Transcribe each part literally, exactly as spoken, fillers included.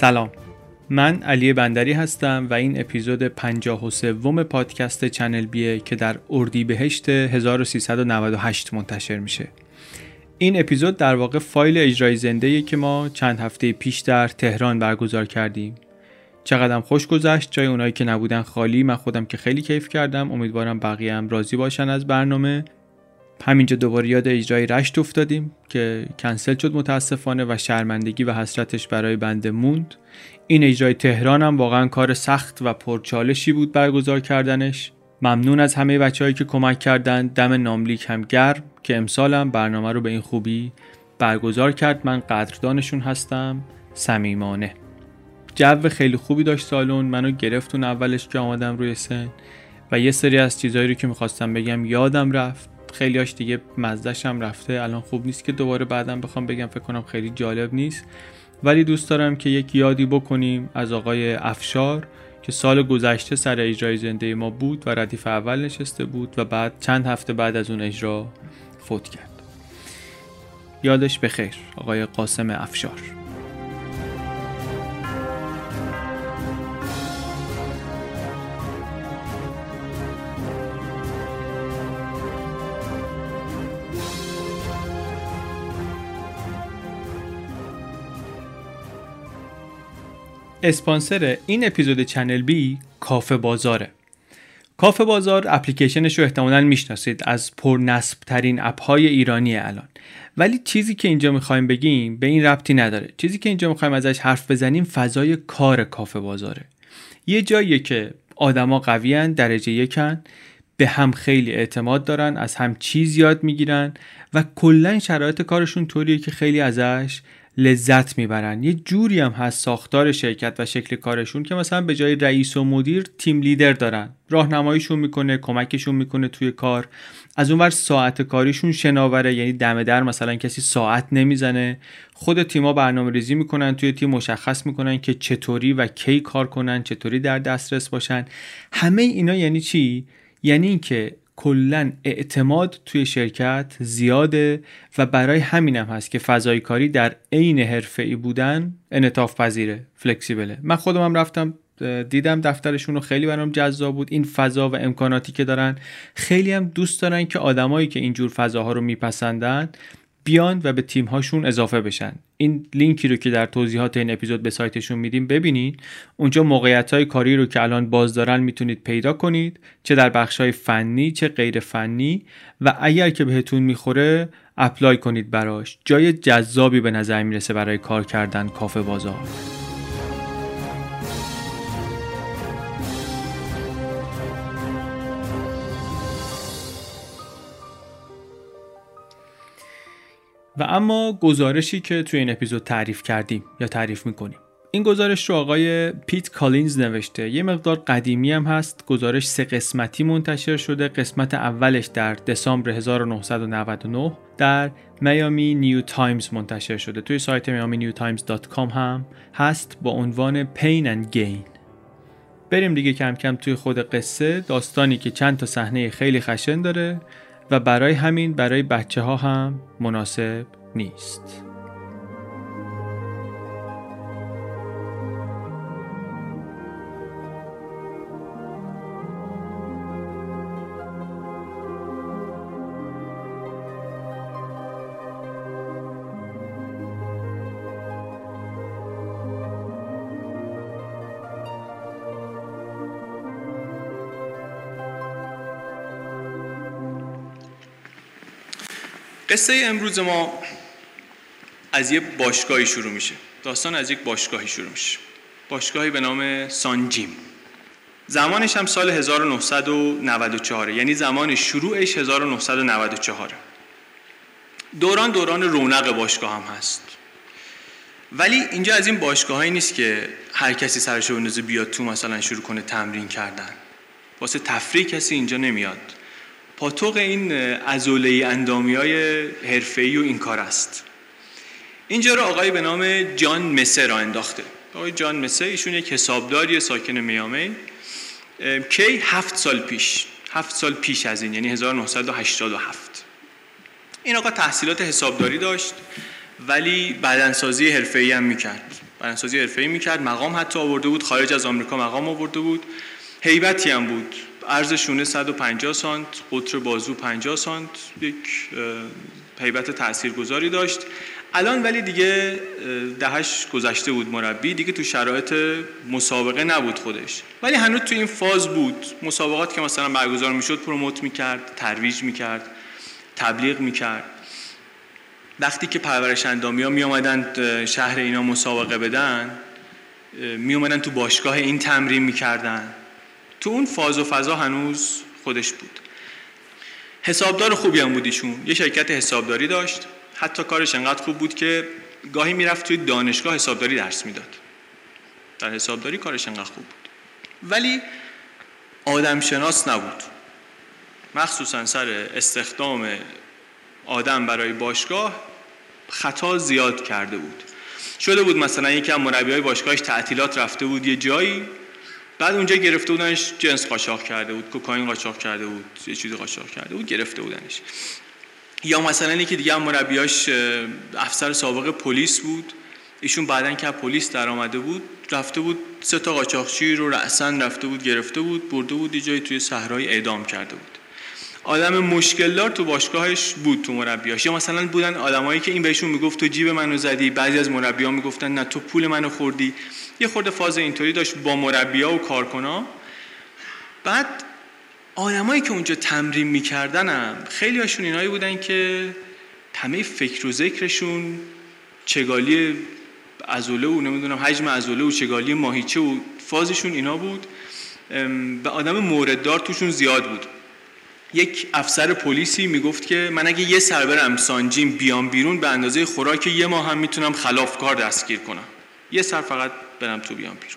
سلام، من علی بندری هستم و این اپیزود پنجاه و سه پادکست چنل بیه که در اردیبهشت هزار و سیصد و نود و هشت منتشر میشه. این اپیزود در واقع فایل اجرای زنده‌ایه که ما چند هفته پیش در تهران برگزار کردیم. چقدرم خوش گذشت، جای اونایی که نبودن خالی، من خودم که خیلی کیف کردم، امیدوارم بقیه هم راضی باشن از برنامه. همینجا دوباره یاد اجرای رشت افتادیم که کنسل شد متاسفانه و شرمندگی و حسرتش برای بنده موند. این اجرای تهران هم واقعا کار سخت و پرچالشی بود برگزار کردنش. ممنون از همه بچه‌هایی که کمک کردن، دم ناملیک هم گرم که امسالم برنامه رو به این خوبی برگزار کرد. من قدردانشون هستم صمیمانه. جو خیلی خوبی داشت سالن، منو گرفت اون اولش که اومدم روی سن و یه سری از چیزایی رو که می‌خواستم بگم یادم رفت. خیلیاش دیگه مزدش هم رفته، الان خوب نیست که دوباره بعدم بخوام بگم، فکر کنم خیلی جالب نیست، ولی دوست دارم که یک یادی بکنیم از آقای افشار که سال گذشته سر اجرای زنده ما بود و ردیف اول نشسته بود و بعد چند هفته بعد از اون اجرا فوت کرد. یادش بخیر آقای قاسم افشار. اسپانسر این اپیزود چنل بی کافه بازاره. کافه بازار اپلیکیشنش رو احتمالاً میشناسید، از پرنصب ترین اپ‌های ایرانی الان. ولی چیزی که اینجا می‌خوایم بگیم به این ربطی نداره. چیزی که اینجا می‌خوایم ازش حرف بزنیم فضای کار کافه بازاره. یه جاییه که آدما قویان، درجه یکن، به هم خیلی اعتماد دارن، از هم چیز یاد می‌گیرن و کلاً شرایط کارشون طوریه که خیلی ازش لذت میبرن. یه جوری هم هست ساختار شرکت و شکل کارشون که مثلا به جای رئیس و مدیر تیم لیدر دارن، راهنماییشون میکنه، کمکشون میکنه توی کار. از اونور ساعت کاریشون شناوره، یعنی دم در مثلا کسی ساعت نمیزنه، خود تیما برنامه ریزی میکنن، توی تیم مشخص میکنن که چطوری و کی کار کنن، چطوری در دسترس باشن. همه اینا یعنی چی؟ یعنی اینکه کلاً اعتماد توی شرکت زیاده و برای همینم هست که فضای کاری در عین حرفه‌ای بودن انعطاف پذیره، فلکسیبله. من خودم هم رفتم دیدم دفترشون رو، خیلی برام جذاب بود این فضا و امکاناتی که دارن. خیلی هم دوست دارن که آدمایی که اینجور فضاها رو میپسندن بیان و به تیم‌هاشون اضافه بشن. این لینکی رو که در توضیحات این اپیزود به سایتشون میدیم ببینید، اونجا موقعیت‌های کاری رو که الان باز دارن میتونید پیدا کنید، چه در بخش‌های فنی چه غیر فنی، و اگر که بهتون میخوره اپلای کنید براش. جای جذابی به نظر میرسه برای کار کردن کافه بازار. و اما گزارشی که توی این اپیزود تعریف کردیم یا تعریف میکنیم، این گزارش رو آقای پیت کالینز نوشته. یه مقدار قدیمی هم هست، گزارش سه قسمتی منتشر شده. قسمت اولش در دسامبر هزار و نهصد و نود و نه در میامی نیو تایمز منتشر شده، توی سایت میامی نیو تایمز دات کام هم هست با عنوان Pain and Gain. بریم دیگه کم کم توی خود قصه، داستانی که چند تا صحنه خیلی خشن داره و برای همین برای بچه ها هم مناسب نیست. قصه امروز ما از یه باشگاهی شروع میشه. داستان از یک باشگاهی شروع میشه. باشگاهی به نام سانجیم. زمانش هم سال هزار و نهصد و نود و چهار، یعنی زمان شروعش هزار و نهصد و نود و چهار. دوران دوران رونق باشگاه هم هست. ولی اینجا از این باشگاهایی نیست که هر کسی سرش رو بندازه بیاد تو مثلا شروع کنه تمرین کردن. واسه تفریح کسی اینجا نمیاد. پاتوق این عضله اندامیای حرفه‌ای و این کار است. اینجا رو آقای به نام جان مسی را انداخته. آقای جان مسی ایشون یک حسابداری ساکن میامی که هفت سال پیش، هفت سال پیش از این یعنی هزار و نهصد و هشتاد و هفت، این آقا تحصیلات حسابداری داشت ولی بدنسازی حرفه‌ای هم می‌کرد. بدنسازی حرفه‌ای میکرد، مقام حتی آورده بود، خارج از آمریکا مقام آورده بود. هیبتی هم بود، عرض شونه صد و پنجاه سانت، قطر بازو پنجاه سانت، یک هیبت تاثیرگذاری داشت. الان ولی دیگه دهش گذشته بود، مربی دیگه تو شرایط مسابقه نبود خودش، ولی هنوز تو این فاز بود. مسابقات که مثلا برگزار میشد پروموت میکرد، ترویج میکرد، تبلیغ میکرد. وقتی که پرورش اندامی ها می آمدند شهر اینا مسابقه بدن، می آمدند تو باشگاه این تمرین می کردن. تو اون فاز و فضا هنوز خودش بود. حسابدار خوبی هم بودیشون، یه شرکت حسابداری داشت. حتی کارش انقدر خوب بود که گاهی می رفت توی دانشگاه حسابداری درس می داد. در حسابداری کارش انقدر خوب بود، ولی آدم شناس نبود، مخصوصا سر استخدام آدم برای باشگاه خطا زیاد کرده بود. شده بود مثلا یکی از مربیای باشگاهش تعطیلات رفته بود یه جایی، بعد اونجا گرفته بودنش، جنس قاچاق کرده بود، کوکائین قاچاق کرده بود، یه چیزی قاچاق کرده بود، گرفته بودنش. یا مثلا یکی دیگه از مربیاش افسر سابق پلیس بود، ایشون بعدن که پلیس در آمده بود رفته بود سه تا قاچاقچی رو رأساً رفته بود گرفته بود برده بود یه جایی توی صحرای اعدام کرده بود. آدم مشکل دار تو باشگاهش بود، تو مربیاش. یا مثلا بودن آدمایی که این بهشون میگفت تو جیب منو زدی، بعضی از مربی‌ها میگفتن نه تو پول منو خوردی. یه خورده فاز اینطوری داشت با مربی‌ها و کارکنان. بعد آدمایی که اونجا تمرین می‌کردنم خیلی هاشون اینایی بودن که همه فکر و ذکرشون چگالی عضله و نمیدونم حجم عضله و چگالی ماهیچه و فازشون اینا بود و آدم مورددار توشون زیاد بود. یک افسر پلیسی میگفت که من اگه یه سر برم سانجیم بیام بیرون به اندازه خوراک یه ماه هم میتونم خلافکار دستگیر کنم، یه سر فقط برم تو بیام بیرون.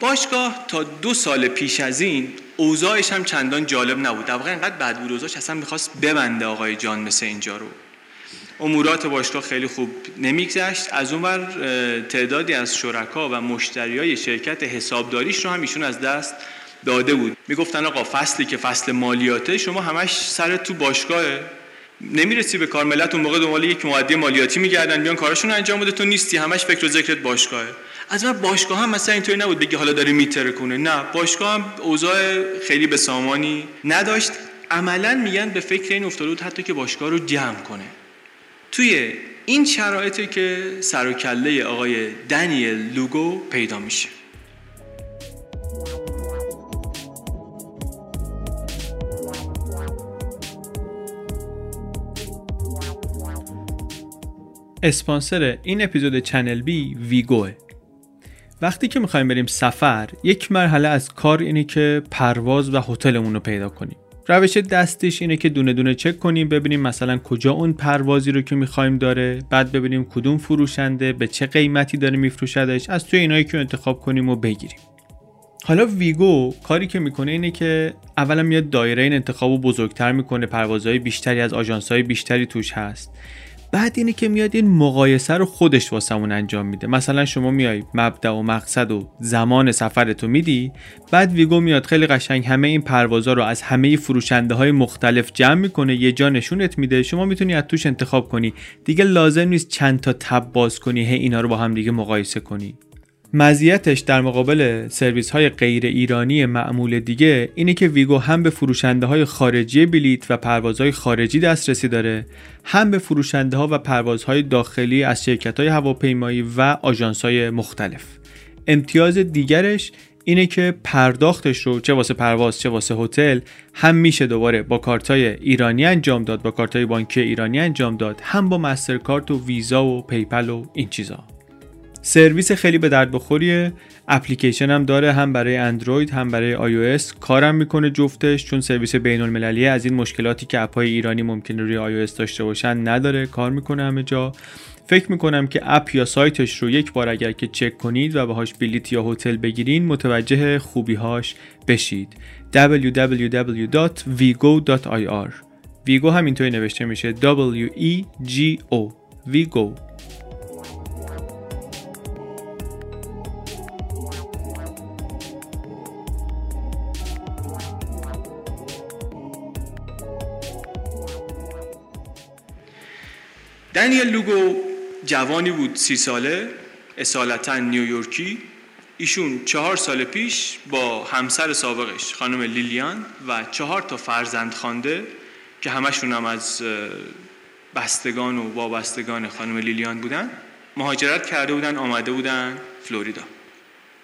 باشگاه تا دو سال پیش از این اوضاعش هم چندان جالب نبود، در واقع اینقدر بد بود اوضاعش اصلا میخواست ببنده آقای جان مسی اینجا رو. امورات باشگاه خیلی خوب نمیگذشت. از اون ور تعدادی از شرکا و مشتریای شرکت حسابداریش رو هم ایشون از دست داده بود. میگفتن آقا فصلی که فصل مالیاته شما همش سرت تو باشگاهه، نمیرسی به کار. ملت اون موقع دنبال یک مؤدی مالیاتی میگردن بیان کارشون انجام بده، تو نیستی، همش فکر و ذکرت باشگاهه. از من باشگاه هم مثلا اینطوری نبود بگی حالا داره میترکونه، نه، باشگاه هم اوضاع خیلی به سامانی نداشت. عملا میگن به فکر این افتاده بود حتی که باشگاه رو جمع کنه. توی این شرایطی که سر و کله آقای دنیل لوگو پیدا میشه. اسپانسر این اپیزود چنل بی ویگوه. وقتی که میخوایم بریم سفر، یک مرحله از کار اینه که پرواز و هتلمون رو پیدا کنیم. روش دستش اینه که دونه دونه چک کنیم، ببینیم مثلا کجا اون پروازی رو که میخوایم داره، بعد ببینیم کدوم فروشنده به چه قیمتی داره میفروشدش، از توی اینایی که انتخاب کنیم و بگیریم. حالا ویگو کاری که میکنه اینه که اولا میاد دایره این انتخابو بزرگتر میکنه، پروازهای بیشتری از آژانس‌های بیشتری توش هست. بعد اینه که میاد این مقایسه رو خودش واسمون انجام میده. مثلا شما میای مبدأ و مقصد و زمان سفرتو میدی، بعد ویگو میاد خیلی قشنگ همه این پروازا رو از همه فروشنده های مختلف جمع میکنه، یه جا نشونت میده، شما میتونی از توش انتخاب کنی. دیگه لازم نیست چند تا تب باز کنی هی اینا رو با هم دیگه مقایسه کنی. مزیتش در مقابل سرویس های غیر ایرانی معمول دیگه اینه که ویگو هم به فروشنده های خارجی بلیت و پروازهای خارجی دسترسی داره، هم به فروشنده ها و پروازهای داخلی از شرکت های هواپیمایی و آژانس های مختلف. امتیاز دیگرش اینه که پرداختش رو چه واسه پرواز چه واسه هتل هم میشه دوباره با کارتای ایرانی انجام داد، با کارتای بانکی ایرانی انجام داد، هم با مسترکارت و ویزا و پیپل و این چیزا. سرویس خیلی به درد بخوریه، اپلیکیشن هم داره، هم برای اندروید هم برای آی او اس، کارم میکنه جفتش، چون سرویس بین المللیه، از این مشکلاتی که اپ‌های ایرانی ممکنه روی آی او اس داشته باشن نداره، کار میکنه همه جا. فکر میکنم که اپ یا سایتش رو یک بار اگر که چک کنید و باهاش بلیت یا هتل بگیرین متوجه خوبیهاش بشید. دبلیو دبلیو دبلیو دات ویگو دات آی آر. ویگو هم اینطوری نوشته میشه، دبلیو ای جی او، ویگو. دنیل لوگو جوانی بود، سی ساله، اصالتاً نیویورکی، ایشون چهار سال پیش با همسر سابقش خانم لیلیان و چهار تا فرزند خوانده که همشون هم از بستگان و وابستگان خانم لیلیان بودن، مهاجرت کرده بودن، آمده بودن فلوریدا.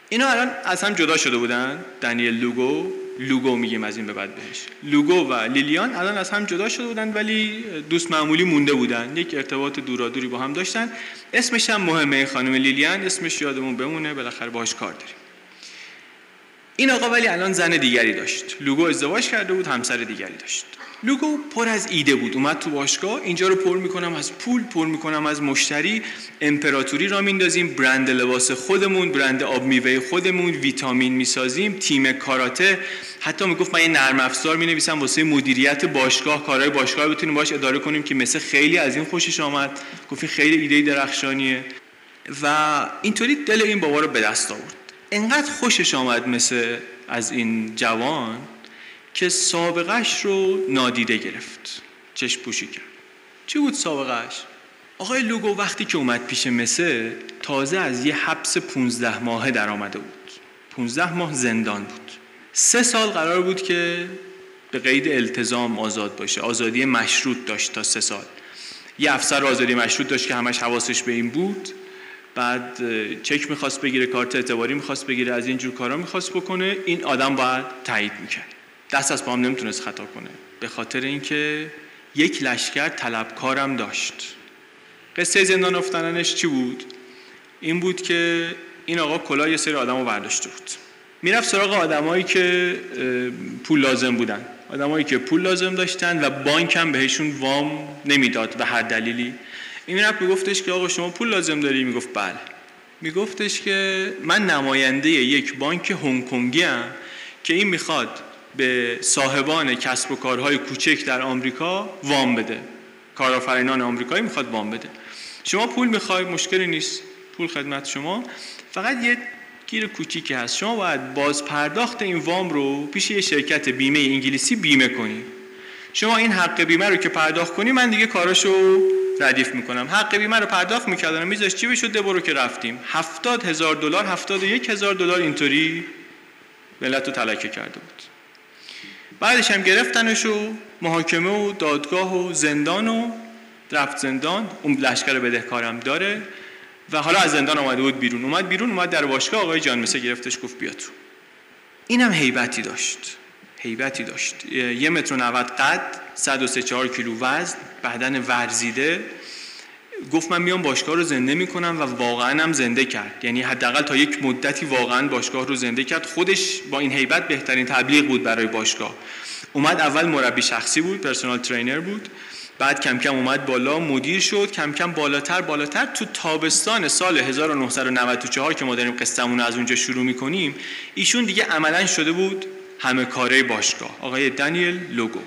اینا الان از هم جدا شده بودن. دنیل لوگو، لوگو میگیم از این به بعد بهش، لوگو و لیلیان الان از هم جدا شده بودن ولی دوست معمولی مونده بودن، یک ارتباط دورادوری با هم داشتن. اسمش هم مهمه، خانم لیلیان اسمش یادمون بمونه، بالاخره باهاش کار داریم. این آقا ولی الان زن دیگری داشت، لوگو ازدواج کرده بود، همسر دیگری داشت. لوگو پر از ایده بود، اومد تو باشگاه، اینجا رو پر میکنم از پول، پر میکنم از مشتری، امپراتوری را میندازیم، برند لباس خودمون، برند آب میوه خودمون، ویتامین میسازیم، تیم کاراته، حتی میگفت من یه نرم افزار مینویسم واسه مدیریت باشگاه، کارهای باشگاه بتونیم باش اداره کنیم که مثل خیلی از این خوشش آمد. گفت خیلی ایده درخشانیه و اینطوری دل این بابا رو به دست آورد. انقدر خوشش آمد مثل از این جوان که سابقهش رو نادیده گرفت، چشم پوشی کرد. چی بود سابقهش؟ آقای لوگو وقتی که اومد پیش مسه تازه از یه حبس پونزده ماهه در آمده بود، پونزده ماه زندان بود. سه سال قرار بود که به قید التزام آزاد باشه، آزادی مشروط داشت تا سه سال. یه افسر آزادی مشروط داشت که همش حواسش به این بود، بعد چک میخواست بگیره، کارت اعتباری میخواست بگیره، از اینجور کارا میخواست بکنه، این آدم باید تایید میکرد. دست از پام نمیتونست خطا کنه به خاطر اینکه یک لشکر طلبکارم داشت. قصه زندان افتادنش چی بود؟ این بود که این آقا کلا یه سری آدمو برداشته بود، میرفت سراغ آدمایی که پول لازم بودن، آدمایی که پول لازم داشتن و بانک هم بهشون وام نمیداد به هر دلیلی. این میرفت میگفتش که آقا شما پول لازم داری؟ میگفت بله. میگفتش که من نماینده یک بانک هنگ کنگی ام که این میخواد به صاحبان کسب و کارهای کوچک در آمریکا وام بده، کارآفرینان آمریکایی میخواد وام بده، شما پول میخوای مشکلی نیست، پول خدمت شما، فقط یه گیر کوچیکی هست، شما باید باز پرداخت این وام رو پیش یه شرکت بیمه انگلیسی بیمه کنی، شما این حق بیمه رو که پرداخت کنی من دیگه کاراشو ردیف میکنم. حق بیمه رو پرداخت میکردم، میذاشت جیبش رو، برو که رفتیم. هفتاد هزار دلار، هفتاد و یک هزار دلار اینطوری ملت رو تلکه کرده بود. بعدش هم گرفتنش و محاکمه و دادگاه و زندان و رفت زندان. اون لشکر بدهکارم داره و حالا از زندان آمده بود بیرون، اومد بیرون، اومد در باشگاه، آقای جان مسی گرفتش گفت بیا تو. اینم هیبتی داشت، هیبتی داشت، یه متر و نود قد، صد و سه و چهار کیلو وزن، بدن ورزیده. گفت من میام باشگاه رو زنده میکنم و واقعا هم زنده کرد، یعنی حداقل تا یک مدتی واقعا باشگاه رو زنده کرد. خودش با این هیبت بهترین تبلیغ بود برای باشگاه. اومد اول مربی شخصی بود، پرسونال ترینر بود، بعد کم کم اومد بالا، مدیر شد، کم کم بالاتر بالاتر. تو تابستان سال هزار و نهصد و نود و چهار که ما داریم قصه‌مون از اونجا شروع میکنیم، ایشون دیگه عملاً شده بود همه کاره باشگاه، آقای دنیل لوگو.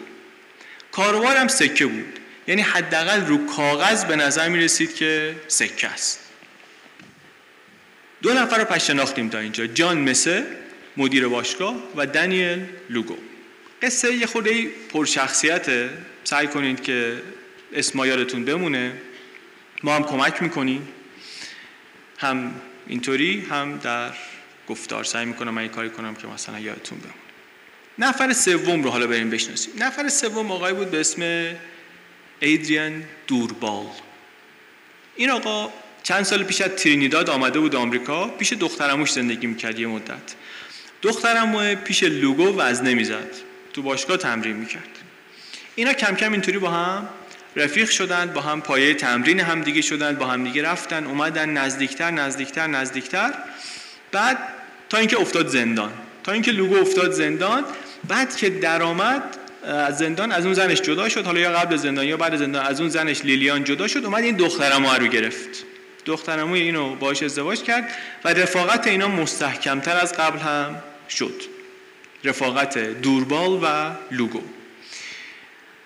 کاروارم سکه بود، یعنی حداقل رو کاغذ به نظر می رسید که سکه است. دو نفر رو پس شناختیم تا اینجا، جان مسی مدیر باشگاه و دنیل لوگو. قصه یه خورده پرشخصیته، سعی کنید که اسما یادتون بمونه، ما هم کمک میکنیم، هم اینطوری هم در گفتار سعی میکنم من یه کاری کنم که مثلا یادتون بمونه. نفر سوم رو حالا بریم بشناسیم. نفر سوم آقای بود به اسم ایدریان دوربال. این آقا چند سال پیش از ترینیداد آمده بود آمریکا، پیش دخترموش زندگی میکرد. یه مدت دخترمو پیش لوگو وزنه میزد، تو باشگاه تمرین میکرد. اینا کم کم اینطوری با هم رفیق شدن، با هم پایه تمرین هم دیگه شدن، با هم دیگه رفتن اومدن، نزدیکتر نزدیکتر نزدیکتر، بعد تا اینکه افتاد زندان، تا اینکه لوگو افتاد زندان. بعد که درآمد از زندان، از اون زنش جدا شد، حالا یا قبل زندان یا بعد زندان، از اون زنش لیلیان جدا شد، اومد این دخترمو رو گرفت، دخترمو اینو باهاش ازدواج کرد و رفاقت اینا مستحکمتر از قبل هم شد، رفاقت دوربال و لوگو.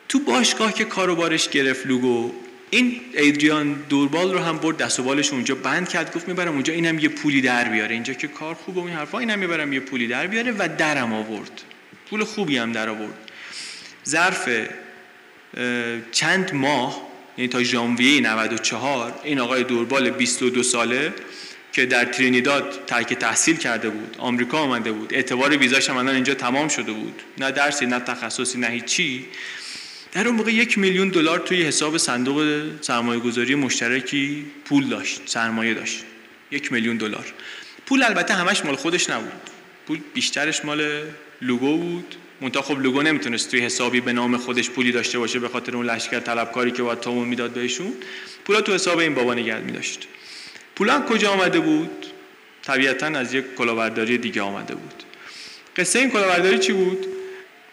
تو باشگاه که کاروبارش گرفت لوگو، این ایدریان دوربال رو هم برد دست و بالش اونجا بند کرد، گفت میبرم اونجا اینم یه پولی در بیاره، اینجا که کار خوبه و این حرفا، اینم میبرم یه پولی در بیاره و درم آورد، پول خوبی هم در آورد. ظرف چند ماه، یعنی تا ژانویه نود و چهار، این آقای دوربال بیست و دو ساله که در ترینیداد ترک تحصیل کرده بود، آمریکا آمده بود، اعتبار ویزاش هم الان اینجا تمام شده بود، نه درسی نه تخصصی نه هیچی، در اون موقع یک میلیون دلار توی حساب صندوق سرمایه‌گذاری مشترکی پول داشت، سرمایه داشت، یک میلیون دلار. پول البته همش مال خودش نبود، پول بیشترش مال لوگو بود. منتها خب لوگو نمیتونست توی حسابی به نام خودش پولی داشته باشه به خاطر اون لشکر طلبکاری که باید تاون میداد بهشون. پولا تو حساب این بابا نگه می‌داشت. پولا کجا آمده بود؟ طبیعتاً از یک کلاهبرداری دیگه آمده بود. قصه این کلاهبرداری چی بود؟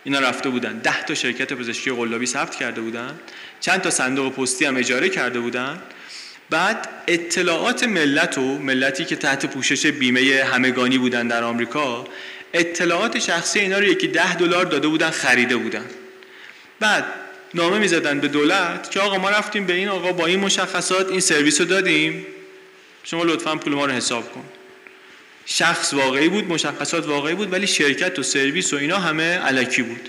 اینا رفته بودن ده تا شرکت پزشکی قلابی ثبت کرده بودن، چند تا صندوق پستی هم اجاره کرده بودن، بعد اطلاعات ملت و ملتی که تحت پوشش بیمه همگانی بودن در آمریکا، اطلاعات شخصی اینا رو یکی ده دلار داده بودن، خریده بودن. بعد نامه میزدن به دولت که آقا ما رفتیم به این آقا با این مشخصات این سرویس رو دادیم، شما لطفاً پول ما رو حساب کن. شخص واقعی بود، مشخصات واقعی بود، ولی شرکت و سرویس و اینا همه الکی بود.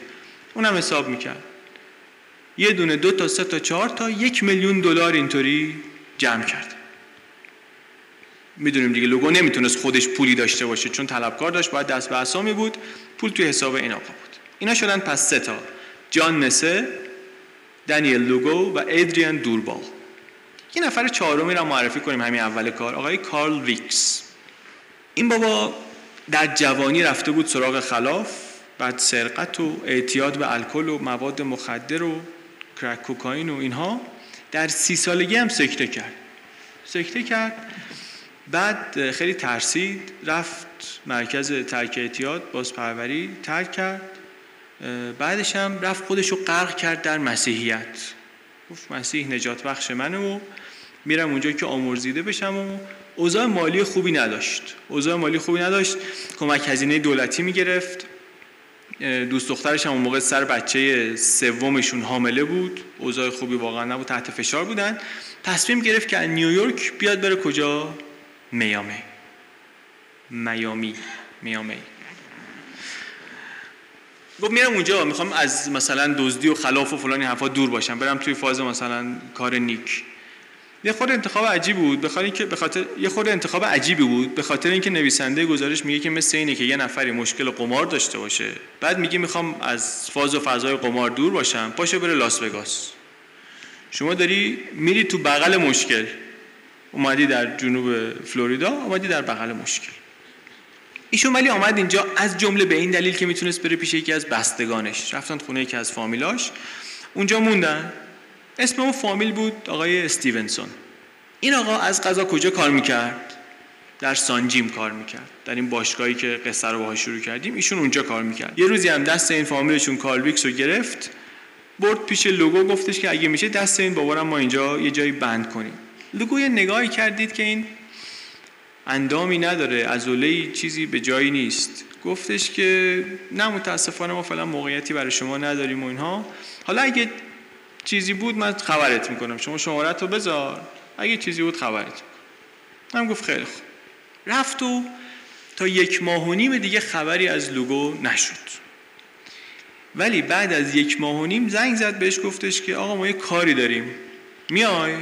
اونم حساب میکرد. یه دونه دو تا سه تا چهار تا یک میلیون دلار اینطوری جمع کرد. میدونیم دیگه لوگو نمیتونست خودش پولی داشته باشه، چون طلبکار داشت، باید دست به اسامی بود، پول توی حساب این آقا بود. اینا شدن پس سه تا: جان مسی، دنیل لوگو و ایدریان دوربال. یه نفر چهارمی رو معرفی کنیم همین اول کار، آقای کارل ویکس. این بابا در جوانی رفته بود سراغ خلاف، بعد سرقت و اعتیاد به الکل و مواد مخدر و کرک کوکائین و اینها. در سی سالگی هم سکته کرد. سکته کرد. بعد خیلی ترسید، رفت مرکز ترک اعتیاد، بازپروری، ترک کرد. بعدش هم رفت خودشو غرق کرد در مسیحیت. گفت مسیح نجات بخش منه و میرم اونجا که آمرزیده بشم. و اوضاع مالی خوبی نداشت. اوضاع مالی خوبی نداشت. کمک هزینه دولتی میگرفت. دوست دخترش هم اون موقع سر بچه سومشون حامله بود. اوضاع خوبی واقعا نبود، تحت فشار بودن. تصمیم گرفت که از نیویورک بیاد بره کجا؟ میامی. میامی، میامی. گفت میرم اونجا، میخوام از مثلا دزدی و خلاف و فلانی حرفا دور باشم، برم توی فاز مثلا کار نیک. یه خورده انتخاب عجیبی بود، بخاطر اینکه به خاطر یه خورده انتخاب عجیبی بود، به خاطر اینکه نویسنده گزارش میگه که مثل اینه که یه نفری مشکل قمار داشته باشه، بعد میگه میخوام از فاز و فضای قمار دور باشم، پاشو بره لاس وگاس. شما داری میری تو بغل مشکل. اومدی در جنوب فلوریدا، اومدی در بغل مشکل. ایشون ولی آمد اینجا از جمله به این دلیل که میتونست بره پیش یکی از بستگانش. رفتن خونه یکی از فامیلاش، اونجا موندن. اسم اون فامیل بود آقای استیونسون. این آقا از قضا کجا کار میکرد؟ در سانجیم کار میکرد، در این باشگاهی که قصه رو باهاش شروع کردیم، ایشون اونجا کار میکرد. یه روزی هم دست این فامیلشون کارل ویکس رو گرفت، برد پیش لوگو، گفتش که اگه میشه دست این بابا ما اینجا یه جایی بند کنیم. لوگو یه نگاهی کردید که این اندامی نداره، عضله‌ای، چیزی به جایی نیست. گفتش که نه متاسفانه ما فعلا موقعیتی برای شما نداریم و اینها. حالا اگه چیزی بود من خبرت میکنم، شما شماره‌تو بذار، اگه چیزی بود خبرت میکنم. من گفت خیلی خوب. رفت و تا یک ماه و نیم دیگه خبری از لوگو نشد. ولی بعد از یک ماه و نیم زنگ زد بهش، گفتش که آقا ما یه کاری داریم، میای؟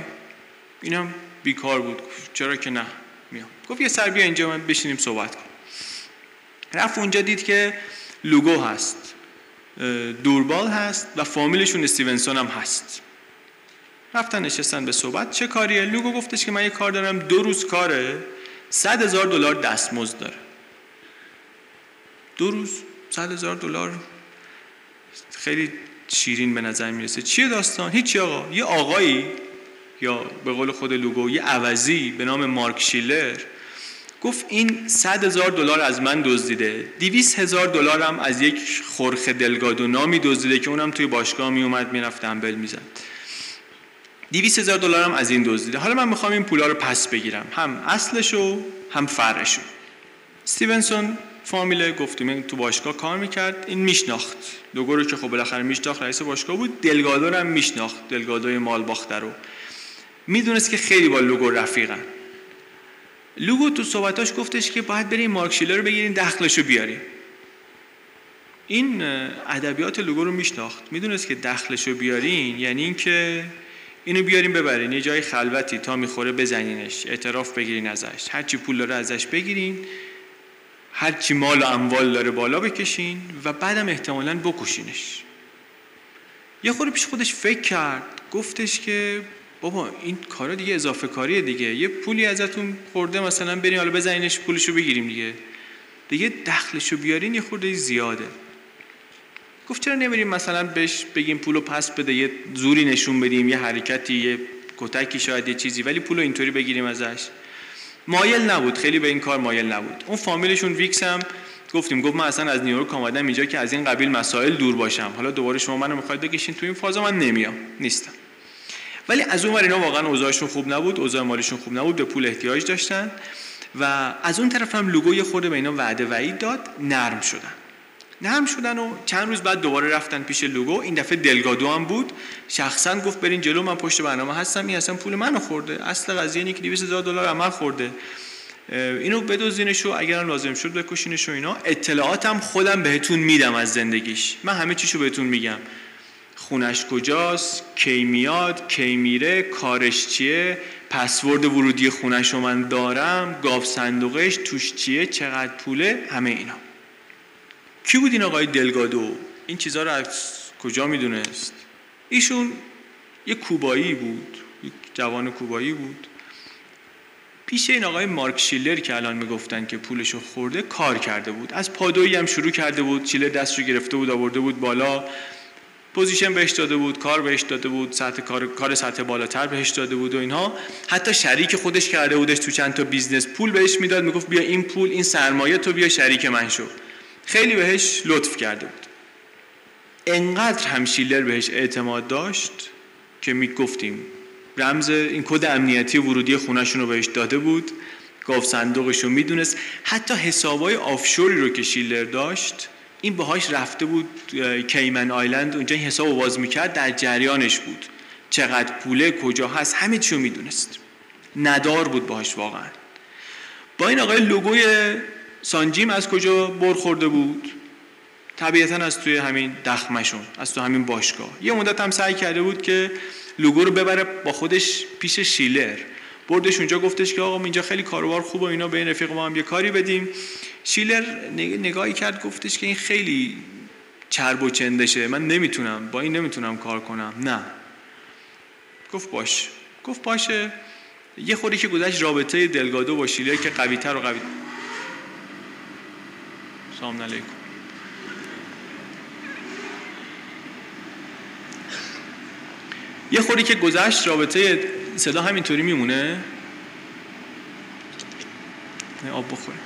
اینم بیکار بود، گفت چرا که نه، میام. گفت یه سر بیا اینجا، من بشینیم صحبت کنیم. رفت اونجا دید که لوگو هست، دوربال هست و فامیلشون استیونسون هم هست. رفتن نشستن به صحبت. چه کاریه؟ لوگو گفتش که من یه کار دارم، دو روز کاره، صد هزار دلار دستمزد داره. دو روز صد هزار دلار خیلی شیرین به نظر میرسه. چیه داستان؟ هیچی آقا. یه آقایی، یا به قول خود لوگو یه عوضی به نام مارک شیلر، گفت این صد هزار دلار از من دزدیده، دویست هزار دلار هم از یک خورخه دلگادو نامی دزدیده که اونم توی باشگاه می اومد میرفت دنبل میزد، دویست هزار دلار هم از این دزدیده، حالا من میخوام این پولا رو پس بگیرم، هم اصلشو هم فرعشو. استیونسون فامیله، گفتیم تو باشگاه کار میکرد، این میشناخت لوگو رو که خب بالاخره میشناخت، رئیس باشگاه بود، دلگادو رو هم میشناخت، دلگادوی مال باخته رو میدونست که خیلی با لوگو رفیقن. لوگو تو صحبتاش گفتش که باید بریم مارک شیلر رو بگیریم، دخلشو بیاریم. این ادبیات لوگو رو میشناخت، میدونست که دخلشو بیارین یعنی این که اینو بیاریم ببرین یه جای خلوتی تا میخوره بزنینش، اعتراف بگیرین ازش، هرچی پول داره ازش بگیرین، هرچی مال و اموال داره بالا بکشین و بعدم احتمالاً بکشینش. یه خورده پیش خودش فکر کرد، گفتش که بابا این کارا دیگه اضافه کاریه دیگه، یه پولی ازتون خورده مثلا بریم حالا بزنینش پولشو بگیریم دیگه، دیگه دخلشو بیارین یه خورده زیاده. گفت چرا نمیریم مثلا بهش بگیم پولو پس بده، یه زوری نشون بدیم، یه حرکتی، یه کتکی، شاید یه چیزی، ولی پولو اینطوری بگیریم ازش. مایل نبود، خیلی به این کار مایل نبود. اون فامیلشون ویکس هم گفتیم، گفت من اصلا از نیویورک اومدم اینجا که از این قبیل مسائل دور باشم، حالا دوباره شما منو میخواید بکشین تو این فازا من نمیام، نیستم. ولی از اون ور اینا واقعا اوضاعشون خوب نبود، اوضاع مالیشون خوب نبود، به پول احتیاج داشتن و از اون طرف هم لوگو یه خورده به اینا وعده وعید داد، نرم شدن. نرم شدن و چند روز بعد دوباره رفتن پیش لوگو، این دفعه دلگادو هم بود، شخصا گفت برین جلو، من پشت برنامه هستم، این اصلا پول منو خورده، اصل قضیه اینه که دویست هزار دلار از من خورده، اینو بدزدینش و اگرم لازم شد بکشینش و اینا، اطلاعاتم خودم بهتون میدم از زندگیش، من همه چیشو بهتون میگم، خونش کجاست، کی میاد، کی میره، کارش چیه، پسورد ورودی خونش رو من دارم، گاو صندوقش توش چیه، چقدر پوله، همه اینا. کی بود این آقای دلگادو؟ این چیزها رو از کجا میدونست؟ ایشون یه کوبایی بود، یک جوان کوبایی بود. پیش این آقای مارک شیلر که الان میگفتن که پولشو خورده کار کرده بود، از پادویی هم شروع کرده بود، شیلر دستشو گرفته بود آورده بود بالا، پوزیشن بهش داده بود، کار بهش داده بود، سطح کار کار سطح بالاتر بهش داده بود و اینها، حتی شریک خودش کرده بودش تو چند تا بیزنس، پول بهش میداد، میگفت بیا این پول، این سرمایه تو، بیا شریک من شو، خیلی بهش لطف کرده بود. انقدر هم شیلر بهش اعتماد داشت که میگفتیم رمز این کد امنیتی ورودی خونه‌شون رو بهش داده بود، گاو صندوقش رو میدونست، حتی حسابای آفشوری رو که شیلر داشت این باهاش رفته بود کیمن آیلند، اونجا این حساب رو باز میکرد، در جریانش بود، چقدر پوله کجا هست، همه چی رو میدونست، ندار بود باهاش واقعا. با این آقای لوگوی سانجیم از کجا برخورده بود؟ طبیعتاً از توی همین دخمشون، از تو همین باشگاه. یه مدت هم سعی کرده بود که لوگو رو ببره با خودش پیش شیلر، بردش اونجا، گفتش که آقا اینجا خیلی کاروبار خوبه اینا، به این رفیق ما هم یه کاری بدیم. شیلر نگاهی کرد، گفتش که این خیلی چرب و چندشه، من نمیتونم، با این نمیتونم کار کنم. نه، گفت باش، گفت باشه. یه خوری که گذشت رابطه دلگادو با شیلر که قوی‌تر و قوی سلام علیکم. یه خوری که گذشت رابطه صدا همینطوری میمونه. نه آب بخوره.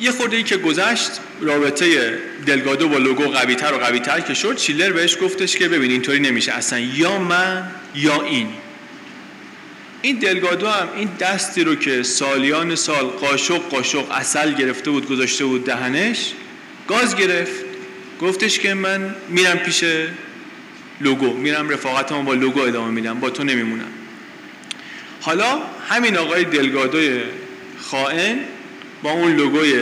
یه خورده‌ای که گذشت رابطه دلگادو با لوگو قوی‌تر و قوی‌تر که شد، شیلر بهش گفتش که ببین اینطوری نمیشه، اصلا یا من یا این. این دلگادو هم این دستی رو که سالیان سال قاشق قاشق عسل گرفته بود گذاشته بود دهنش، گاز گرفت، گفتش که من میرم پیش لوگو، میرم رفاقتم با لوگو ادامه میدم، با تو نمیمونم. حالا همین آقای دلگادوی خائن با اون لوگوی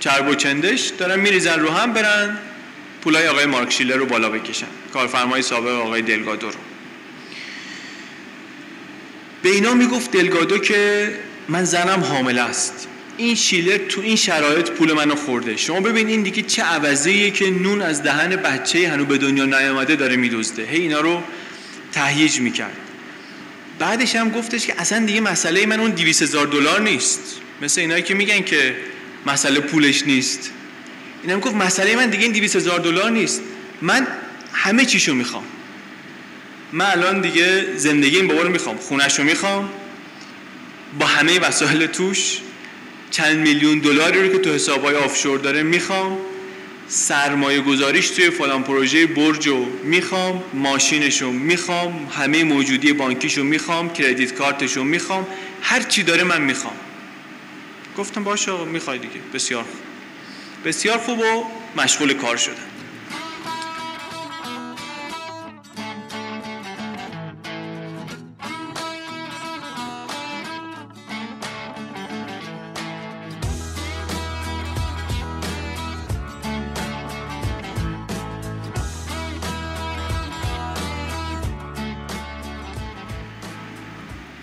چرب و چندش دارن میریزن رو هم، برن پولای آقای مارک شیلر رو بالا بکشن، کارفرمای سابق آقای دلگادو رو. به اینا میگفت دلگادو که من زنم حامله است، این شیلر تو این شرایط پول منو خورده، شما ببین این دیگه چه عوضیه که نون از دهن بچه هنو به دنیا نیامده داره میدوزده. هی اینا رو تهییج میکرد. بعدش هم گفتش که اصلا دیگه مسئله من اون دویست هزار دلار نیست، مثل اینایی که میگن که مسئله پولش نیست، اینم گفت مسئله من دیگه این دویست هزار دلار نیست، من همه چیشو میخوام، من الان دیگه زندگی این بابا رو میخوام، خونش رو میخوام با همه وسایل توش، چند میلیون دلاری رو که تو حسابای آفشور داره میخوام، سرمایه گذاریش توی فلان پروژه برج رو میخوام، ماشینش رو میخوام، همه موجودی بانکیش رو میخوام، کردیت کارتش رو میخوام، هر چی داره من میخوام. گفتم باشه میخوای دیگه، بسیار خوب، بسیار خوب و مشغول کار شدم.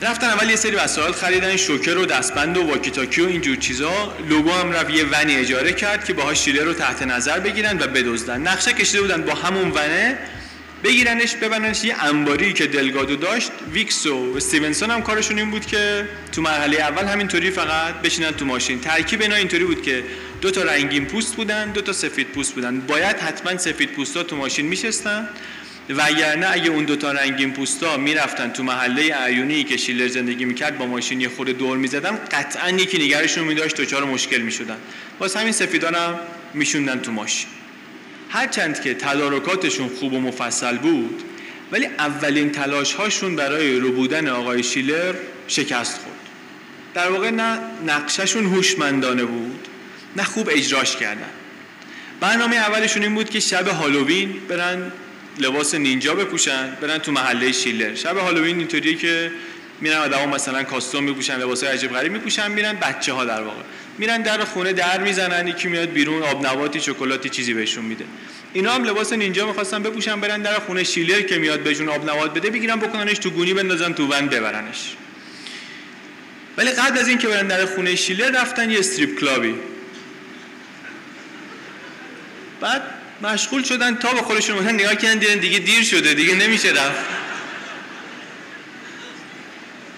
رفتن اول یه سری وسایل خریدن، شوکر و دستبند و واکیتاکی و اینجور چیزا. لوگو هم رفت یه ونی اجاره کرد که باهاش شیلر رو تحت نظر بگیرن و بدزدن. نقشه کشیده بودن با همون ونه بگیرنش ببرنش یه انباری که دلگادو داشت. ویکس و استیونسون هم کارشون این بود که تو مرحله اول همینطوری فقط بشینن تو ماشین. ترکیب اینا اینطوری بود که دو تا رنگین پوست بودن، دو تا سفید پوست بودن. باید حتما سفید پوستا تو ماشین میشستن وگرنه اگه اون دو تا رنگین پوستا میرفتن تو محله عیونی که شیلر زندگی میکرد با ماشین یه خورده دور میزدن، قطعا یکی نگرشون میداشت، دچار مشکل میشدن. واسه همین سفیدان هم میشوندن تو ماشین. هرچند که تدارکاتشون خوب و مفصل بود، ولی اولین تلاش هاشون برای ربودن آقای شیلر شکست خورد. در واقع نه نقششون هوشمندانه بود، نه خوب اجراش کردن. برنامه اولشون این بود که شب هالووین برن لباس نینجا بپوشن، برن تو محله شیلر. شب هالووین اینطوریه که میرن آدم‌ها مثلا کاستوم میپوشن، لباسای عجیب غریب میپوشن، میرن بچه‌ها در واقع میرن در خونه در میزنن، یکی میاد بیرون آب نباتی شکلاتی چیزی بهشون میده. اینا هم لباس نینجا می‌خواستن بپوشن برن در خونه شیلر که میاد بهشون آب نبات بده، بگیرن بکننش تو گونی بندازن تو ون ببرنش. ولی قبل از اینکه برن در خونه شیلر رفتن یه استریپ کلابی. بعد مشغول شدن تا به خودشون اومدن نگاه کردن دیدن دیگه دیر شده، دیگه نمیشه رفت.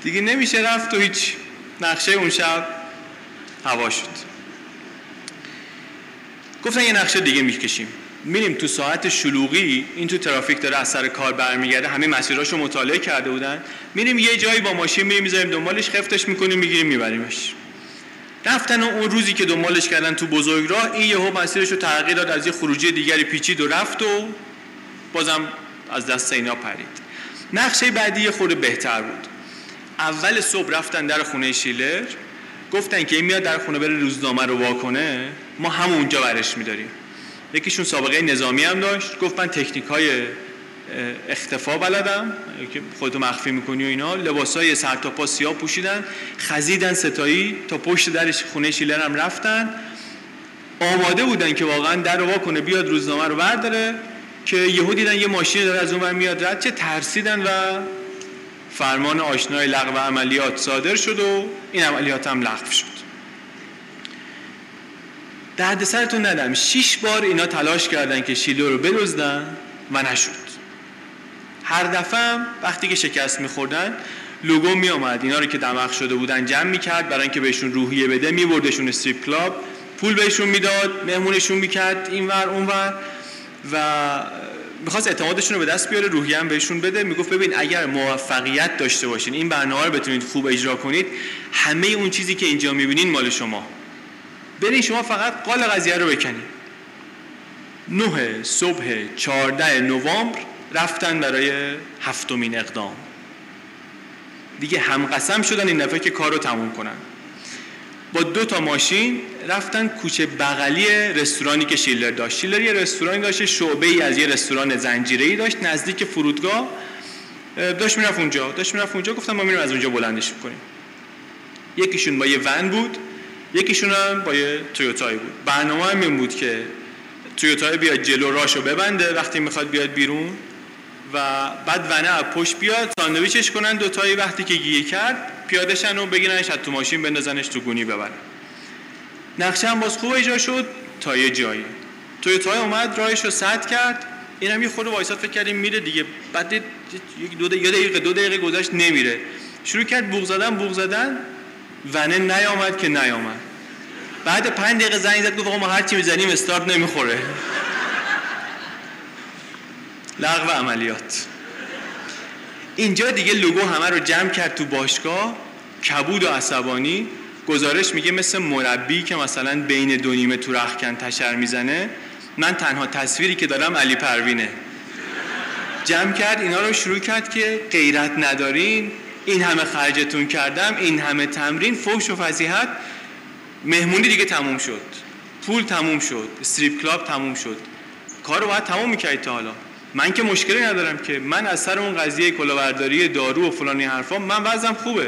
دیگه نمیشه رفت و هیچ. نقشه اون شب هوا شد. گفتن یه نقشه دیگه میکشیم، میریم تو ساعت شلوغی، این تو ترافیک داره از سر کار برمیگرده، همه مسیراشو مطالعه کرده بودن، میریم یه جایی با ماشین میریم میذاریم دنبالش، خفتش میکنیم میگیریم میبریمش. رفتن و اون روزی که دنبالش کردن تو بزرگراه، این یهو مسیرشو تغییر داد، از یه خروجی دیگری پیچید و رفت و بازم از دست اینا پرید. نقشه بعدی یه خورده بهتر بود. اول صبح رفتن در خونه شیلر، گفتن که این میاد در خونه بره روزنامه رو واکنه، ما همونجا برش می‌داریم. یکیشون سابقه نظامی هم داشت، گفت من تکنیک‌های اختفا بلدم که خودتو مخفی می‌کنی و اینا. لباسای سر تا پا سیاه پوشیدن، خزیدن ستایی تا پشت در خونه شیلر هم رفتن. آماده بودن که واقعا در رو واکنه بیاد روزنامه رو برداره که یهو دیدن یه ماشین داره از اون ور میاد رد چه، ترسیدن و فرمان آشنای لغو عملیات صادر شد و این عملیات هم لغو شد. دردسرتون ندم، شش بار اینا تلاش کردن که شیلر رو بدزدن و نشد. هر دفعه وقتی که شکست می‌خوردن، لوگو می‌آمد اینا رو که دماغ شده بودن جمع می‌کرد، برای اینکه بهشون روحیه بده می‌بردشون استریپ کلاب، پول بهشون میداد، مهمونشون می‌کرد اینور اونور و میخواست اعتمادشون رو به دست بیاره، روحیه هم بهشون بده. میگفت ببین اگر موفقیت داشته باشین، این برنامه رو بتونید خوب اجرا کنید، همه اون چیزی که اینجا میبینین مال شما، برین شما فقط قال قضیه رو بکنین. نه صبح چهاردهم نوامبر رفتن برای هفتمین اقدام. دیگه هم قسم شدن این دفعه که کار رو تموم کنن. با دو تا ماشین رفتن کوچه بغلی رستورانی که شیلر داشت. شیلر یه رستورانی داشت، شعبه ای از یه رستوران زنجیره‌ای داشت نزدیک فرودگاه. داشت میرفت اونجا، داشت میرفت اونجا گفتم ما میریم از اونجا بلندش می‌کنیم. یکیشون با یه ون بود، یکیشون هم با یه تویوتای بود. برنامه هم این بود که تویوتای بیاد جلو راشو ببنده وقتی میخواد بیاد بیرون و بعد ونه از پشت بیاد ساندویچش کنن دو تایی، وقتی که گیر کرد پیاده‌شن و بگیرنش از تو ماشین بندازنش تو گونی ببرن. نقشه هم باز خوب اجرا شد تا یه جایی. تویوتا اومد راهش رو سد کرد، اینم یه خورده وایسات فکر کردیم میره دیگه. بعد یک دو دقیقه دو دقیقه گذشت نمیره، شروع کرد بوق زدن بوق زدن ونه نیامد که نیامد. بعد پنج دقیقه زنگ زد گفت آقا ما هر چی میزنیم استارت نمیخوره. لغو عملیات. اینجا دیگه لوگو همه رو جمع کرد تو باشگاه، کبود و عصبانی. گزارش میگه مثل مربی که مثلا بین دو نیمه تو رختکن تشر میزنه، من تنها تصویری که دارم علی پروینه. جمع کرد اینا رو، شروع کرد که غیرت ندارین، این همه خرجتون کردم، این همه تمرین، فحش و فضیحت. مهمونی دیگه تموم شد، پول تموم شد، استریپ کلاب تموم شد، کار رو باید تموم میکردی تا حالا. من که مشکلی ندارم که، من از سر اون قضیه کلاهبرداری دارو و فلانی حرفا من وضعم خوبه.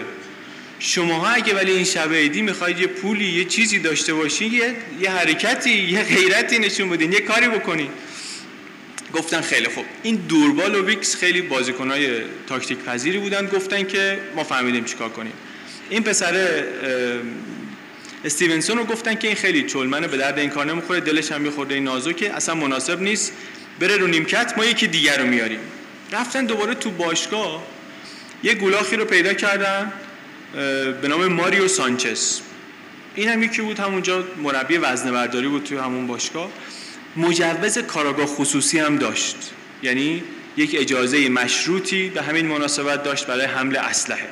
شماها اگه ولی این شب عیدی میخواید یه پولی یه چیزی داشته باشین، یه, یه حرکتی یه غیرتی نشون بدین، یه کاری بکنین. گفتن خیلی خوب. این دوربال و ویکس خیلی بازیکن‌های تاکتیک پذیری بودن، گفتن که ما فهمیدیم چیکار کنیم. این پسر استیونسون رو گفتن که این خیلی چلمنه، به درد این کار نمیخوره، دلش هم می‌خورد، این نازکه، اصلا مناسب نیست، بره رو نیمکت، ما یکی دیگر رو میاریم. رفتن دوباره تو باشگاه یه گولاخی رو پیدا کردن به نام ماریو سانچز. این هم یکی بود همونجا مربی وزنه‌برداری بود توی همون باشگاه. مجوز کاراگاه خصوصی هم داشت، یعنی یک اجازه مشروطی به همین مناسبت داشت برای حمل اسلحه.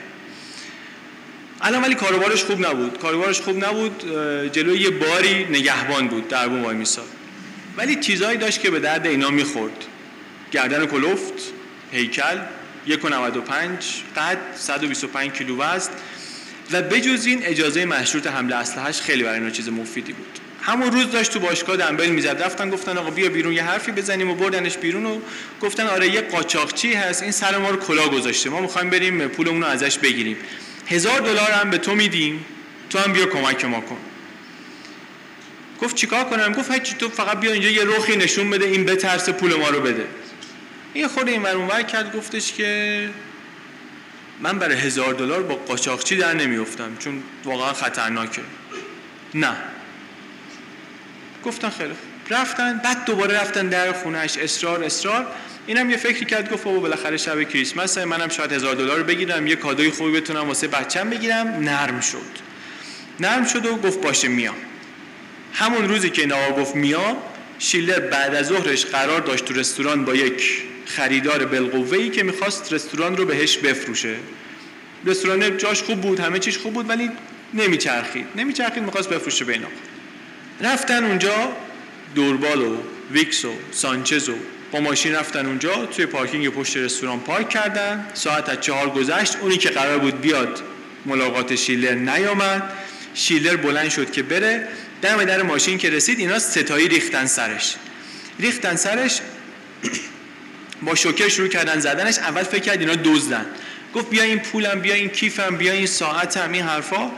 الان ولی کاروبارش خوب نبود، کاروبارش خوب نبود، جلوی یه باری نگهبان بود، دربون وای میساد. ولی چیزایی داشت که به درد اینا میخورد. گردن کلفت، هیکل، یک و نود و پنج قد، صد و بیست و پنج کیلو وزن و بجز این اجازه مشروط حمل اسلحه‌اش خیلی برای اینا چیز مفیدی بود. همون روز داشت تو باشگاه دنبل میزد، رفتن گفتن آقا بیا بیرون یه حرفی بزنیم و بردنش بیرون و گفتن آره یه قاچاقچی هست، این سر ما رو کلا گذاشته، ما می‌خوایم بریم پولمون رو ازش بگیریم، هزار دلار هم به تو میدیم، تو هم بیا کمک ما کن. گفت چیکار کنم؟ گفت هیچ، تو فقط بیا اینجا یه رخی نشون بده، این بترسه پول ما رو بده. این خود این ور اونور کرد، گفتش که من برای هزار دلار با قاچاقچی در نمیافتم چون واقعا خطرناکه. نه. گفتن خیلی خوب. رفتن، بعد دوباره رفتن در خونه‌اش، اصرار اصرار. اینم یه فکری کرد، گفت بابا بالاخره شب کریسمسه، منم شاید هزار دلار بگیرم، یه کادوی خوبی بتونم واسه بچه‌م بگیرم. نرم شد. نرم شد و گفت باشه میام. همون روزی که اینا گفت میام، شیلر بعد از ظهرش قرار داشت تو رستوران با یک خریدار بالقوه‌ای که می‌خواست رستوران رو بهش بفروشه. رستوران جاش خوب بود، همه چیش خوب بود، ولی نمیچرخید. نمیچرخید، می‌خواست بفروشه به اینا. رفتن اونجا دوربال و ویکس و سانچز و با ماشین رفتن اونجا، توی پارکینگ پشت رستوران پارک کردن. ساعت از چهار گذشت، اونی که قرار بود بیاد ملاقات شیلر نیامد. شیلر بلند شد که بره، دم در ماشین که رسید اینا ستایی ریختن سرش، ریختن سرش با شوکر شروع کردن زدنش. اول فکر کرد اینا دزدن، گفت بیا این پولم، بیا این کیفم، بیا این ساعتم، این حرفا.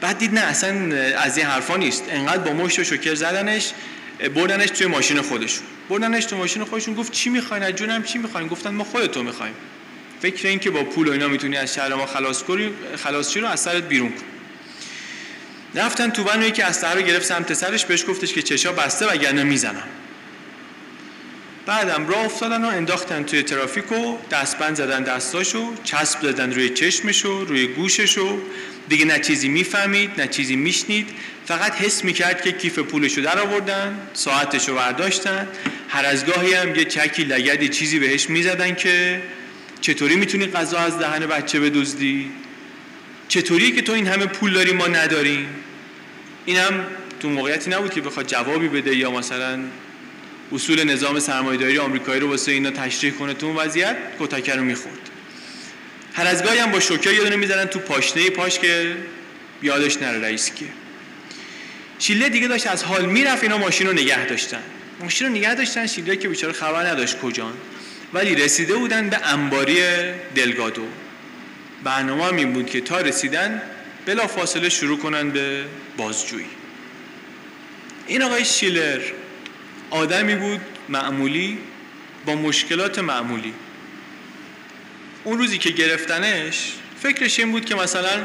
بعد دید نه، اصلا از این حرفا نیست. انقدر با مشت و شوکر زدنش، بردنش توی ماشین خودشون، بردنش تو ماشین خودشون. گفت چی می‌خواین از جونم، چی می‌خواین؟ گفتن ما خودتو می‌خوایم. فکر این که با پول و اینا می‌تونی از شهر ما خلاص کنی، خلاصشی رو از سرت بیرون کن. رفتن تو بانویی که اسلحه رو گرفت سمت سرش، بهش گفتش که چشا بسته وگرنه میزنم. بعدم راه افتادن و انداختن توی ترافیک و دستبند زدن دستاشو، چسب زدن روی چشمشو، روی گوششو. دیگه نه چیزی میفهمید، نه چیزی میشنید، فقط حس میکرد که کیف پولشو در آوردن، ساعتشو برداشتن، هر از گاهی هم یه چکی لگدی چیزی بهش میزدن که چطوری میتونی غذا از دهن بچه بدزدی؟ چطوری که تو این همه پول داری ما نداریم؟ اینم تو موقعیتی نبود که بخواد جوابی بده یا مثلا اصول نظام سرمایه‌داری آمریکایی رو واسه اینا تشریح کنه. تو اون وضعیت کتک رو می‌خورد. هر از گاهی هم با شوکه یه دونه می‌زدن تو پاشنه پاش که یادش نره رئیس کیه. شیله دیگه داشت از حال میرفت، اینا ماشین رو نگه داشتن. ماشین رو نگه داشتن، شیله که بیچاره خبر نداشت کجان. ولی رسیده بودن به انباری دلگادو. برنامه این بود که تا رسیدن بلا فاصله شروع کنن به بازجویی. این آقای شیلر آدمی بود معمولی با مشکلات معمولی. اون روزی که گرفتنش فکرش این بود که مثلا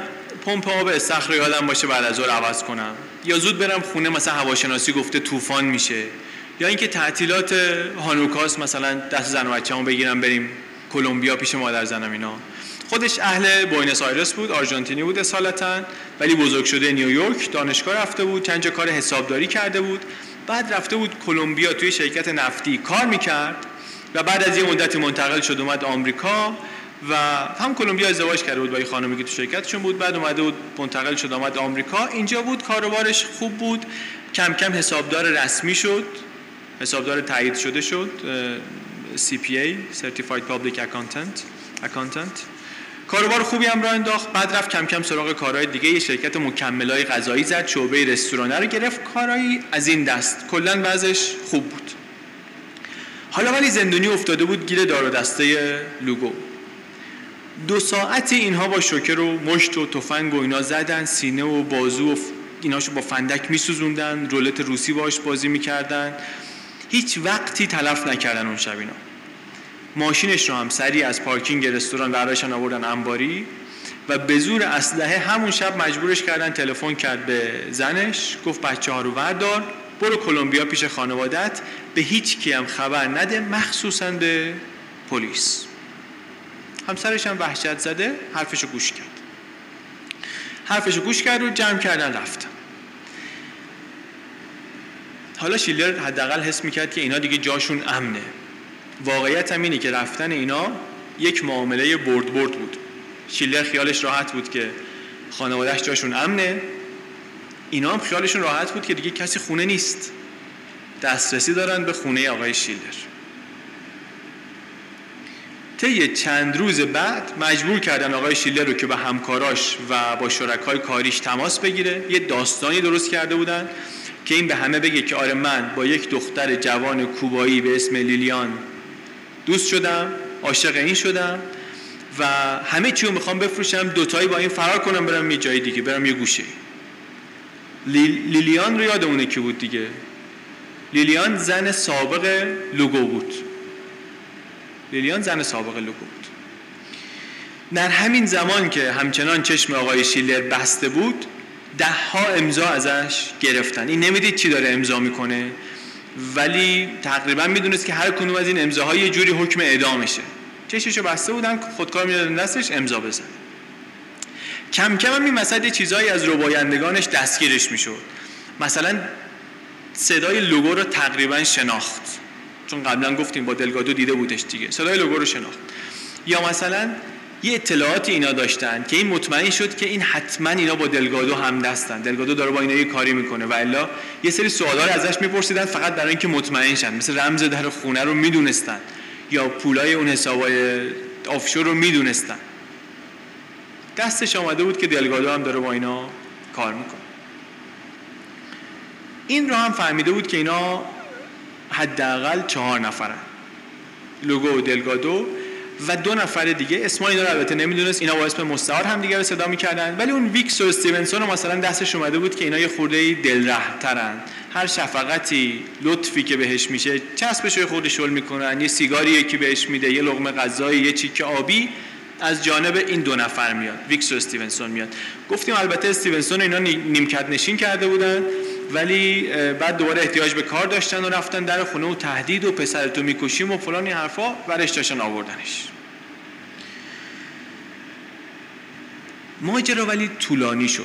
پمپ آب استخر یادم باشه بعد از ظهر عوض کنم، یا زود برم خونه، مثلا هواشناسی گفته طوفان میشه، یا اینکه تعطیلات هانوکاست مثلا دست زن و بچه‌مو بگیرم بریم کلمبیا پیش مادر زنم. اینا خودش اهل بوئنوس آیرس بود، آرژانتینی بود اصالتاً، ولی بزرگ شده نیویورک، دانشگاه رفته بود، چند جا کار حسابداری کرده بود، بعد رفته بود کلمبیا توی شرکت نفتی کار میکرد و بعد از یه مدتی منتقل شد اومد آمریکا و هم کلمبیا ازدواج کرده بود با یه خانمی که تو شرکتشون بود، بعد اومده بود منتقل شد اومد آمریکا. اینجا بود، کاروبارش خوب بود، کم کم حسابدار رسمی شد، حسابدار تایید شده شد، سی پی ای Certified Public Accountant Accountant. کاروبار خوبی هم را انداخت. بعد رفت کم کم سراغ کارهای دیگه، یه شرکت مکملای غذایی زد، شعبه رستورانه رو گرفت، کارهای از این دست. کلاً وضعش خوب بود. حالا ولی زندونی افتاده بود گیر دار و دسته لوگو. دو ساعتی اینها با شوکر و مشت و تفنگ و اینا زدن، سینه و بازو و ایناشو با فندک میسوزوندن، رولت روسی باهاش بازی میکردن. هیچ وقتی تلف نکردن اون شب اینا. ماشینش رو هم سریع از پارکینگ رستوران براشون آوردن انباری و به زور اسلحه همون شب مجبورش کردن. تلفن کرد به زنش، گفت بچه‌ها رو وردار برو کلمبیا پیش خانوادت، به هیچ کی هم خبر نده، مخصوصا به پلیس. همسرش هم وحشت زده حرفشو گوش کرد. حرفشو گوش کرد و جمع کردن رفتن. حالا شیلر حداقل حس میکرد که اینا دیگه جاشون امنه. واقعیت هم اینه که رفتن اینا یک معامله برد برد بود. شیلر خیالش راحت بود که خانوادهش جاشون امنه، اینا هم خیالشون راحت بود که دیگه کسی خونه نیست، دسترسی دارن به خونه آقای شیلر. طی چند روز بعد مجبور کردن آقای شیلر رو که با همکاراش و با شرکای کاریش تماس بگیره. یه داستانی درست کرده بودن که این به همه بگه که آره من با یک دختر جوان کوبایی به اسم لیلیان دوست شدم، عاشق این شدم و همه چی رو میخوام بفروشم، دوتایی با این فرار کنم برم یه جای دیگه، برم یه گوشه. لیلیان رو یادمونه کی بود دیگه؟ لیلیان زن سابق لوگو بود. لیلیان زن سابق لوگو بود. در همین زمان که همچنان چشم آقای شیلر بسته بود، ده ها امضا ازش گرفتن. این نمیدید چی داره امضا میکنه، ولی تقریبا میدونست که هر کدوم از این امضاها یه جوری حکم اعدامشه. چشمشو بسته بودن، خودکار میدادن دستش امضا بزن. کم کم هم این مسئله چیزایی از ربایندگانش دستگیرش میشد. مثلا صدای لوگو رو تقریبا شناخت، چون قبلا گفتیم با دلگادو دیده بودش دیگه، صدای لوگو رو شناخت. یا مثلا یه اطلاعاتی اینا داشتن که این مطمئن شد که این حتما اینا با دلگادو هم دستن، دلگادو داره با اینا یه کاری میکنه، و الا یه سری سوالا رو ازش میپرسیدن فقط برای اینکه مطمئن شن. مثل رمز در خونه رو میدونستن یا پولای اون حسابای آفشور رو میدونستن. دستش آمده بود که دلگادو هم داره با اینا کار میکنه. این رو هم فهمیده بود که اینا حداقل چهار نفرن، لوگو و دلگادو و دو نفر دیگه. اسم اینا رو البته نمیدونست، اینا با اسم مستعار هم دیگه رو صدا میکردن. ولی اون ویکس و استیونسون رو مثلا دستش اومده بود که اینا یه خورده دلره ترن، هر شفقتی لطفی که بهش میشه چسبش رو خورده شل میکنن، یه سیگاری یکی بهش میده، یه لقمه غذایی، یه چیک آبی از جانب این دو نفر میاد، ویکس و استیونسون میاد. گفتیم البته استیونسون اینا نیمکت نشین کرده بودن، ولی بعد دوباره احتیاج به کار داشتن و رفتن در خونه و تهدید و پسرتو میکشیم و فلان این حرفا، ورش داشتن آوردنش. ماجرا ولی طولانی شد.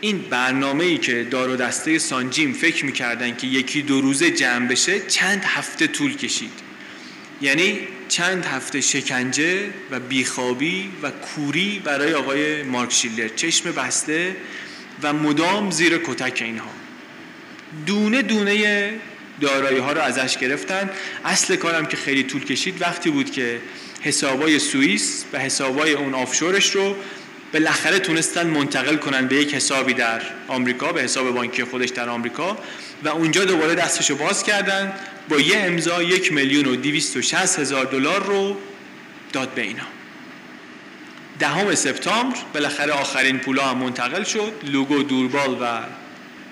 این برنامه‌ای که دار و دسته سانجیم فکر می‌کردن که یکی دو روزه جمع بشه، چند هفته طول کشید. یعنی چند هفته شکنجه و بیخوابی و کوری برای آقای مارک شیلر، چشم بسته و مدام زیر کتک اینها. دونه دونه دارایی ها رو ازش گرفتن. اصل کارم که خیلی طول کشید وقتی بود که حسابای سوئیس و حسابای اون آفشورش رو بالاخره تونستن منتقل کنن به یک حسابی در آمریکا، به حساب بانکی خودش در آمریکا، و اونجا دوباره دستشو باز کردن، با یه امضا یک میلیون و دویست و شصت هزار دلار رو داد به اینا. دهم سپتامبر بالاخره آخرین پولا هم منتقل شد. لوگو، دوربال و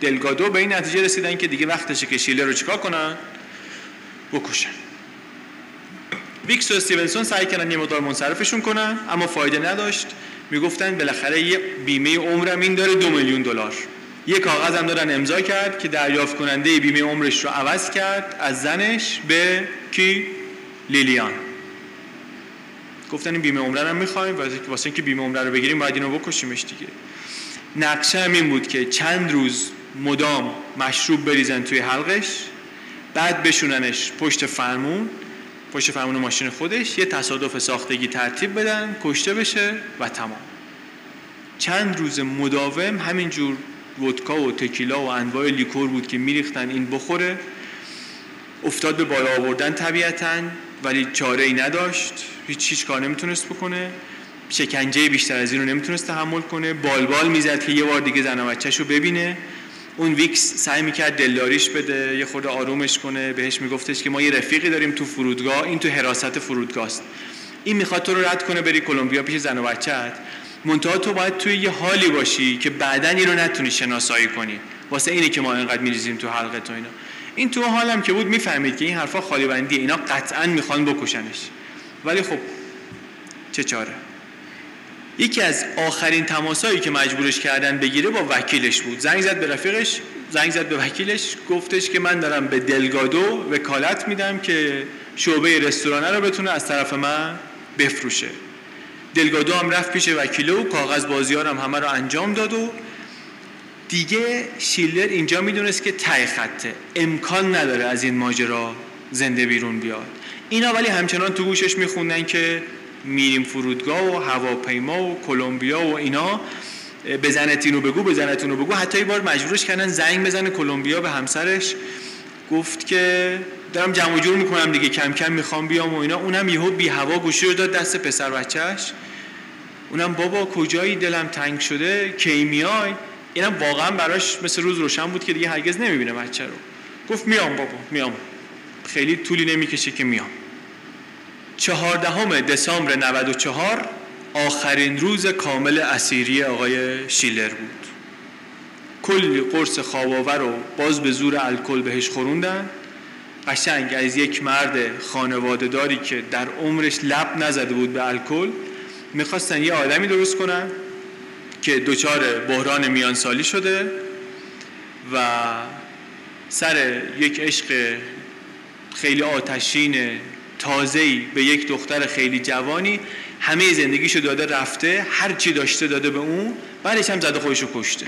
دلگادو به این نتیجه رسیدن که دیگه وقتشه که شیلر رو چیکار کنن؟ بکشن. ویکس و استیونسون سعی کردن یه مقدار منصرفشون کنن، اما فایده نداشت. میگفتن بالاخره یه بیمه عمرم این داره دو میلیون دلار. یک کاغذ هم دادن امضا کرد که دریافت کننده بیمه عمرش رو عوض کرد از زنش به کی؟ لیلیان. گفتن این بیمه عمره رو هم می‌خوایم، واسه اینکه بیمه عمره رو بگیریم باید اینو بکشیمش دیگه. نقشه هم این بود که چند روز مدام مشروب بریزن توی حلقش، بعد بشوننش پشت فرمون، پشت فرمون ماشین خودش، یه تصادف ساختگی ترتیب بدن، کشته بشه و تمام. چند روز مداوم همینجور ودکا و تکیلا و انواع لیکور بود که میریختن این بخوره. افتاد به بالا آوردن طبیعتاً، ولی چاره ای نداشت، هیچ هیچ کار نمیتونست بکنه، شکنجه بیشتر از این رو نمیتونست تحمل کنه. بالبال میزد که یه بار دیگه زن و بچه‌شو ببینه. اون ویکس سعی میکرد دلداریش بده، یه خورده آرومش کنه، بهش میگفتش که ما یه رفیقی داریم تو فرودگاه، این تو حراست فرودگاه است، این میخواد تو رو رد کنه بری کلمبیا پیش زن و بچه‌ت، منتها تو باید توی یه حالی باشی که بعداً اینو نتونی شناسایی کنی، واسه اینه که ما اینقدر میریزیم تو حلقت و اینا. این تو حالم که بود میفهمید که این حرفا خالی بندیه، اینا قطعا میخوان بکشنش، ولی خب چه چاره. یکی از آخرین تماسایی که مجبورش کردن بگیره با وکیلش بود. زنگ زد به رفیقش، زنگ زد به وکیلش، گفتش که من دارم به دلگادو وکالت میدم که شعبه رستورانه رو بتونه از طرف من بفروشه. دلگادو هم رفت پیش وکیل و کاغذ بازیار هم همه رو انجام داد و دیگه شیلر اینجا میدونست که ته خطه، امکان نداره از این ماجرا زنده بیرون بیاد. اینا ولی همچنان تو گوشش میخوندن که میریم فرودگاه و هواپیما و کلمبیا و اینا، بزنتینو بگو بزنتینو بگو. حتی یه بار مجبورش کردن زنگ بزنه کلمبیا به همسرش، گفت که دارم جمع جور میکنم دیگه، کم کم میخوام بیام و اینا. اونم یهو بی هوا گوشی رو داد دست پسر بچه‌اش، اونم بابا کجایی، دلم تنگ شده، کی میای؟ اینم واقعا براش مثل روز روشن بود که دیگه هرگز نمیبینه بچه رو. گفت میام بابا میام، خیلی طولی نمیکشه که میام. چهاردهم دسامبر نود و چهار آخرین روز کامل اسیری آقای شیلر بود. کلی قرص خواب‌آور رو باز به زور الکل بهش خوروندن، قشنگ از یک مرد خانواده داری که در عمرش لب نزده بود به الکل میخواستن یه آدمی درست کنن که دوچار بحران میانسالی شده و سر یک عشق خیلی آتشین تازه‌ای به یک دختر خیلی جوانی همه زندگیشو داده رفته، هر چی داشته داده به اون، بعدش هم زده خودشو کشته.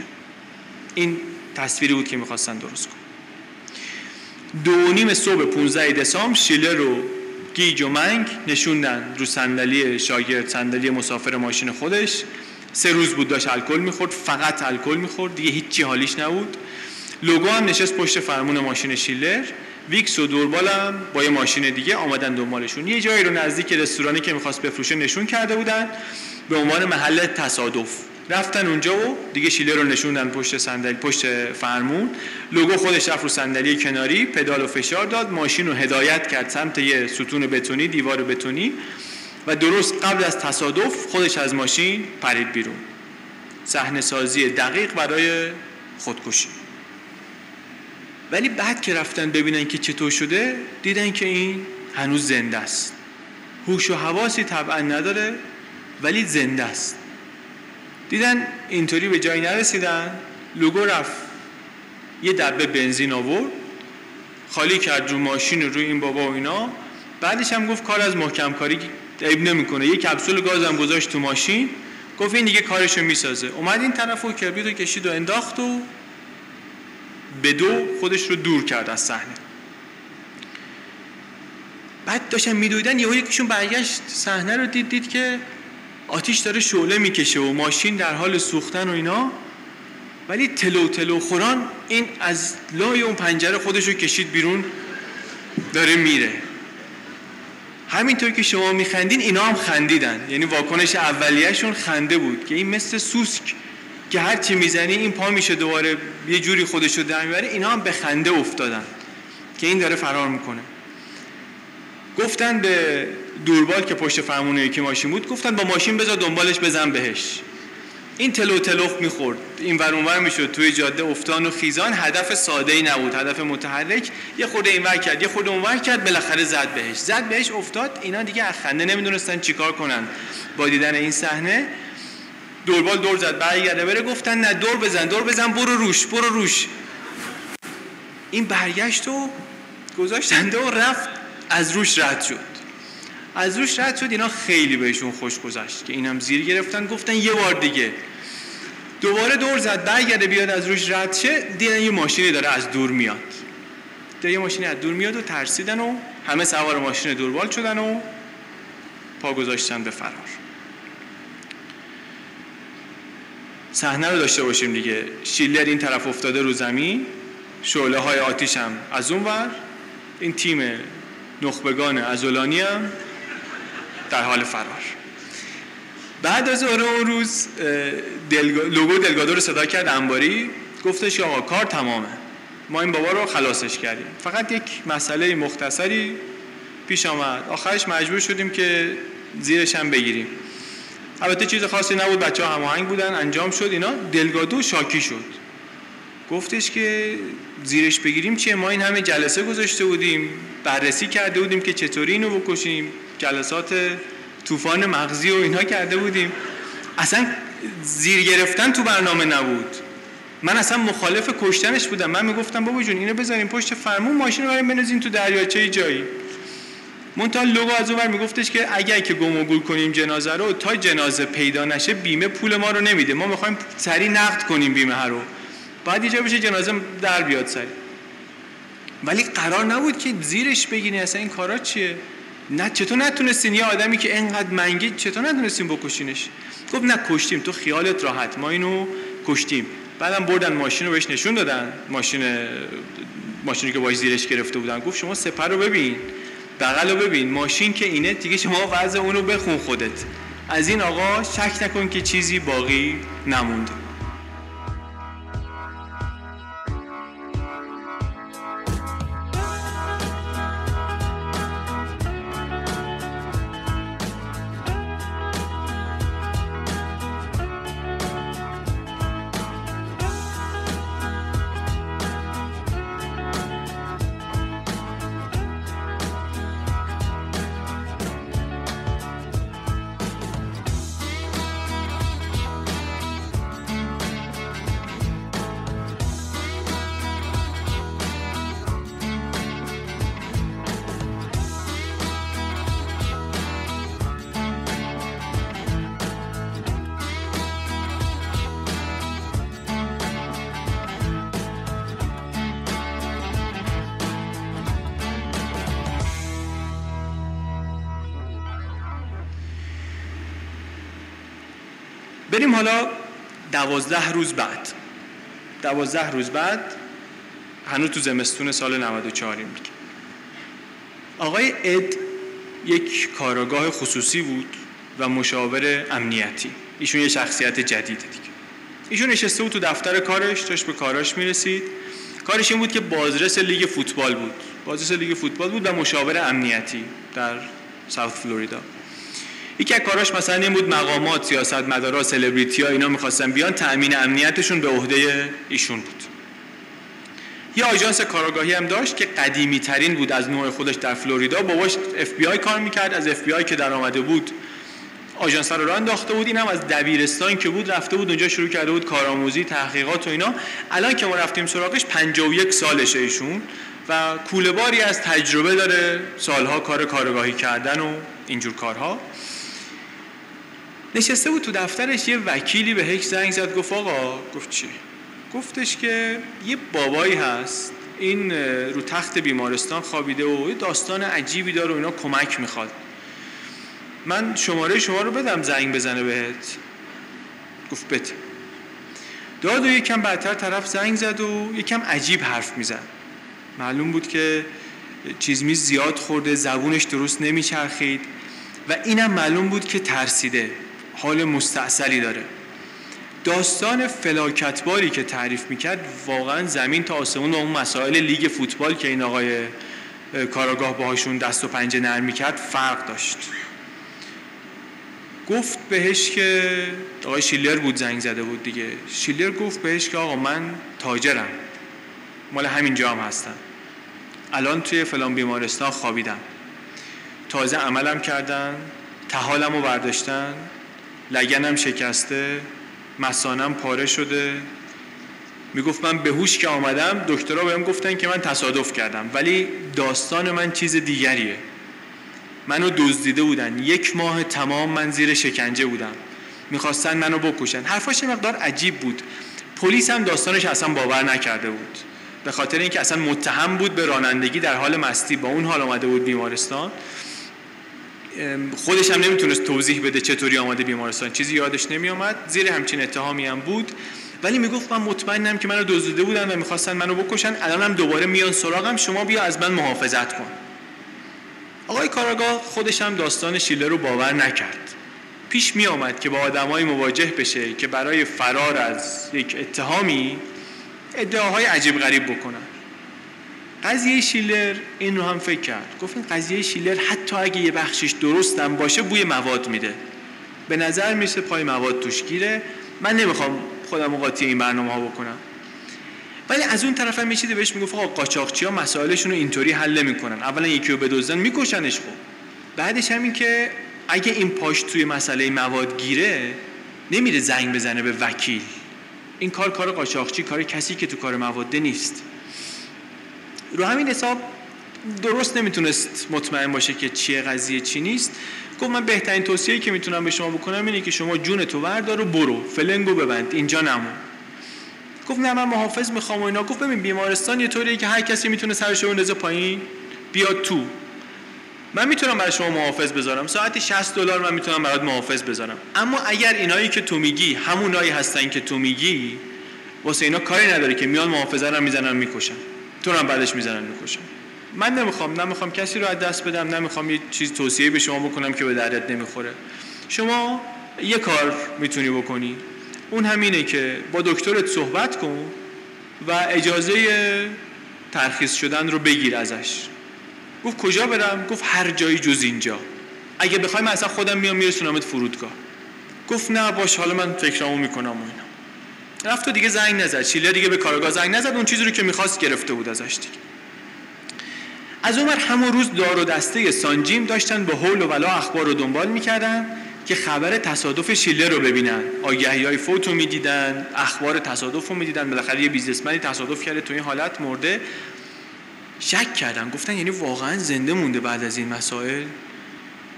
این تصویری بود که میخواستن درست کنن. دو نیم صبح پانزده دسامبر شیلر رو گیج و منگ نشوندن رو صندلی شاگرد، صندلی مسافر ماشین خودش. سه روز بود داشت الکل میخورد، فقط الکل میخورد، دیگه هیچی حالیش نبود. لوگو هم نشست پشت فرمون ماشین شیلر، ویکس و دوربال هم با یه ماشین دیگه آمدن دنبالشون. یه جایی رو نزدیک رستورانی که میخواست بفروشه نشون کرده بودن به عنوان محل تصادف. رفتن اونجا و دیگه شیلر رو نشوندن پشت صندلی، پشت فرمون. لوگو خودش رفت رو صندلی کناری، پدال و فشار داد، ماشین رو هدایت کرد سمت یه ستون بتونی، دیوار بتونی، و درست قبل از تصادف خودش از ماشین پرید بیرون. صحنه سازی دقیق برای خودکشی. ولی بعد که رفتن ببینن که چطور شده، دیدن که این هنوز زنده است. هوش و حواسی طبعا نداره ولی زنده است. دیدن اینطوری به جایی نرسیدن، لوگو رفت یه دبه بنزین آورد خالی کرد رو ماشین رو این بابا و اینا. بعدش هم گفت کار از محکم کاری عیب نمیکنه، یه کپسول گاز هم گذاشت تو ماشین، گفت این دیگه کارشو میسازه. اومد این طرفو کبریت رو کشید و انداخت و به دو خودش رو دور کرد از صحنه. بعد داشتن میدویدن، یهو یکیشون برگشت صحنه رو دید، دید که آتیش داره شعله میکشه و ماشین در حال سوختن و اینا، ولی تلو تلو خوران این از لای اون پنجره خودش رو کشید بیرون، داره میره. همینطور که شما میخندین اینا هم خندیدن، یعنی واکنش اولیه‌شون خنده بود که این مثل سوسک که هر چی میزنی این پا میشه دوباره یه جوری خودش رو در میبره. اینا هم به خنده افتادن که این داره فرار میکنه. گفتن به دوربال که پشت فرمون یکی ماشین بود، گفتن با ماشین بذار دنبالش بزن بهش. این تلو تلوخ میخورد، این ور اون ور میشد توی جاده، افتان و خیزان. هدف ساده‌ای نبود، هدف متحرک. یه خورده اینور کرد، یه خورده اونور کرد، بالاخره زد بهش. زد بهش افتاد. اینا دیگه از خنده نمیدونستن چیکار کنن با دیدن این صحنه. دوربال دور زد برگرده بره، گفتن نه دور بزن دور بزن، برو روش برو روش. این برگشت و گذاشتند و رفت از روش رد شد. از روش رد شد. اینا خیلی بهشون خوش گذشت که اینم زیر گرفتن، گفتن یه بار دیگه. دوباره دور زد برگرده بیاد از روش رد شه، دیدن یه ماشینی داره از دور میاد. دیدن یه ماشینی از دور میاد و ترسیدن و همه سوار ماشین دوربال شدن و پا گذاشتن به فرار. صحنه رو داشته باشیم دیگه. شیلر این طرف افتاده رو زمین، شعله های آتیش هم از اون ور، این تیم نخبگان عضلانی هم در حال فرار. بعد از اون روز دلگا... لوگو دلگادو رو صدا کرد انباری، گفتش که آقا کار تمامه، ما این بابا رو خلاصش کردیم. فقط یک مسئله مختصری پیش آمد، آخرش مجبور شدیم که زیرش هم بگیریم. البته چیز خاصی نبود، بچه‌ها هماهنگ بودن، انجام شد اینا. دلگادو شاکی شد، گفتش که زیرش بگیریم چیه، ما این همه جلسه گذاشته بودیم، بررسی کرده بودیم که چطوری اینو بکشیم، جلسات طوفان مغزی و اینها کرده بودیم، اصلا زیر گرفتن تو برنامه نبود. من اصلا مخالف کشتنش بودم، من میگفتم بابا جون اینو بذاریم پشت فرمون، ماشین رو بریم بنزین تو دریاچه جایی. منتها لوگو از اون ور میگفتش که اگر که گم و گور کنیم جنازه رو، تا جنازه پیدا نشه بیمه پول ما رو نمیده، ما میخوایم سریع نقد کنیم بیمه رو، بعد یه جا بشه جنازه در بیاد سریع. ولی قرار نبود که زیرش بگیری، اصلا این کارا چیه؟ نه چطور نتونستین یه آدمی که اینقدر منگه چطور نتونستین بکشینش؟ گفت نه کشتیم، تو خیالت راحت، ما اینو کشتیم. بعدم بردن ماشین رو بهش نشون دادن، ماشین ماشینی که باهاش زیرش گرفته بودن. گفت شما سپر رو ببین، بغل رو ببین، ماشین که اینه دیگه، شما وضع اون رو بخون خودت، از این آقا شک نکن که چیزی باقی نمونده. بریم حالا دوازده روز بعد. دوازده روز بعد هنوز تو زمستون سال نود و چهار میگه. آقای اد یک کارگاه خصوصی بود و مشاور امنیتی. ایشون یه شخصیت جدیده دیگه. ایشون نشسته بود تو دفتر کارش، داشت به کاراش میرسید. کارش این بود که بازرس لیگ فوتبال بود. بازرس لیگ فوتبال بود و مشاور امنیتی در ساوت فلوریدا. یکی از کاراش مثلا این بود مقامات، سیاستمدارا، سلبریتی‌ها اینا می‌خواستن بیان، تأمین امنیتشون به عهده ایشون بود. یه آژانس کارآگاهی هم داشت که قدیمی‌ترین بود از نوع خودش در فلوریدا. باباش اف بی آی کار می‌کرد، از اف بی آی که درآمده بود آژانس رو راه انداخته بود. این هم از دبیرستان که بود رفته بود اونجا شروع کرده بود کارآموزی، تحقیقات و اینا. الان که ما رفتیم سراغش پنجاه و یک سالشه ایشون و کوله‌باری از تجربه داره، سال‌ها کار کارآگاهی کردن و اینجور کارها. نشسته بود تو دفترش، یه وکیلی بهش زنگ زد، گفت آقا. گفت چی؟ گفتش که یه بابایی هست این رو تخت بیمارستان خوابیده و یه داستان عجیبی داره و اینا کمک میخواد، من شماره شما رو بدم زنگ بزنه بهت. گفت بده. داد و یکم بعدتر طرف زنگ زد و یکم عجیب حرف میزد، معلوم بود که چیز میز زیاد خورده، زبونش درست نمیچرخید و اینم معلوم بود که ترسیده، حال مستعسلی داره. داستان فلاکتباری که تعریف میکرد واقعا زمین تا آسمون و اون مسائل لیگ فوتبال که این آقای کاراگاه باهاشون دست و پنجه نرم میکرد فرق داشت. گفت بهش که آقای شیلر بود زنگ زده بود دیگه، شیلر گفت بهش که آقا من تاجرم، مال همین جا هم هستم، الان توی فلان بیمارستان خوابیدم، تازه عملم کردن، تحالم رو برداشتن، لگنم شکسته، مثانم پاره شده. میگفت من به هوش که آمدم دکترها بهم گفتن که من تصادف کردم، ولی داستان من چیز دیگریه، منو دزدیده بودن، یک ماه تمام من زیر شکنجه بودم، میخواستن منو بکشن. حرفاش مقدار عجیب بود، پلیس هم داستانش اصلا باور نکرده بود، به خاطر اینکه اصلا متهم بود به رانندگی در حال مستی، با اون حال آمده بود بیمارستان، خودش هم نمیتونست توضیح بده چطوری آمده بیمارستان، چیزی یادش نمیامد، زیر همچین اتهامی هم بود. ولی میگفت من مطمئنم که منو دزدیده بودن و میخواستن منو بکشن، الان هم دوباره میان سراغم، شما بیا از من محافظت کن. آقای کاراگاه خودش هم داستان شیلر رو باور نکرد، پیش میامد که با آدمایی مواجه بشه که برای فرار از یک اتهامی ادعاهای عجیب غریب بکنن. قضیه شیلر این رو هم فکر کرد، گفت این قضیه شیلر حتی اگه یه بخشش درست هم باشه بوی مواد میده، به نظر میشه پای مواد توش گیره، من نمیخوام خودم قاطی این برنامه ها بکنم. ولی از اون طرف هم یه چیزی بهش میگفت آقا قاچاقچی‌ها مسائلشون رو اینطوری حل نمی‌کنن، اولا یکی رو بدزدن میکشنش، خب بعدش همین که اگه این پاش توی مسئله مواد گیره نمیره زنگ بزنه به وکیل، این کار کار قاچاقچی، کار کسی که تو کار مواد نیست. رو همین حساب درست نمیتونست مطمئن باشه که چیه قضیه چی نیست. گفت من بهترین توصیه‌ای که میتونم به شما بکنم اینه که شما جون تو وردار و برو، فلنگو ببند، اینجا نمون. گفت نه من محافظ میخوام و اینا. گفت ببین بیمارستان یه طوریه که هر کسی میتونه سرش رو بندازه پایین بیاد تو، من میتونم برای شما محافظ بذارم، ساعتی شصت دلار من میتونم برات محافظ بذارم، اما اگر اینایی که تو میگی همونایی هستن که تو میگی، واسه اینا کاری نداره که میان محافظه رو میزنن میکشن، تو رو بعدش میزنن میکشن. من نمیخوام نمیخوام کسی رو از دست بدم، نمیخوام یه چیز توصیه به شما بکنم که به دردت نمیخوره. شما یه کار میتونی بکنی، اون همینه که با دکترت صحبت کن و اجازه ترخیص شدن رو بگیر ازش. گفت کجا برم؟ گفت هر جایی جز اینجا، اگه بخوای من اصلا خودم میام میرسونمت فرودگاه. گفت نه باش، حالا من فکرامو میکنم و اینا. رفت و دیگه زنگ نزد، شیلر دیگه به کارگاه زنگ نزد، اون چیزی رو که میخواست گرفته بود ازش دیگه. از عمر همون روز دار و دسته سانجیم داشتن با هول و ولا اخبار رو دنبال میکردن که خبر تصادف شیلر رو ببینن. آگهی‌های فوتو میدیدن، اخبار تصادف رو میدیدن، بالاخره یه بیزنسمنی تصادف کرده تو این حالت مرده. شک کردن، گفتن یعنی واقعا زنده مونده بعد از این مسائل؟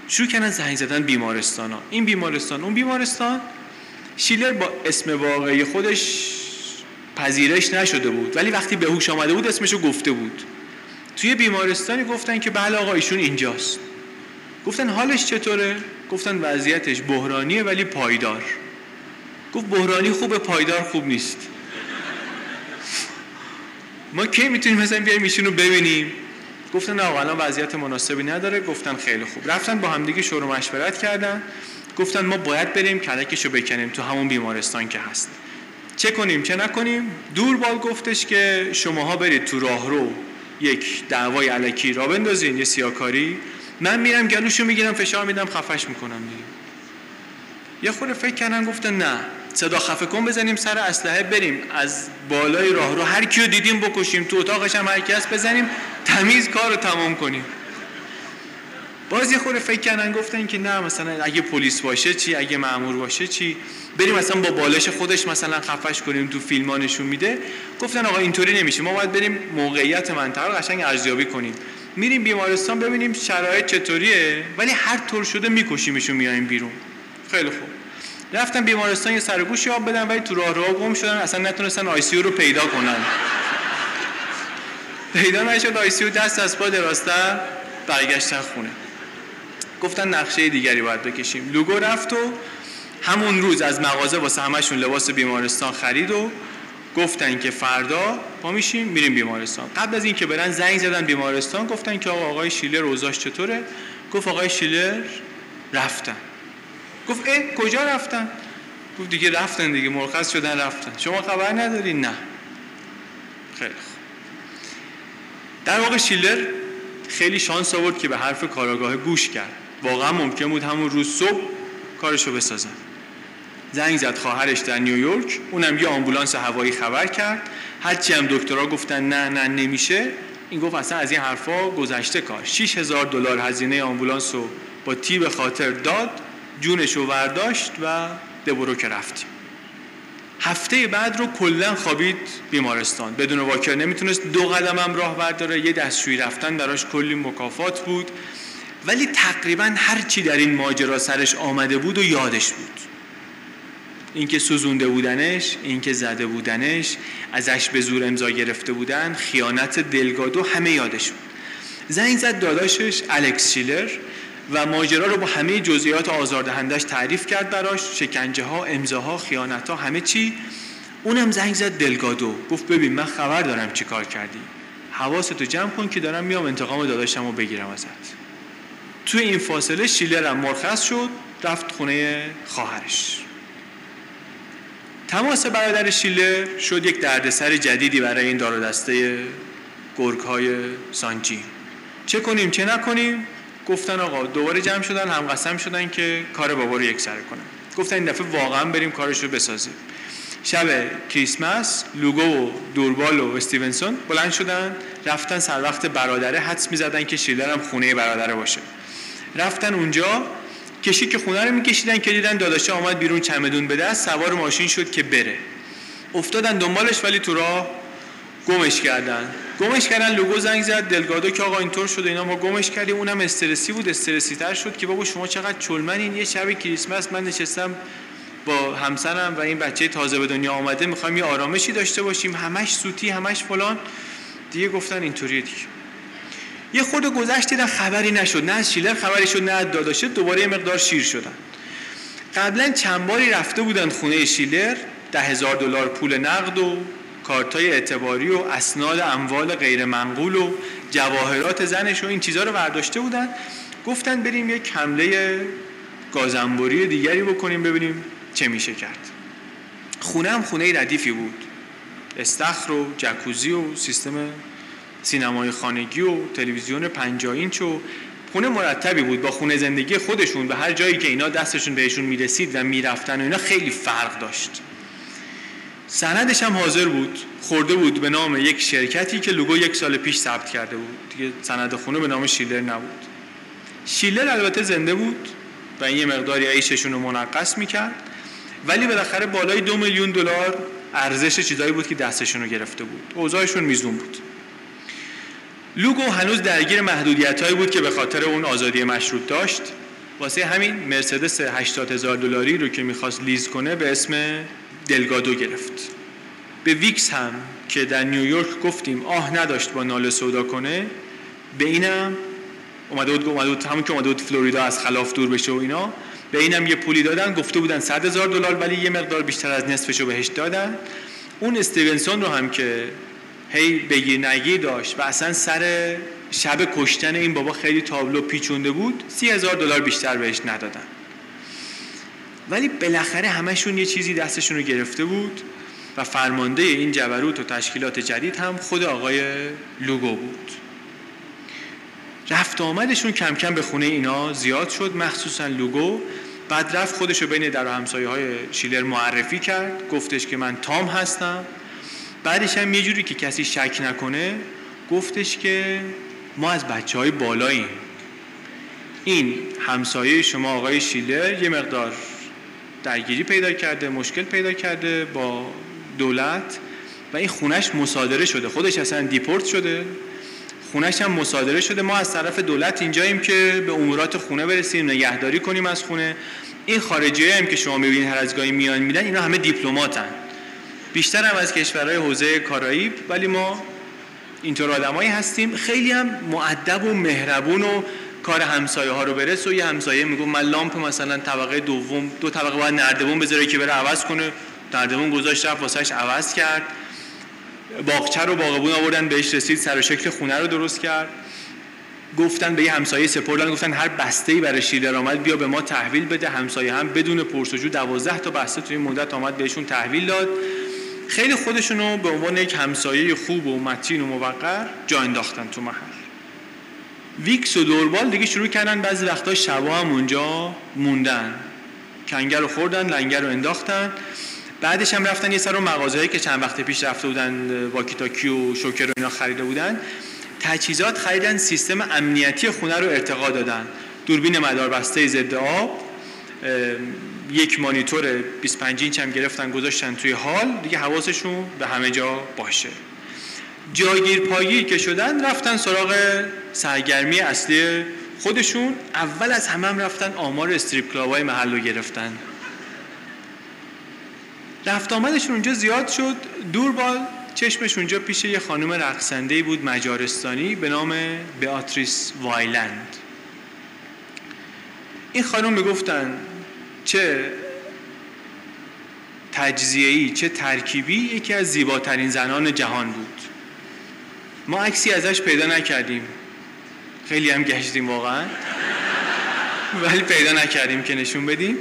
شروع کردن زنگ زدن بیمارستانا، این بیمارستان اون بیمارستان. شیلر با اسم واقعی خودش پذیرش نشده بود، ولی وقتی به هوش آمده بود اسمشو گفته بود. توی بیمارستانی گفتن که بله آقا ایشون اینجاست. گفتن حالش چطوره؟ گفتن وضعیتش بحرانیه ولی پایدار. گفت بحرانی خوبه، پایدار خوب نیست. ما کی میتونیم مثلا بیایم ایشون رو ببینیم؟ گفتن آقا الان وضعیت مناسبی نداره. گفتن خیلی خوب. رفتن با همدیگه شور و مشورت کردن، گفتن ما باید بریم کلکشو بکنیم تو همون بیمارستان که هست، چه کنیم چه نکنیم. دوربال گفتش که شماها برید تو راهرو یک دعوای الکی را بندازین، یه سیاکاری، من میرم گلوشو میگیرم فشار میدم خفش میکنم دیگه. یه خورده فکر کردن، گفتن نه صدا خفه کن بزنیم سر اسلحه، بریم از بالای راه رو هر کیو دیدیم بکشیم، تو اتاقش هم هر کس بزنیم، تمیز کارو تمام کنیم. باز یه خورده فکر کردن، گفتن که نه مثلا اگه پلیس باشه چی، اگه مأمور باشه چی، بریم مثلا با بالش خودش مثلا خفش کنیم، تو فیلما نشون میده. گفتن آقا اینطوری نمیشه، ما باید بریم موقعیت منطقه رو قشنگ ارزیابی کنیم، میریم بیمارستان ببینیم شرایط چطوریه، ولی هر طور شده میکشیمشون میایم بیرون. خیلی خوب. رفتن بیمارستان یه سرگوشی آب بدن، ولی تو راه راه گم شدن، اصلا نتونستن آی سی یو رو پیدا کنن. پیدا نشد آی سی یو، دست از پا دراسته برگشتن خونه. گفتن نقشه دیگری باید بکشیم. لوگو رفت و همون روز از مغازه واسه همشون لباس بیمارستان خرید و گفتن که فردا پا میشیم میریم بیمارستان. قبل از این که برن زنگ زدن بیمارستان، گفتن که آقا آقای شیلر اوضاعش چطوره؟ گفت آقای شیلر رفتن. گفت اه کجا رفتن؟ گفت دیگه رفتن دیگه، مرخص شدن رفتن، شما خبر نداری؟ نه. خیلی خوب. در واقع شیلر خیلی شانس آورد که به حرف کاراگاه گوش کرد، واقعا ممکن بود همون روز صبح کارشو بسازن. زنگ زد خواهرش در نیویورک، اونم یه آمبولانس هوایی خبر کرد. هرچی هم دکترها گفتن نه نه نمیشه، این گفت اصلا از این حرفا گذشته کار. شش هزار دلار هزینه آمبولانس رو با تیب خاطر داد، جونش رو برداشت و دبرو که رفتیم. هفته بعد رو کلا خوابید بیمارستان، بدون واکر نمیتونست دو قدم هم راه برداره، یه دستشویی رفتن براش کلی مکافات بود، ولی تقریبا هر چی در این ماجرا سرش آمده بود و یادش بود. اینکه سوزونده بودنش، اینکه زده بودنش، ازش به زور امضا گرفته بودن، خیانت دلگادو، همه یادش بود. زنگ زد داداشش الکس شیلر و ماجرا رو با همه جزئیات آزاردهندش تعریف کرد براش، شکنجه ها، امضاها، خیانت ها، همه چی. اونم زنگ زد دلگادو، گفت ببین من خبر دارم چی کار کردی، حواستو جمع کن که دارم میام انتقام داداشمو بگیرم ازت. تو این فاصله شیلر هم مرخص شد، رفت خونه خواهرش. تماس برادر شیلر شد یک دردسر جدیدی برای این دار و دسته گرگ‌های سانجی. چه کنیم چه نکنیم؟ گفتن آقا دوباره جمع شدن، هم قسم شدن که کار بابا رو یک سره کنن. گفتن این دفعه واقعا بریم کارش رو بسازیم. شب کریسمس لوگو و دوربال و استیونسون بلند شدن رفتن سر وقت برادره، حدس می‌زدن که شیلر هم خونه برادره باشه. رفتن اونجا کشی که خونه رو می‌کشیدن که دیدن داداشا اومد بیرون چمدون به دست، سوار ماشین شد که بره. افتادن دنبالش ولی تو راه گمش کردن. گمش کردن لوگو زنگ زد دلگادو که آقا اینطور شد اینا ما گمش کردیم. اونم استرسی بود، استرسی تر شد که بابا شما چقدر چلمنین، یه شب کریسمس من نشستم با همسرم و این بچه تازه به دنیا اومده، می‌خوام یه آرامشی داشته باشیم، همش سوتی همش فلان. دیگه گفتن اینطوریه دیگه. یه خورده گذشت دیدن خبری نشد، نه از شیلر خبری شد نه از داداشه. دوباره یه مقدار شیر شدن. قبلا چند باری رفته بودن خونه شیلر، ده هزار دلار پول نقد و کارتای اعتباری و اسناد اموال غیر منقول و جواهرات زنش و این چیزا رو برداشته بودن. گفتن بریم یک حمله گازانبوری دیگری بکنیم ببینیم چه میشه کرد. خونه هم خونه ردیفی بود، استخر و جکوزی و سیستم سینمای خانگی و تلویزیون پنجاه اینچ و خونه مرتبی بود. با خونه زندگی خودشون و هر جایی که اینا دستشون بهشون میرسید و میرفتن و اینا خیلی فرق داشت. سندش هم حاضر بود، خورده بود به نام یک شرکتی که لوگو یک سال پیش ثبت کرده بود. دیگه سند خونه به نام شیلر نبود. شیلر البته زنده بود و این یه مقداری عیششون رو منقص میکرد، ولی بالاخره بالای دو میلیون دلار ارزش چیزایی بود که دستشون رو گرفته بود. اوضاعشون میزون بود. لوگو هنوز درگیر محدودیت‌هایی بود که به خاطر اون آزادی مشروط داشت. واسه همین مرسدس هشتاد هزار دلاری رو که می‌خواست لیز کنه به اسم دلگادو گرفت. به ویکس هم که در نیویورک گفتیم آه نداشت با ناله سودا کنه، به اینم اومده بود اومده بود همون که اومده بود فلوریدا از خلاف دور بشه و اینا، به اینم یه پولی دادن. گفته بودن صد هزار دلار ولی یه مقدار بیشتر از نصفشو بهش دادن. اون استیونسون رو هم که هی بگیر نگیر داشت و اصلا سر شب کشتن این بابا خیلی تابلو پیچونده بود، سی هزار دلار بیشتر بهش ندادن. ولی بالاخره همشون یه چیزی دستشون رو گرفته بود و فرمانده این جبروت و تشکیلات جدید هم خود آقای لوگو بود. رفت آمدشون کم کم به خونه اینا زیاد شد، مخصوصا لوگو. بعد رفت خودشو بین در و همسایه‌های شیلر معرفی کرد، گفتش که من تام هستم. بعدش هم یه جوری که کسی شک نکنه گفتش که ما از بچه‌های بالاییم، این همسایه شما آقای شیلر یه مقدار درگیری پیدا کرده، مشکل پیدا کرده با دولت و این خونش مصادره شده، خودش اصلا دیپورت شده، خونش هم مصادره شده. ما از طرف دولت اینجاییم که به امورات خونه برسیم، نگهداری کنیم از خونه. این خارجی‌ها هم که شما می‌بینید هر از گاهی میان میرن، اینا همه دیپلماتن، بیشتر هم از کشورهای حوزه کارائیب، ولی ما اینطور آدمایی هستیم. خیلی هم مؤدب و مهربون و کار همسایه ها رو برس. و یه همسایه میگه من لامپ مثلا طبقه دوم دو طبقه باید نردبون بذاره که بره عوض کنه، نردبون گذاشت رفت واسهش عوض کرد، باغچه رو باغبون آوردن بهش رسید، سر و شکل خونه رو درست کرد. گفتن به یه همسایه سپردن، گفتن هر بسته‌ای برای شیلر آمد بیا به ما تحویل بده. همسایه هم بدون پرسجو دوازده تا بسته توی این مدت آمد بهشون تحویل داد. خیلی خودشونو به عنوان یک همسایه خوب و متین و موقر جا انداختن تو محل. ویکس و دوربال دیگه شروع کردن بعضی وقتا شبا هم اونجا موندن، کنگر رو خوردن، لنگر رو انداختن. بعدش هم رفتن یه سر اون مغازه‌ای که چند وقت پیش رفته بودن، واکیتاکی و شوکر رو اینا خریده بودن، تجهیزات خریدن، سیستم امنیتی خونه رو ارتقا دادن، دوربین مداربسته ضد آب، یک مانیتور بیست و پنج اینچ هم گرفتن گذاشتن توی هال دیگه حواسشون به همه جا باشه. جاگیر پایی که شدن رفتن سراغ سرگرمی اصلی خودشون. اول از همه هم رفتن آمار استریپ کلاب‌های محل رو گرفتن. رفت آمدشون اونجا زیاد شد. دوربال چشمش اونجا پیش یه خانم رقصنده‌ای بود مجارستانی به نام بیاتریس وایلند. این خانم میگفتن چه تجزیه‌ای چه ترکیبی یکی از زیباترین زنان جهان بود. ما عکسی ازش پیدا نکردیم، خیلی هم گشتیم واقعا ولی پیدا نکردیم که نشون بدیم.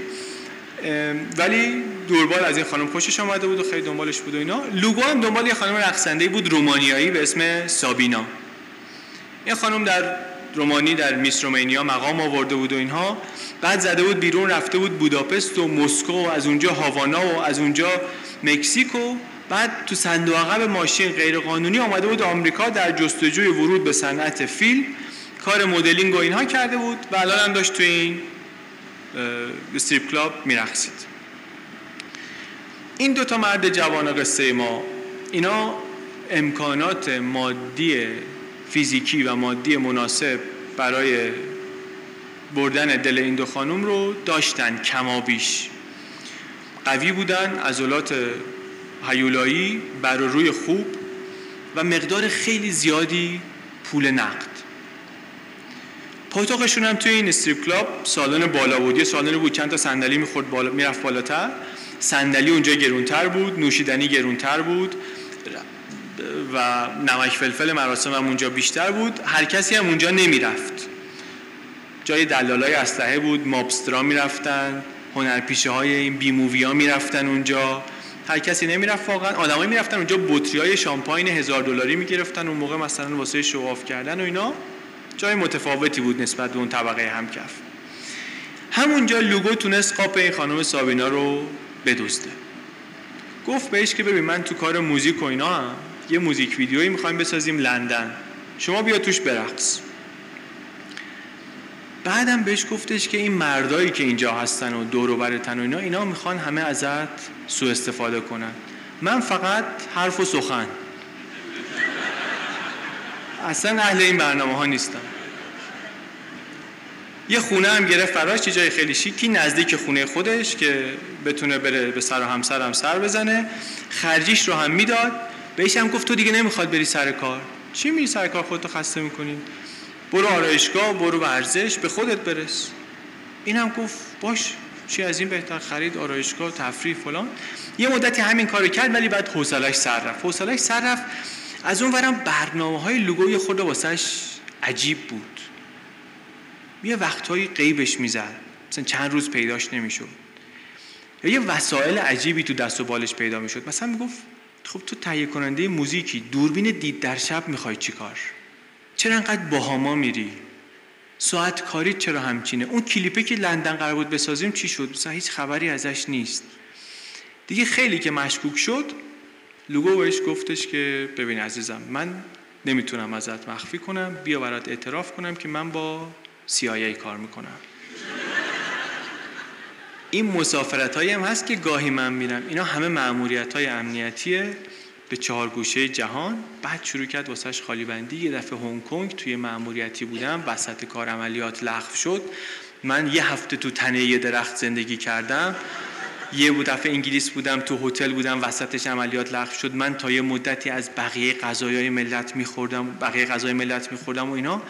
ولی دوربال از این خانم خوشش آمده بود و خیلی دنبالش بود و اینا. لوگو هم دنبال یه خانم رقصنده‌ای بود رومانیایی به اسم سابینا. این خانم در رومانی در میس رومانیا مقام آورده بود و اینها. بعد زده بود بیرون، رفته بود بوداپست و مسکو و از اونجا هاوانا و از اونجا مکزیکو، بعد تو صندوق عقب ماشین غیرقانونی آمده بود آمریکا در جستجوی ورود به صنعت فیلم، کار مدلینگ و اینها کرده بود و الان هم داشت تو این استریپ کلاب میرقصید. این دوتا مرد جوان قصه ما، اینا امکانات مادی فیزیکی و مادی مناسب برای بردن دل این دو خانم رو داشتن، کما بیش قوی بودن، عضلات هیولایی، بر و روی خوب و مقدار خیلی زیادی پول نقد. پاتوقشون هم توی این استریپ کلاب سالن بالا بود، یه سالن بود چند تا صندلی میخورد بالا، میرفت بالاتر، صندلی اونجا گرونتر بود، نوشیدنی گرونتر بود و نمک فلفل مراسم هم اونجا بیشتر بود. هر کسی هم اونجا نمیرفت، جای دلالای اسلحه بود، مابسترا میرفتن، هنرپیشه های این بی مووی ها میرفتن اونجا، هر کسی نمیرفت واقعا. آدمایی میرفتن اونجا بطریای شامپاین هزار دلاری میگرفتن اون موقع مثلا واسه شواف کردن و اینا. جای متفاوتی بود نسبت به اون طبقه همکف. همونجا لوگو تونست قاپ این خانم سابینا رو بدزده. گفت بهش که ببین من تو کار موزیک و اینا هم یه موزیک ویدیویی میخوایم بسازیم لندن، شما بیا توش برقص. بعدم بهش گفتش که این مردایی که اینجا هستن و دور و برتن و اینا، اینا میخوان همه ازت سوء استفاده کنن، من فقط حرف و سخن، اصلا اهل این برنامه ها نیستم. یه خونه هم گرفت براش، یه جای خیلی شیکی نزدیک خونه خودش که بتونه بره به سر و همسر هم سر بزنه. خرجیش رو هم میداد. بهش هم گفت تو دیگه نمیخواد بری سر کار، چی میری سر کار، خودتو خسته میکنی، برو آرایشگاه، برو ورزش، به خودت برس. این هم گفت باش، چی از این بهتر، خرید، آرایشگاه، تفریح فلان. یه مدتی همین کارو کرد ولی بعد حوصله‌اش سر رفت، حوصله‌اش سر رفت. از اون ورم برنامه‌های لوگوی خود واسش عجیب بود، یه وقت‌های غیبش می‌زد، مثلا چند روز پیداش نمی‌شد، یا یه وسایل عجیبی تو دست و بالش پیدا می‌شد. مثلا میگفت خب تو تهیه کننده موزیکی، دوربین دید در شب می‌خوای چیکار؟ چرا انقدر باهاما میری؟ ساعت کاری چرا همچینه؟ اون کلیپی که لندن قرار بود بسازیم چی شد؟ مثلا هیچ خبری ازش نیست. دیگه خیلی که مشکوک شد، لوگو بهش گفتش که ببین عزیزم، من نمیتونم ازت مخفی کنم، بیا برات اعتراف کنم که من با سی آی ای کار میکنم. این مسافرت هایی هم هست که گاهی من میرم، اینا همه مأموریت های امنیتیه به چهار گوشه جهان. بعد شروع کرد واسهش خالی بندی، یه دفعه هنگ کنگ توی مأموریتی بودم، وسط کار عملیات لغو شد، من یه هفته تو تنه یه درخت زندگی کردم. یه دفعه انگلیس بودم، تو هتل بودم، وسطش عملیات لغو شد، من تا یه مدتی از بقیه غذاهای ملت می‌خوردم، بقیه غذای ملت می‌خوردم و اینا.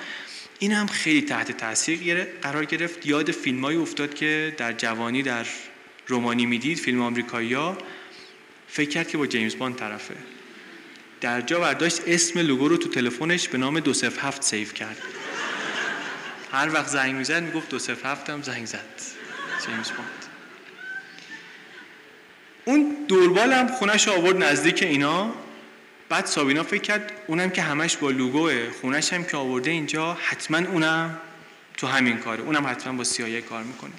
این هم خیلی تحت تاثیر قرار گرفت، یاد فیلمایی افتاد که در جوانی در رومانی میدید، فیلم آمریکایی‌ها، فکر کرد که با جیمز باند طرفه. در جا برداشت اسم لوگو رو تو تلفنش به نام دو صفر هفت سیو کرد. هر وقت زنگ می‌زد میگفت دو صفر هفت هم زنگ زد. جیمز باند. اون دوربال هم خونش آورد نزدیک اینا. بعد سابینا فکر کرد اونم که همش با لوگوه، خونش هم که آورده اینجا، حتما اونم تو همین کاره، اونم حتما با سیایه کار میکنه.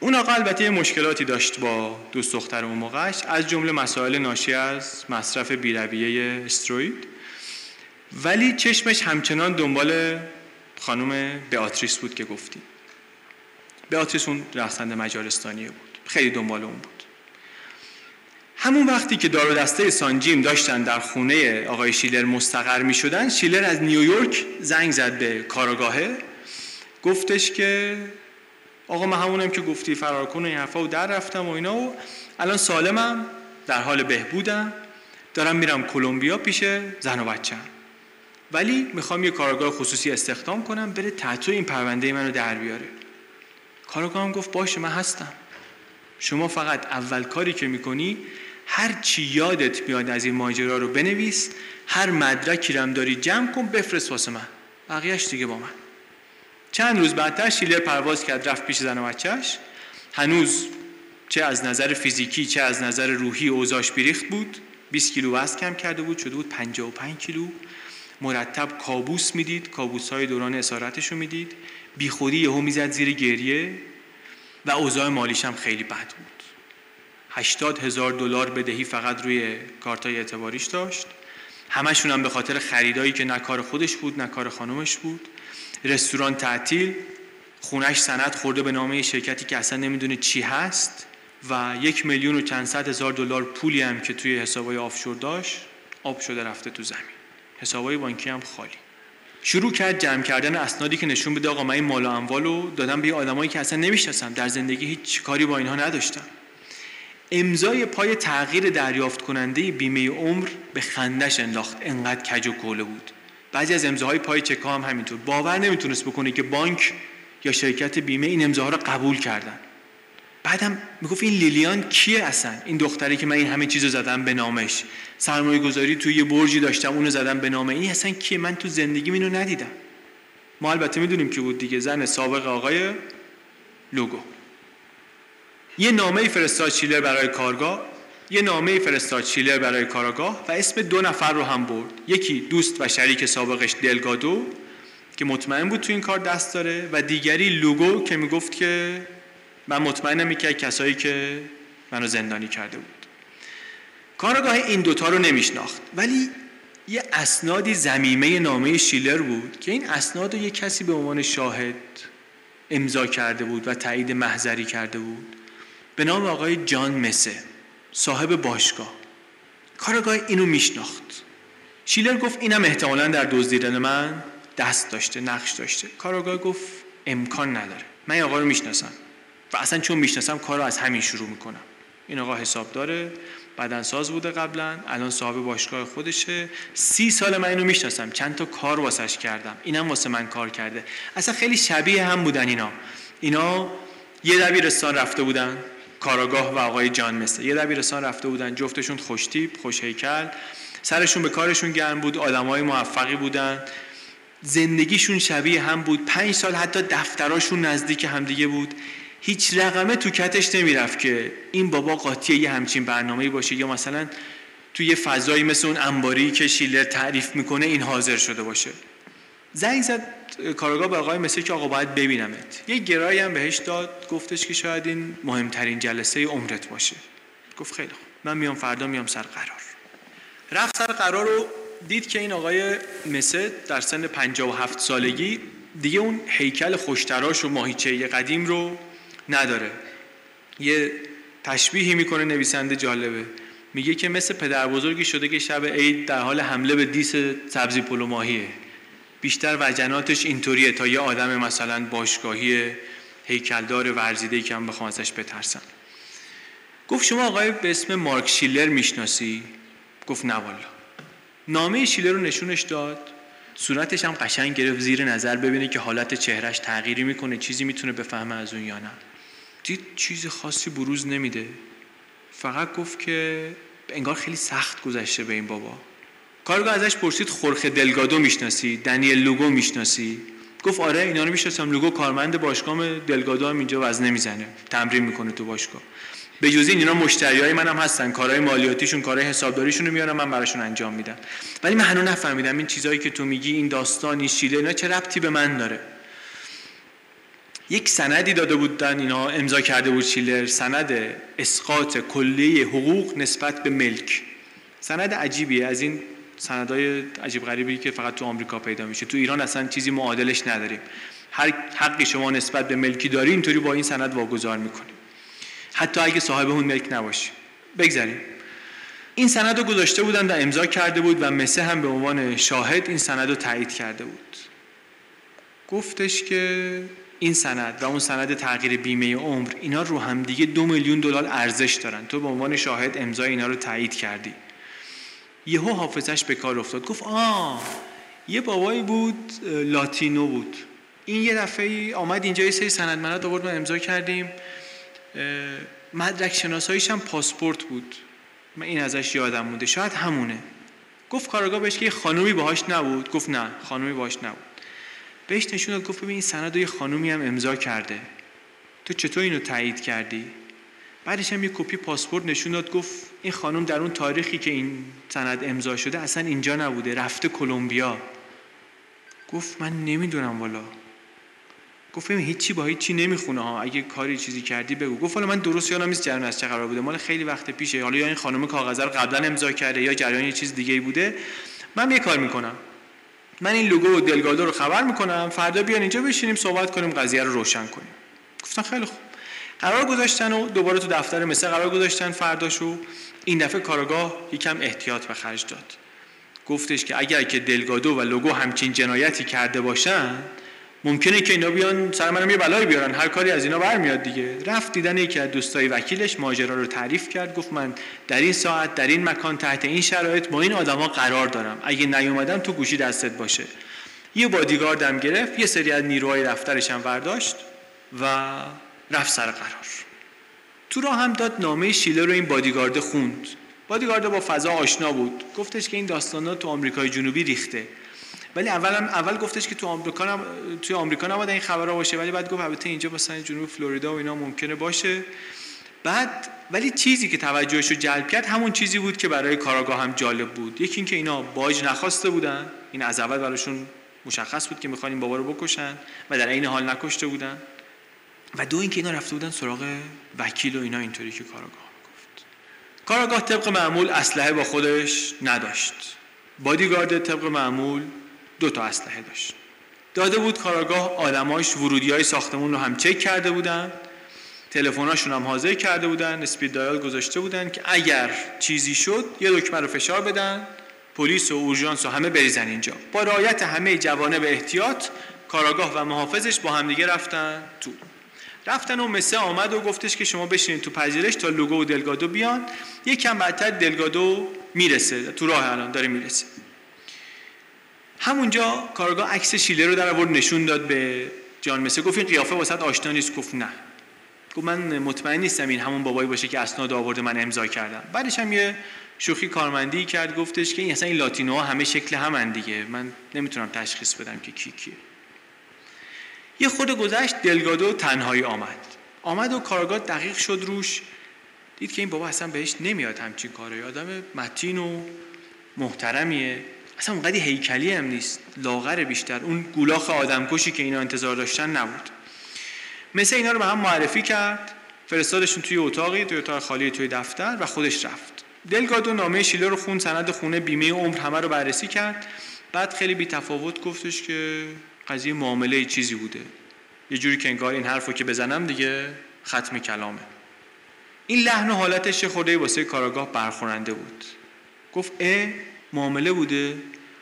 اون آقا البته یه مشکلاتی داشت با دوست دختر اون موقعش، از جمله مسائل ناشی از مصرف بی‌رویه استروئید، ولی چشمش همچنان دنبال خانم بیاتریس بود که گفتیم. بیاتریس اون رقصنده مجارستانیه بود، خیلی دنبال اون بود. همون وقتی که دار و دسته سانجیم داشتن در خونه آقای شیلر مستقر می شدن، شیلر از نیویورک زنگ زد به کارگاهه، گفتش که آقا من همونم که گفتی فرار کن و این حرفا و در رفتم و اینا، و الان سالمم، در حال بهبودم، دارم میرم کلمبیا پیش زن و بچه‌م، ولی میخوام یه کارگاه خصوصی استخدام کنم بره تحت این پرونده منو در بیاره. کارگاهم گفت باشه من هستم، شما فقط اول کاری که میکنی هر چی یادت میاد از این ماجرا رو بنویس، هر مدرکی رم داری جمع کن بفرست واسه من، بقیه‌اش دیگه با من. چند روز بعدتر شیلر پرواز کرد رفت پیش زن و بچه‌ش. هنوز چه از نظر فیزیکی چه از نظر روحی اوضاعش بیریخت بود، بیست کیلو وزن کم کرده بود، شده بود پنجاه و پنج کیلو. مرتب کابوس میدید، کابوس‌های دوران اسارتش رو میدید، بیخودی یهو میزد زیر گریه و اوضاع مالیش هم خیلی بد بود. هشتاد هزار دلار بدهی فقط روی کارتای اعتباریش داشت. همشون هم به خاطر خریدایی که نه کار خودش بود نه کار خانومش بود. رستوران تعطیل، خونش سند خورده به نام شرکتی که اصلا نمیدونه چی هست و یک میلیون و چند صد هزار دلار پولی هم که توی حسابای آفشور داشت آب شده رفته تو زمین. حسابای بانکی هم خالی. شروع کرد جمع کردن اسنادی که نشون بده آقا من این مال و اموالو دادم به آدمایی که اصلا نمیشناسم، در زندگی هیچ کاری با اینها نداشتم. امضای پای تغییر دریافت کننده بیمه عمر به خندش انداخت، انقدر کج و کوله بود. بعضی از امضاهای پای چکا هم همینطور. باور نمیتونست بکنه که بانک یا شرکت بیمه این امضاها رو قبول کردن. بعدم میگفت این لیلیان کیه اصلا؟ این دختری که من این همه چیزو زدم به نامش، سرمایه گذاری توی یه برجی داشتم اونو زدم به نامه، این اصلا کیه؟ من تو زندگی اینو ندیدم. ما البته میدونیم که بود دیگه، زن سابق آقای لوگو. یه نامه فرستاد شیلر برای کارگاه، یه نامه فرستاد شیلر برای کارگاه و اسم دو نفر رو هم برد. یکی دوست و شریک سابقش دلگادو که مطمئن بود تو این کار دست داره و دیگری لوگو که میگفت که من مطمئنم یکی از کسایی که منو زندانی کرده بود. کارگاه این دوتا رو نمیشناخت، ولی یه اسنادی ضمیمه نامه شیلر بود که این اسناد رو یه کسی به عنوان شاهد امضا کرده بود و تایید محضری کرده بود به نام آقای جان مسی، صاحب باشگاه. کارگاه اینو میشناخت. شیلر گفت اینم احتمالاً در دزدیدن من دست داشته، نقش داشته. کارگاه گفت امکان نداره، من این آقا رو میشناسم و اصلا چون میشناسم کار رو از همین شروع میکنم. این آقا حساب داره، بدنساز بوده قبلا، الان صاحب باشگاه خودشه. سی سال من اینو میشناسم، چند تا کار واسش کردم، اینم واسه من کار کرده. اصلا خیلی شبیه هم بودن. اینا اینا یه دبیرستان رفته بودن، کاراگاه و آقای جان مسی یه دبیرستان رفته بودن. جفتشون خوشتیپ، خوشهیکل، سرشون به کارشون گرم بود، آدمای موفقی بودن، زندگیشون شبیه هم بود. پنج سال حتی دفتراشون نزدیک همدیگه بود. هیچ رقمه تو کتش نمیرفت که این بابا قاطی یه همچین برنامه‌ای باشه یا مثلا تو یه فضایی مثل اون انباری که شیلر تعریف میکنه این حاضر شده باشه. زنگ زد کارگاه به آقای مسی که آقا باید ببینمت. یه گرایی هم بهش داد، گفتش که شاید این مهمترین جلسه عمرت باشه. گفت خیلی خوب، من میام فردا، میام سر قرار. رفت سر قرار رو دید که این آقای مسی در سن پنجاه و هفت سالگی دیگه اون هیکل خوشتراش و ماهیچه‌ای قدیم رو نداره. یه تشبیهی میکنه نویسنده، جالبه. میگه که مثل پدر بزرگی شده که شب عید در حال حمله به دیس سبزی پلو ماهیه. بیشتر وجناتش اینطوریه تا یه آدم مثلا باشگاهی هیکلدار ورزیده‌ای که هم بخوام ازش بترسم. گفت شما آقای به اسم مارک شیلر میشناسی؟ گفت نه والا. نامه شیلر رو نشونش داد، صورتش هم قشنگ گرفت زیر نظر ببینه که حالت چهرش تغییری میکنه، چیزی میتونه بفهمه از اون یا نه. دید چیز خاصی بروز نمیده، فقط گفت که انگار خیلی سخت گذشته به این بابا. کارگاه ازش پرسید خورخه دلگادو میشناسی؟ دنیل لوگو میشناسی؟ گفت آره اینا رو میشناسم، لوگو کارمند باشگاه، دلگادو هم اینجا وزنه میزنه، تمرین میکنه تو باشگاه. به جز این اینا مشتریای منم هستن، کارهای مالیاتیشون، کارهای حسابداریشون رو میارن، من براشون انجام میدم. ولی من هنوز نفهمیدم این چیزایی که تو میگی، این داستان، این شیله، اینا چه ربطی به من داره؟ یک سندی داده بودن اینا، امضا کرده بود شیلر، سند اسقاط کلیه حقوق نسبت به ملک. سند عجیبیه، از این سندهای عجیب غریبی که فقط تو آمریکا پیدا میشه، تو ایران اصلا چیزی معادلش نداریم. هر حقی شما نسبت به ملکی داری اینطوری با این سند واگذار میکنی، حتی اگه صاحب اون ملک نباشی. بگذاریم. این سند رو گذاشته بودن و امضا کرده بود و مسی هم به عنوان شاهد این سند رو تایید کرده بود. گفتش که این سند و اون سند تغییر بیمه عمر، اینا رو هم دیگه دو میلیون دلار ارزش دارن، تو به عنوان شاهد امضای اینا رو تایید کردی. یهو حافظش به کار افتاد، گفت آ یه بابایی بود لاتینو بود، این یه دفعه اومد اینجا یه سری سند منات آورد ما امضا کردیم، مدرک شناساییش هم پاسپورت بود، من این ازش یادم مونده، شاید همونه. گفت کارآگاه بهش که یه خانومی باهاش نبود؟ گفت نه خانومی باهاش نبود. بهش نشون داد، گفت ببین این سند یه خانومی هم امضا کرده، تو چطور اینو تایید کردی؟ بعدش هم یه کپی پاسپورت نشون داد، گفت این خانم در اون تاریخی که این سند امضا شده اصلا اینجا نبوده، رفته کلمبیا. گفت من نمیدونم والا. گفتم هیچی با هیچی نمیخونه ها، اگه کاری چیزی کردی بگو. گفت حالا من درست یادم نیست جریان از چه قرار بوده، مال خیلی وقت پیشه، حالا یا این خانم کاغذ رو قبلا امضا کرده یا جریان یه چیز دیگه‌ای بوده. من یه کار میکنم، من این لوگو و دلگادو رو خبر میکنم، فردا بیان اینجا بشینیم صحبت کنیم، قضیه رو روشن کنیم. گفتن خیلی خوب. قرار گذاشتن و دوباره تو دفتر مصر قرار گذاشتن فرداشو. این دفعه کارگاه یکم احتیاط به خرج داد، گفتش که اگر که دلگادو و لوگو همچین جنایتی کرده باشن ممکنه که اینا بیان سر منم یه بلایی بیارن، هر کاری از اینا برمیاد دیگه. رفت دیدن یکی از دوستای وکیلش، ماجرا رو تعریف کرد، گفت من در این ساعت در این مکان تحت این شرایط با این آدما قرار دارم، اگه نیومدم تو گوشی دستت باشه. یه بادیگاردم گرفت، یه سری از نیروهای دفترش هم برداشت و رفت سر قرار. تو راه هم داد نامه شیلر رو این بادیگارد خوند. بادیگارد با فضا آشنا بود، گفتش که این داستانا تو آمریکای جنوبی ریخته، ولی اول هم اول گفتش که تو آمریکا هم تو آمریکا نباید این خبرها باشه، ولی بعد گفت البته اینجا مثلا جنوب فلوریدا و اینا ممکنه باشه. بعد ولی چیزی که توجهش رو جلب کرد همون چیزی بود که برای کاراگاه هم جالب بود. یکی اینکه اینا باج نخواسته بودن، این از اول براشون مشخص بود که می‌خوان این بابا رو بکشن و در عین حال نکشته بودن، و دو اینکه اینا رفته بودن سراغ وکیل و اینا. اینطوری که کاراگاه گفت، کاراگاه طبق معمول اسلحه با خودش نداشت، بادیگارد طبق معمول دو تا اسلحه داشت. داده بود کاراگاه آدماش ورودیای ساختمون رو هم چک کرده بودن، تلفن‌هاشون هم حاضر کرده بودن، اسپید دایال گذاشته بودن که اگر چیزی شد یه دکمه رو فشار بدن، پلیس و اورژانس و همه بریزن اینجا. با رعایت همه جوانب احتیاط، کاراگاه و محافظش با همدیگه رفتن تو. رفتن و مسه آمد و گفتش که شما بشینید تو پذیرش تا لوگو و دلگادو بیان. یکم بعدتر دلگادو میرسه، تو راه الان داره میرسه. همونجا کارگاه عکس شیلر رو در آورد نشون داد به جان مسی، گفت این قیافه واسط آشنا نیست. گفت نه، گفت من مطمئن نیستم این همون بابایی باشه که اسناد آورده من امضا کردم. بعدش هم یه شوخی کارمندی کرد، گفتش که این اصلا این لاتینوها همه شکل همن دیگه، من نمیتونم تشخیص بدم که کی کیه. یه خود گذشت، دلگادو تنهایی آمد. آمد و کارگاه دقیق شد روش، دید که این بابا اصلا بهش نمیاد همچین کاری، آدم متین و محترمیه، اصلا اونقدی هیکلی هم نیست، لاغر بیشتر، اون گولاخ آدمکشی که اینا انتظار داشتن نبود. مثل اینا رو به هم معرفی کرد، فرستادشون توی اتاقی، توی اتاق خالی توی دفتر، و خودش رفت. دلگادو نامه شیلر رو خون، سند خونه، بیمه عمر، همه رو بررسی کرد. بعد خیلی بی تفاوت گفتش که قضیه معامله چیزی بوده، یه جوری که انگار این حرفو که بزنم دیگه ختم کلامه. این لحن و حالتش خدای واسه کاراگاه برخورنده بود. گفت ا معامله بوده؟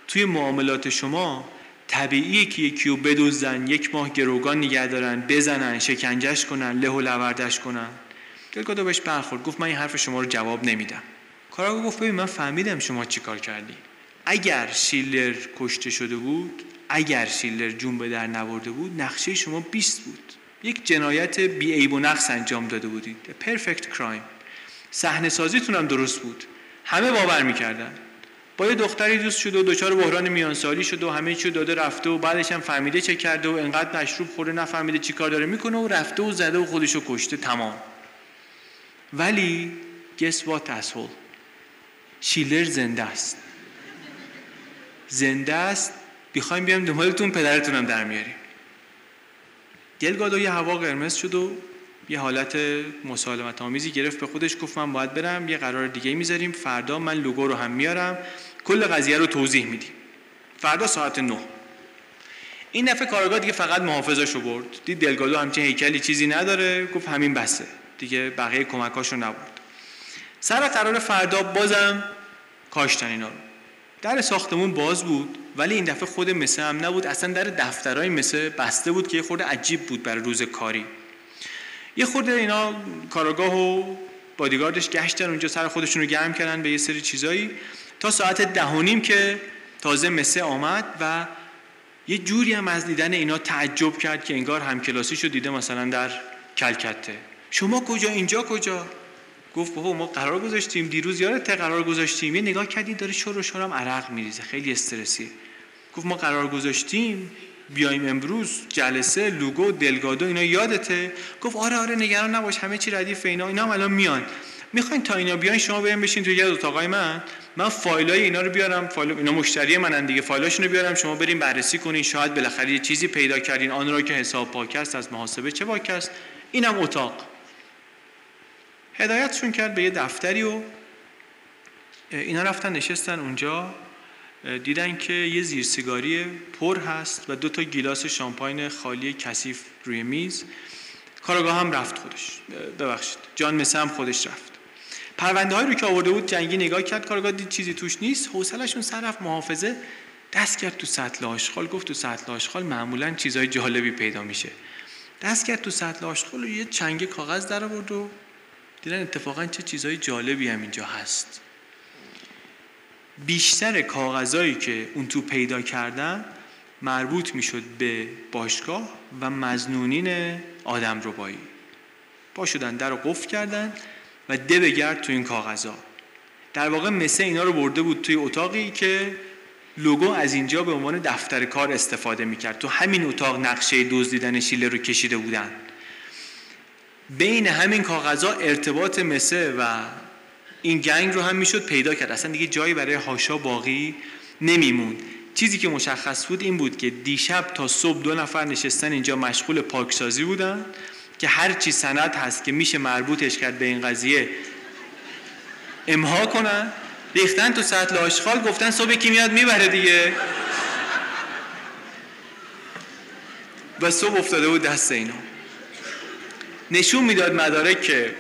توی معاملات شما طبیعیه که یکی رو بدوزن، یک ماه گروگان نگه دارن، بزنن، شکنجش کنن، له و لوردش کنن؟ دلگادو بهش برخورد، گفت من این حرف شما رو جواب نمیدم. کاراگاه گفت ببین من فهمیدم شما چی کار کردی. اگر شیلر کشته شده بود، اگر شیلر جون به در نورده بود، نقشه شما بیست بود. یک جنایت بی عیب و نقص انجام داده بودید، پرفکت کرایم. صحنه سازیتون هم درست بود، همه باور می‌کردن. با یه دختری دوست شده و دوچار بحران میانسالی شده و همه چی داده رفته و بعدش هم فهمیده چه کرده و انقدر مشروب خورده نفهمیده چی کار داره میکنه و رفته و زده و خودشو کشته، تمام. ولی guess what asshole، شیلر زنده است، زنده است، بخوایم بیام دنبالتون پدرتون هم در میاریم. دلگادو یه هوا قرمز شد و یه حالت مسالمت آمیزی گرفت به خودش، گفت من باید برم، یه قرار دیگه میذاریم، فردا من لوگو رو هم میارم، کل قضیه رو توضیح میدیم، فردا ساعت نه. این دفعه کارگاه دیگه فقط محافظاشو برد، دید دلگادو همچین هیکلی چیزی نداره، گفت همین بسه دیگه، بقیه کمکاشو نبرد. سر قرار فردا بازم کاشتن اینا رو. در ساختمون باز بود، ولی این دفعه خود مس هم نبود، اصلا در دفترای مس بسته بود که یه خورده عجیب بود برای روز کاری. یه خورده اینا کاراگاه و بادیگاردش گشتن اونجا، سر خودشون رو گرم کردن به یه سری چیزایی تا ساعت ده و نیم که تازه مسه آمد و یه جوری هم از دیدن اینا تعجب کرد که انگار همکلاسیشو دیده مثلا در کلکته. شما کجا؟ اینجا کجا؟ گفت بابا ما قرار گذاشتیم دیروز، یادت قرار گذاشتیم. یه نگاه کردی داره شور و شورم عرق میریزه، خیلی استرسیه. گفت ما قرار گذاشتیم بیایم امروز جلسه لوگو دلگادو اینا، یادته؟ گفت آره آره نگران نباش، همه چی ردیف، اینا اینا هم الان میان. میخواین تا اینا بیان شما بریم بشین توی یه اتاقای من، من فایلای اینا رو بیارم، فایل اینا مشتری منن دیگه، فایلاشون رو بیارم شما بریم بررسی کنین، شاید بالاخره یه چیزی پیدا کردین، آن را که حساب پاک است از محاسبه چه پاک است. اینم اتاق. هدایتشون کرد به یه دفتری و اینا رفتن نشستن اونجا. دیدن که یه زیرسیگاری پر هست و دو تا گیلاس شامپاین خالی کثیف روی میز. کاراگاه هم رفت خودش، ببخشید جان مسی هم خودش رفت. پرونده هایی رو که آورده بود جنگی نگاه کرد، کارگاه دید چیزی توش نیست. حوصله‌شون سر رفت محافظه، دست کرد تو سطل آشغال. گفت تو سطل آشغال معمولا چیزای جالبی پیدا میشه. دست کرد تو سطل آشغال و یه چنگه کاغذ در آورد و دیدن اتفاقا چه چیزای جالبی هم اینجا هست. بیشتر کاغذایی که اون تو پیدا کردن مربوط میشد به باشگاه و مظنونین آدمربایی. پا شدن در رو قفل کردن و ده بگرد تو این کاغذها. در واقع مثل اینا رو برده بود توی اتاقی که لوگو از اینجا به عنوان دفتر کار استفاده میکرد. تو همین اتاق نقشه دزدیدن شیلر رو کشیده بودن. بین همین کاغذها ارتباط مثل و این گنگ رو هم میشد پیدا کرد. اصلا دیگه جایی برای هاشا باقی نمیموند. چیزی که مشخص بود این بود که دیشب تا صبح دو نفر نشستن اینجا مشغول پاکسازی بودن که هر چی سند هست که میشه مربوطش کرد به این قضیه امها کنن، ریختن تو سطل آشغال، گفتن صبح کی میاد میبره دیگه. و صبح افتاده بود دست اینا. نشون میداد مدارک که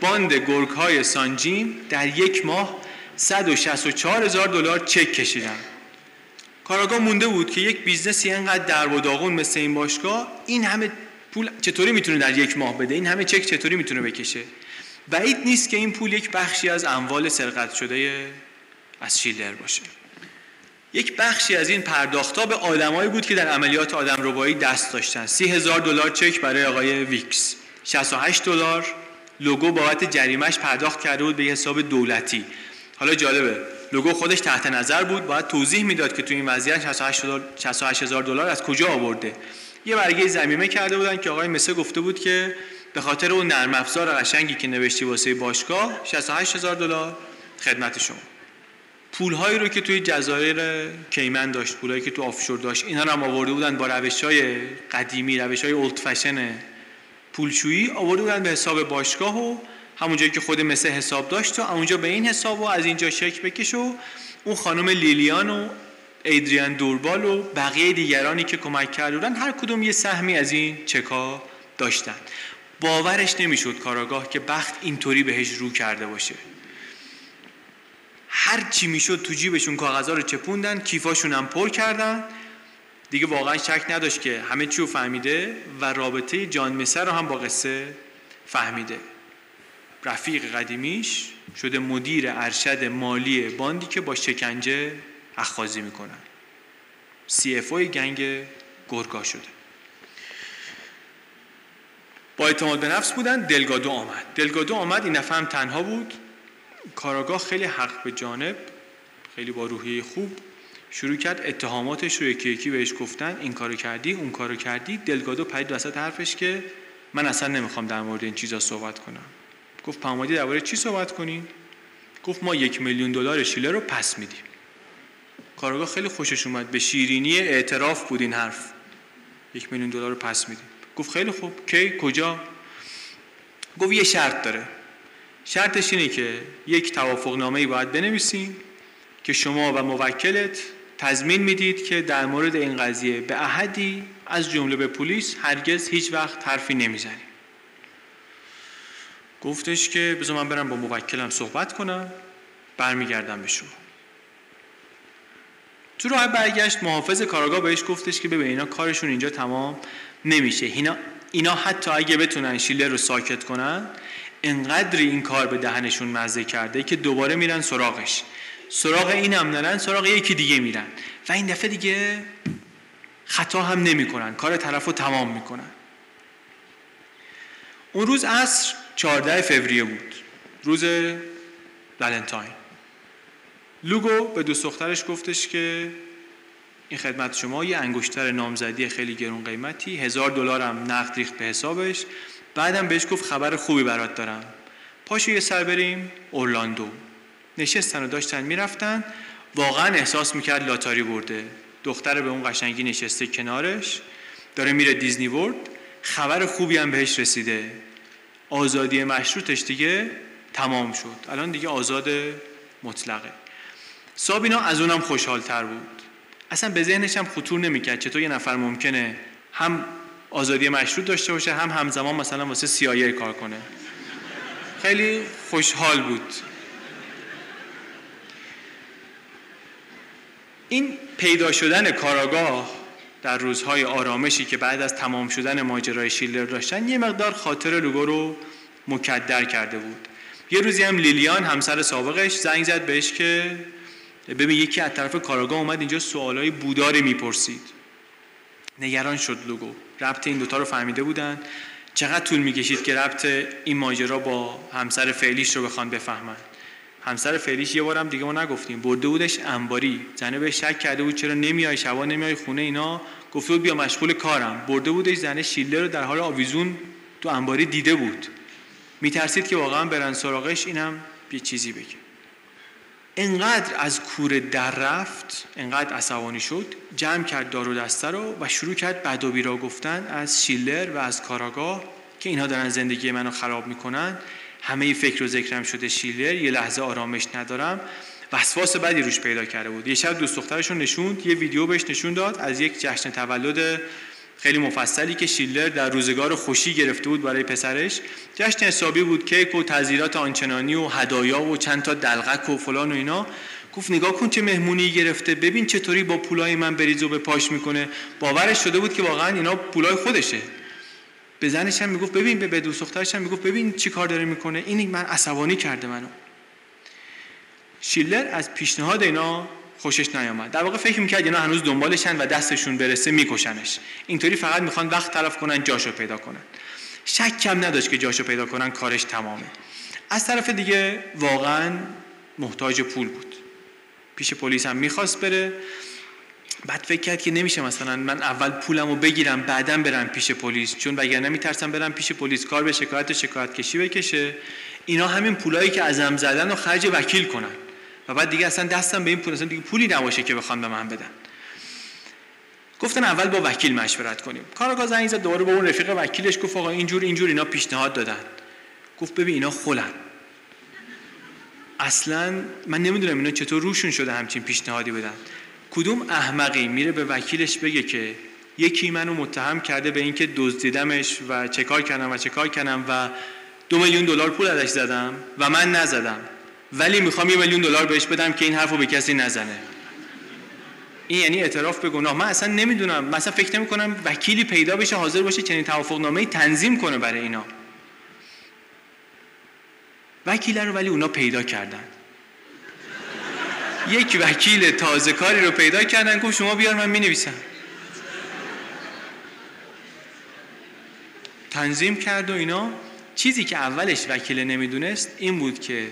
باند گرگ های سانجیم در یک ماه صد و شصت و چهار هزار دلار چک کشیدن. کاراگاه مونده بود که یک بیزنسی اینقدر در و داغون مثل این باشگاه این همه پول چطوری میتونه در یک ماه بده، این همه چک چطوری میتونه بکشه. بعید نیست که این پول یک بخشی از اموال سرقت شده از شیلر باشه. یک بخشی از این پرداخت‌ها به آدمایی بود که در عملیات آدمربایی دست داشتن. سی هزار دلار چک برای آقای ویکس، شصت و هشت دلار لوگو بابت جریمه‌اش پرداخت کرده بود به حساب دولتی. حالا جالبه لوگو خودش تحت نظر بود، باید توضیح میداد که تو این وضعیت شصت و هشت هزار دلار از کجا آورده. یه برگه زمیمه کرده بودن که آقای مسی گفته بود که به خاطر اون نرم افزار قشنگی که نوشتی واسه باشگاه شصت و هشت هزار دلار خدمت شما. پول‌هایی رو که توی جزایر کیمن داشت، پولایی که تو آفشور داشت، اینا رو هم آورده بودن با روش‌های قدیمی، روش‌های اولد فشن پولشویی آورده بودن به حساب باشگاه و همونجایی که خود مسی حساب داشت و اونجا به این حساب و از اینجا چک بکش و اون خانم لیلیان و ایدریان دوربال و بقیه دیگرانی که کمک کرده بودن هر کدوم یه سهمی از این چکا داشتن. باورش نمیشد کاراگاه که بخت اینطوری بهش رو کرده باشه. هر چی میشد تو جیبشون کاغذا رو چپوندن، کیفاشون هم پر کردن. دیگه واقعا شک نداشت که همه چی رو فهمیده و رابطه جان مسی رو هم با قصه فهمیده. رفیق قدیمیش شده مدیر ارشد مالی باندی که با شکنجه اخاذی میکنن. سی اف اوی گنگ گرگا شده. با اعتماد به نفس بودن. دلگادو آمد. دلگادو آمد این نفهم تنها بود. کاراگاه خیلی حق به جانب، خیلی با روحیه خوب شروع کرد اتهاماتش رو یکی یکی بهش گفتن. این کارو کردی، اون کارو کردی. دلگادو پرید وسط حرفش که من اصلا نمیخوام در مورد این چیزا صحبت کنم. گفت پمادی درباره چی صحبت کنین؟ گفت ما یک میلیون دلار شیلر رو پس میدیم. کاراگاه خیلی خوشش اومد، به شیرینی اعتراف بود این حرف. یک میلیون دلار رو پس میدیم. گفت خیلی خوب، کی، کجا؟ گفت یه شرط داره. شرطش اینه که یک توافقنامه‌ای باید بنویسیم که شما و موکلت تضمین میدید که در مورد این قضیه به احدی از جمله به پلیس هرگز هیچ وقت حرفی نمیزنیم. گفتش که بذار من برم با موکلم صحبت کنم، برمیگردم به شما. تو راه برگشت محافظ کارگاه بهش گفتش که ببین اینا کارشون اینجا تمام نمیشه. اینا اینا حتی اگه بتونن شیلر رو ساکت کنن، انقدر این کار به دهنشون مزه کرده که دوباره میرن سراغش. سراغ اینم نرن، سراغ یکی دیگه میرن و این دفعه دیگه خطا هم نمیکنن، کار طرفو تمام میکنن. اون روز عصر چهاردهم فوریه بود، روز ولنتاین. لوگو به دوست دخترش گفتش که این خدمت شما یه انگشتر نامزدی خیلی گرون قیمتی، هزار دلار هم نقد ریخت به حسابش. بعدم بهش گفت خبر خوبی برات دارم، پاشو یه سر بریم اورلاندو. نشستن و داشتن میرفتن، واقعا احساس میکرد لاتاری برده. دختر به اون قشنگی نشسته کنارش، داره میره دیزنی ورلد. خبر خوبی هم بهش رسیده، آزادی مشروطش دیگه تمام شد، الان دیگه آزاد مطلقه. سابینا از اونم خوشحال‌تر بود، اصلا به ذهنش هم خطور نمیکرد چطور یه نفر ممکنه هم آزادی مشروط داشته باشه هم همزمان مثلا واسه سی‌آی‌ای کار کنه. خیلی خوشحال بود. این پیدا شدن کاراگاه در روزهای آرامشی که بعد از تمام شدن ماجرای شیلر داشتن، یه مقدار خاطر لوگو رو مکدر کرده بود. یه روزی هم لیلیان همسر سابقش زنگ زد بهش که ببین یکی از طرف کاراگاه اومد اینجا سوالای بوداری میپرسید. نگران شد لوگو، ربط این دوتا رو فهمیده بودن. چقدر طول میکشید که ربط این ماجرا با همسر فعلیش رو بخوان بفهمن. همسر فعلیش یه بارم دیگه ما نگفتیم، برده بودش انباری. زنه بهش شک کرده بود چرا نمیای شبا نمیای خونه اینا، گفته بود بیا مشغول کارم. برده بودش، زنه شیلر رو در حال آویزون تو انباری دیده بود، میترسید که واقعا برن سراغش اینم یه چیزی بگه. انقدر از کوره در رفت، انقدر عصبانی شد، جمع کرد دارو دسته رو و شروع کرد بد و بیرا گفتن از شیلر و از کاراگاه که اینها دارن زندگی منو خراب میکنن، همه ی فکر و ذکرم شده شیلر، یه لحظه آرامش ندارم. وسواس بدی روش پیدا کرده بود. یه شب دوست دخترش رو نشوند، یه ویدیو بهش نشون داد از یک جشن تولد خیلی مفصلی که شیلر در روزگار خوشی گرفته بود برای پسرش. جشن حسابی بود، کیک و تزیینات آنچنانی و هدایا و چند تا دلغک و فلان و اینا. گفت نگاه کن چه مهمونی گرفته، ببین چطوری با پولای من بریز و به پاش میکنه. باورش شده بود که واقعا اینا پولای خودشه. به زنش هم میگفت ببین، به دوست دخترش هم میگفت ببین چی کار داره میکنه، این من عصبانی کرده منو. شیلر از پیشنهاد اینا خوشش نیامد. در واقع فکر میکرد اینا هنوز دنبالشن و دستشون برسه میکشنش. اینطوری فقط میخوان وقت تلف کنن جاشو پیدا کنن. شک کم نداشت که جاشو پیدا کنن کارش تمامه. از طرف دیگه واقعا محتاج پول بود. پیش پلیس هم میخواست بره. بعد فکر کرد که نمیشه مثلا من اول پولمو بگیرم بعدم برم پیش پلیس، چون وگرنه میترسم برم پیش پلیس کار به شکایت و شکایت کشی بکشه، اینا همین پولایی که ازم زدن رو خرج وکیل کنن و بعد دیگه اصلا دستم به این پول، اصلا دیگه پولی نباشه که بخوام به من بدن. گفتن اول با وکیل مشورت کنیم. کاراگاه زنگ زد دوباره به اون رفیق وکیلش، گفت آقا اینجور اینجور اینا پیشنهاد دادن. گفت ببین اینا خلن، اصلا من نمیدونم اینا چطور روشون شده همچین پیشنهادی بدن. کدوم احمقی میره به وکیلش بگه که یکی منو متهم کرده به اینکه دزدیدمش و چه کار کردم و چه کار کردم و دو میلیون دلار پول ازش زدم و من نزدم، ولی میخوام یه میلیون دلار بهش بدم که این حرفو به کسی نزنه. این یعنی اعتراف به گناه. من اصلا نمیدونم، مثلا فکر نمی کنم وکیلی پیدا بشه حاضر باشه چنین توافقنامه‌ای تنظیم کنه برای اینا. وکیل رو ولی اونا پیدا کردن. یک وکیل تازه کاری رو پیدا کردن، گفت شما بیار من مینویسم. تنظیم کرد و اینا. چیزی که اولش وکیل نمیدونست این بود که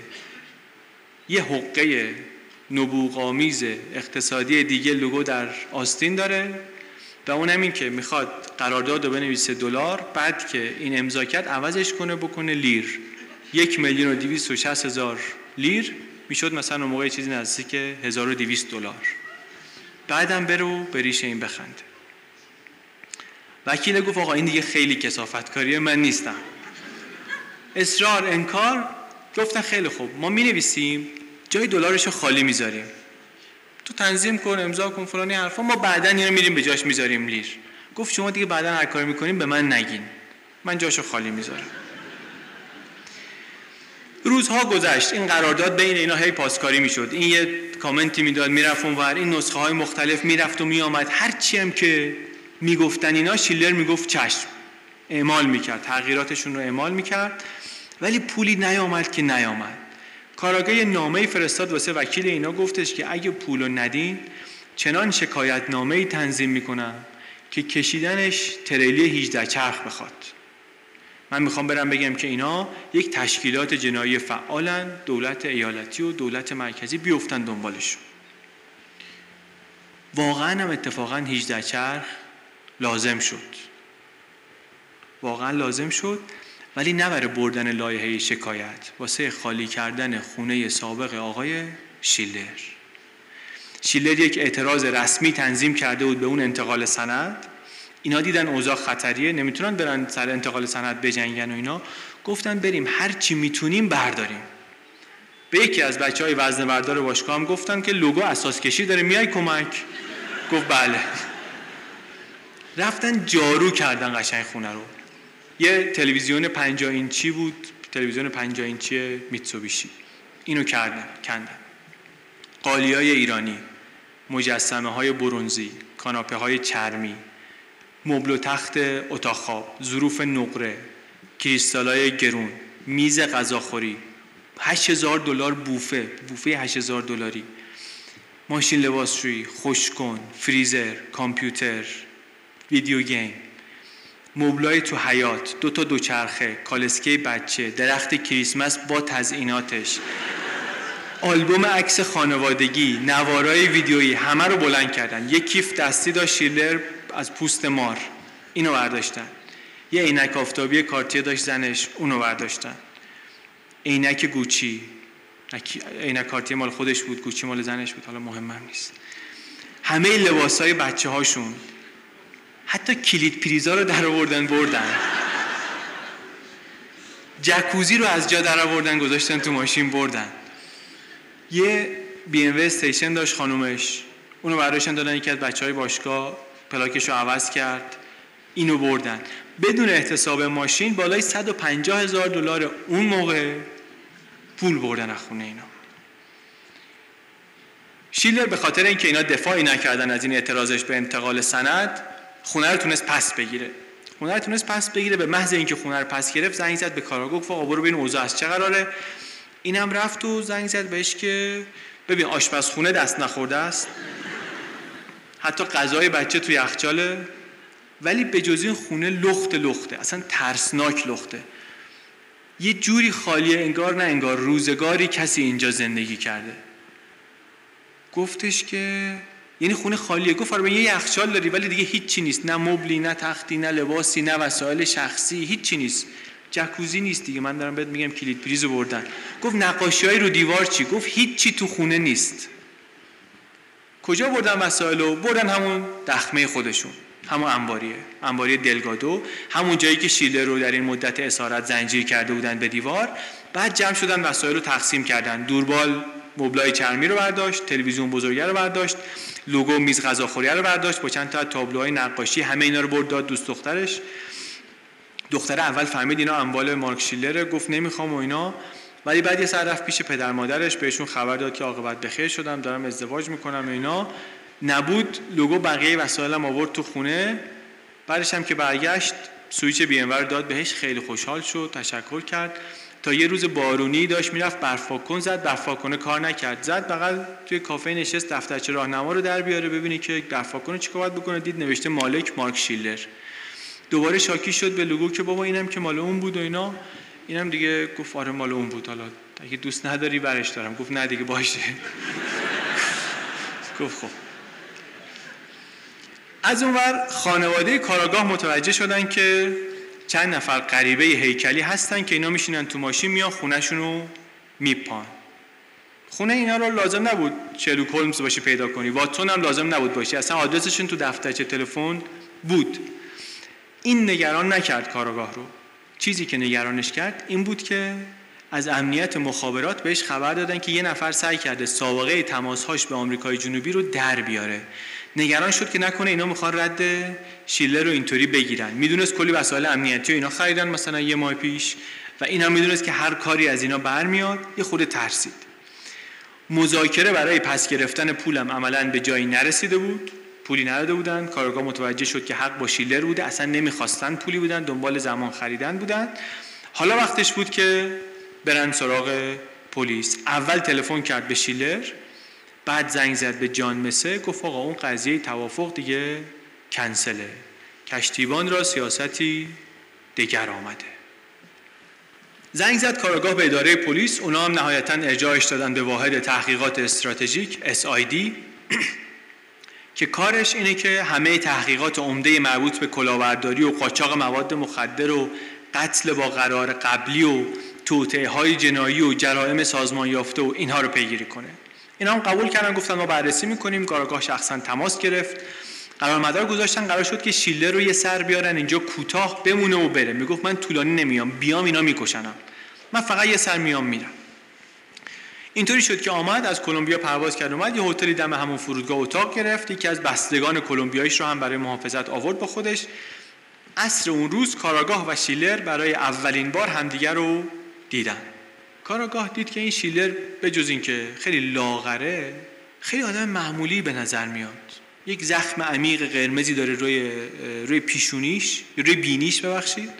یه حقه نبوغ‌آمیز اقتصادی دیگه لوگو در آستین داره و اون هم این که میخواد قرارداد رو بنویسه دلار، بعد که این امضا کرد عوضش کنه بکنه لیر. یک میلیون و دویست و شصت هزار لیر میشد مثلا اون موقع چیزی نزدیک هزار و دویست دلار. بعدم برو بریش این بخند. وکیل گفت آقا این دیگه خیلی کثافتکاریه، من نیستم. اصرار، انکار. گفتن خیلی خوب، ما مینویسیم جای دلارشو خالی میذاریم، تو تنظیم کن امضا کن فلانی حرفا، ما بعداً اینو میریم به جاش میذاریم لیر. گفت شما دیگه بعداً هر کاری میکنین به من نگین، من جاشو خالی میذارم. روزها گذشت، این قرارداد بین اینا هی پاسکاری میشد، این یه کامنتی میداد میرفت اونور، این نسخه های مختلف میرفت و میآمد. هر چی هم که میگفتن اینا شیلر میگفت چشم، اعمال میکرد، تغییراتشون رو اعمال میکرد، ولی پولی نیامد که نیامد. کاراگاه نامه‌ای فرستاد واسه وکیل اینا، گفتش که اگه پولو ندین چنان شکایت نامه‌ای تنظیم میکنم که کشیدنش تریلی هجده چرخ بخواد. من میخوام برم بگم که اینا یک تشکیلات جنایی فعالن، دولت ایالتی و دولت مرکزی بیفتن دنبالشون. واقعا هم اتفاقا هجده چرخ لازم شد، واقعا لازم شد. ولی نه برای بردن لایحه شکایت، واسه خالی کردن خونه سابق آقای شیلر. شیلر یک اعتراض رسمی تنظیم کرده بود به اون انتقال سند. اینا دیدن اوضاع خطریه، نمیتونن برن سر انتقال سند بجنگن و اینا، گفتن بریم هر چی میتونیم برداریم. به یکی از بچهای وزنه بردار باشگاه هم گفتن که لوگو اساس کشی داره، میای کمک؟ گفت بله. رفتن جارو کردن قشنگ خونه رو. یه تلویزیون پنجاه اینچی بود، تلویزیون پنجاه اینچی میتسوبیشی، اینو کردن، کندن. قالیای ایرانی، مجسمه‌های برنزی، کاناپه‌های چرمی، مبل و تخت اتاق خواب، ظروف نقره، کریستالای گرون، میز غذاخوری، هشت هزار دلار بوفه، بوفه هشت هزار دلاری، ماشین لباسشویی، خوشکن، فریزر، کامپیوتر، ویدیو گیم، مبلای تو حیات، دو تا دوچرخه، کالسکه بچه، درخت کریسمس با تزئیناتش، آلبوم عکس خانوادگی، نوارای ویدیویی، همه رو بلند کردن. یک کیف دستی داشت شیلر از پوست مار، اینو برداشتن. یه عینک آفتابی کارتیه داشت زنش، اونو برداشتن. عینک گوچی، عینک کارتیه مال خودش بود، گوچی مال زنش بود، حالا مهمم نیست. همه لباسای بچه‌هاشون، حتی کلید پریزا رو در آوردن بردن. جکوزی رو از جا در آوردن گذاشتن تو ماشین بردن. یه بی ام و استیشن داشت خانومش، اونو برداشتن دادن یکی از بچهای باشگاه، پلاکش رو عوض کرد، اینو بردن. بدون احتساب ماشین بالای صد و پنجاه هزار دلار اون موقع پول بردن از خونه اینا. شیلر به خاطر اینکه اینا دفاعی نکردن از این اعتراضش به انتقال سند، خونه رو تونست پس بگیره. خونه رو تونست پس بگیره. به محض اینکه خونه رو پس گرفت، زنگ زد به کاراگو، گفت آقا برو ببین اوضاع از چه قراره. اینم رفت و زنگ زد بهش که ببین آشپزخونه دست نخورده است. حتی غذای بچه توی یخچاله، ولی به جز این خونه لخت لخته، اصلا ترسناک لخته، یه جوری خالیه انگار نه انگار روزگاری کسی اینجا زندگی کرده. گفتش که یعنی خونه خالیه. گفت آره، یه یخچال داری ولی دیگه هیچ چی نیست، نه مبلی، نه تختی، نه لباسی، نه وسایل شخصی، هیچ چی نیست. جکوزی نیست دیگه، من دارم بهت میگم کلید پریزو بردن. گفت نقاشیای رو دیوار چی؟ گفت هیچ چی تو خونه نیست. کجا بردن وسایلو؟ بردن همون دخمه خودشون، همون انباریه، انباری دلگادو، همون جایی که شیلر رو در این مدت اسارت زنجیر کرده بودن به دیوار. بعد جمع شدن وسایلو تقسیم کردن. دوربال مبلای چرمی رو برداشت، تلویزیون بزرگه رو برداشت، لوگو میز غذاخوری رو برداشت با چند تا تابلوهای نقاشی، همه اینا رو برد داد دوست دخترش. دختره اول فهمید اینا اموال مارک شیلر، گفت نمیخوام و اینا، ولی بعد یه سر رفت پیش پدر مادرش، بهشون خبر داد که عاقبت بخیر شدم، دارم ازدواج میکنم اینا. نبود، لوگو بقیه وسایلم آورد تو خونه. بعدش هم که برگشت سوئیچ بی ام و داد بهش، خیلی خوشحال شد، تشکر کرد. تا یه روز بارونی داشت میرفت، برفاکن زد، برفاکن کار نکرد، زد بغل توی کافه نشست، دفترچه راهنما رو در بیاره ببینه که برفاکن چیکار باید بکنه، دید نوشته مالک مارک شیلر. دوباره شاکی شد به لوگو که بابا اینم که مال اون بود و اینا. اینم دیگه گفت آره مال اون بود، حالا اگه دوست نداری برش دارم. گفت نه دیگه باشه. گفت خب. از اونور خانواده کاراگاه متوجه شدن که چند نفر غریبه هیکلی هستن که اینا میشینن تو ماشین، میان خونه‌شون رو میپان. خونه اینا رو لازم نبود چلو کلمز باشه پیدا کنی، واتسون هم لازم نبود باشه، اصلا آدرسشون تو دفترچه تلفن بود. این نگران نکرد کاراگاه رو. چیزی که نگرانش کرد این بود که از امنیت مخابرات بهش خبر دادن که یه نفر سعی کرده سابقه تماس‌هاش به آمریکای جنوبی رو در بیاره. نگران شد که نکنه اینا میخوان رد شیلر رو اینطوری بگیرن. میدونست کلی وسایل امنیتی و اینا خریدن مثلا یه ماه پیش و اینا، میدونست که هر کاری از اینا برمیاد. یه خود ترسید. مذاکره برای پس گرفتن پولم عملاً به جایی نرسیده بود. پولی نداده بودن. کارگاه متوجه شد که حق با شیلر بوده، اصلا نمیخواستن پولی بودن، دنبال زمان خریدن بودن. حالا وقتش بود که برن سراغ پلیس. اول تلفن کرد به شیلر، بعد زنگ زد به جان مسی، گفت آقا اون قضیه توافق دیگه کنسله، کشتیبان را سیاستی دیگر آمده. زنگ زد کارگاه به اداره پلیس، اونا هم نهایتاً ارجاعش دادن به واحد تحقیقات استراتژیک اس آی دی که کارش اینه که همه تحقیقات عمده مربوط به کلاهبرداری و قاچاق مواد مخدر و قتل با قرار قبلی و توطئه های جنایی و جرائم سازمان یافته و اینها رو پیگیری کنه. اینا هم قبول کردن، گفتن ما بررسی می‌کنیم. کارآگاه شخصا تماس گرفت، قرارمدار گذاشتن، قرار شد که شیلر رو یه سر بیارن اینجا کوتاه بمونه و بره. میگفت من طولانی نمیام، بیام اینا میکشنم، من فقط یه سر میام میرم. اینطوری شد که آمد از کلمبیا پرواز کرد، اومد یه هتلی دم همون فرودگاه اتاق گرفت، یکی از بستگان کلمبیاییش رو هم برای محافظت آورد با خودش. عصر اون روز کاراگاه و شیلر برای اولین بار همدیگر رو دیدن. کاراگاه دید که این شیلر به جز اینکه خیلی لاغره، خیلی آدم معمولی به نظر میاد. یک زخم عمیق قرمزی داره روی روی پیشونیش، روی بینیش ببخشید،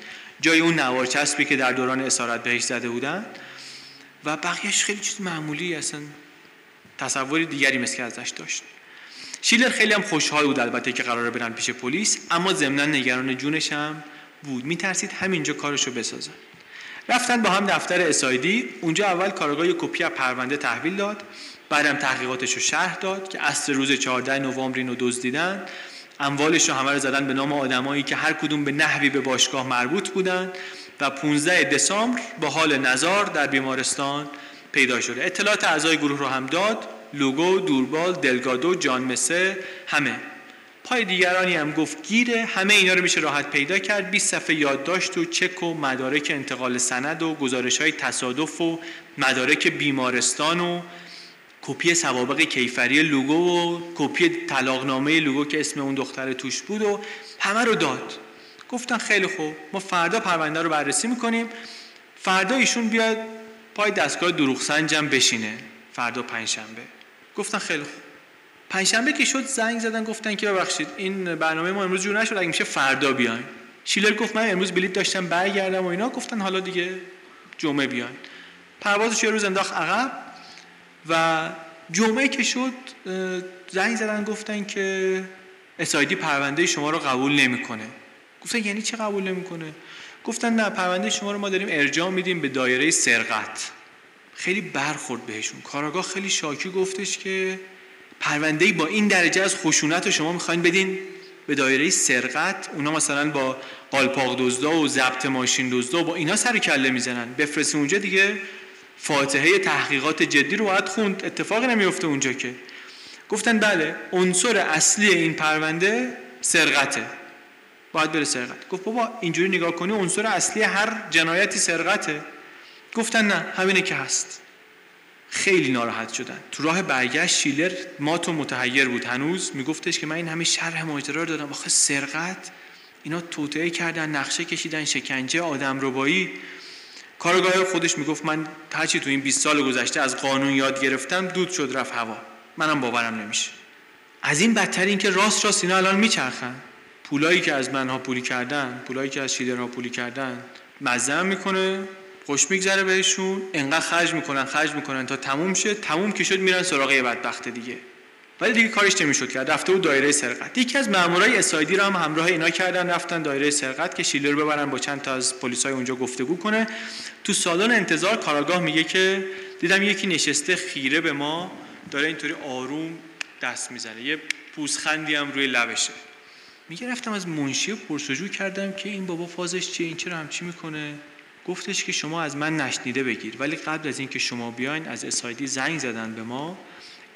جای اون نوار چسبی که در دوران اسارت بهش زده بودن، و بقیهش خیلی چیز معمولی، اصلا تصوری دیگری مثل ازش داشت. شیلر خیلی هم خوشحال بود البته که قراره برن پیش پلیس، اما ضمناً نگران جونش هم بود، میترسید همینجا کارشو بسازن. رفتن با هم دفتر اسایدی. اونجا اول کارآگاه کپی از پرونده تحویل داد، بعدم تحقیقاتش رو شرح داد که اصل روز چهاردهم نوامبر اینو دزدیدن، اموالش رو همه رو زدن به نام آدمایی که هر کدوم به نحوی به باشگاه مربوط بودن و پانزدهم دسامبر با حال نزار در بیمارستان پیدا شد. اطلاعات اعضای گروه رو هم داد، لوگو، دوربال، دلگادو، جان مسی، همه. پای دیگرانی هم گفت گیره، همه اینا رو میشه راحت پیدا کرد. بیست صفحه یادداشت و چک و مدارک انتقال سند و گزارش‌های تصادف و مدارک بیمارستان و کپی سوابق کیفری لوگو و کپی طلاقنامه لوگو که اسم اون دختر توش بود و همه رو داد. گفتن خیلی خوب، ما فردا پرونده رو بررسی میکنیم. فردا ایشون بیاد پای دستگاه دروغ سنجم بشینه، فردا پنجشنبه. گفتن خیلی خوب. پنجشنبه که شد زنگ زدن، گفتن که ببخشید این برنامه ما امروز جور نشد، اگه میشه فردا بیاین. شیلر گفت من امروز بلیط داشتم برگردم و اینا. گفتن حالا دیگه جمعه بیاین. پروازش یه روز انداخت عقب و جمعه که شد زنگ زدن، گفتن که اسایدی پرونده شما رو قبول نمیکنه. گفتن یعنی چه قبول نمیکنه؟ گفتن نه، پرونده شما رو ما داریم ارجاع میدیم به دایره سرقت. خیلی برخورد بهشون. کاراگاه خیلی شاکی گفتش که پرونده‌ای با این درجه از خشونت رو شما میخواین بدین به دایره سرقت؟ اونا مثلا با قالپاق دزدا و ضبط ماشین دزدا با اینا سر کله میزنن، بفرستین اونجا دیگه فاتحه تحقیقات جدی رو باید خوند، اتفاقی نمیفته اونجا که. گفتن بله، عنصر اصلی این پرونده سرقته، باید بره سرقت. گفت بابا اینجوری نگاه کنی عنصر اصلی هر جنایتی سرقته. گفتن نه، همینه که هست. خیلی ناراحت شدن. تو راه برگشت شیلر مات و متحیر بود هنوز، میگفتش که من این همه شرح ماجرا دادم، آخه سرقت، اینا توطئه کردن، نقشه کشیدن، شکنجه، آدمربایی. کارگاه خودش میگفت من هرچی تو این بیست سال گذشته از قانون یاد گرفتم دود شد رفت هوا، منم باورم نمیشه. از این بدتر این که راست راست اینا الان میچرخن، پولایی که از منها پولی کردن، پولایی که از شیلرها پولی کردن، مزه میکنه، خوش میگذره بهشون، انقدر خرج میکنن خرج میکنن تا تموم شه، تموم که شد میرن سراغ یه بدبخت دیگه. ولی دیگه کارش نمیشد کرد، رفته بود دایره سرقت. یکی از مامورای اسایدی رو هم همراه اینا کردن، رفتن دایره سرقت که شیلر رو ببرن با چند تا از پلیسای اونجا گفتگو کنه. تو سالن انتظار کاراگاه میگه که دیدم یکی نشسته خیره به ما داره اینطوری آروم دست میزنه، یه پوزخندی هم روی لبشه. میگه رفتم از منشی پرسجو کردم که این بابا فازش چیه، این چرا همچی میکنه؟ گفتش که شما از من نشنیده بگیر، ولی قبل از اینکه شما بیاین از اسایدی زنگ زدن به ما،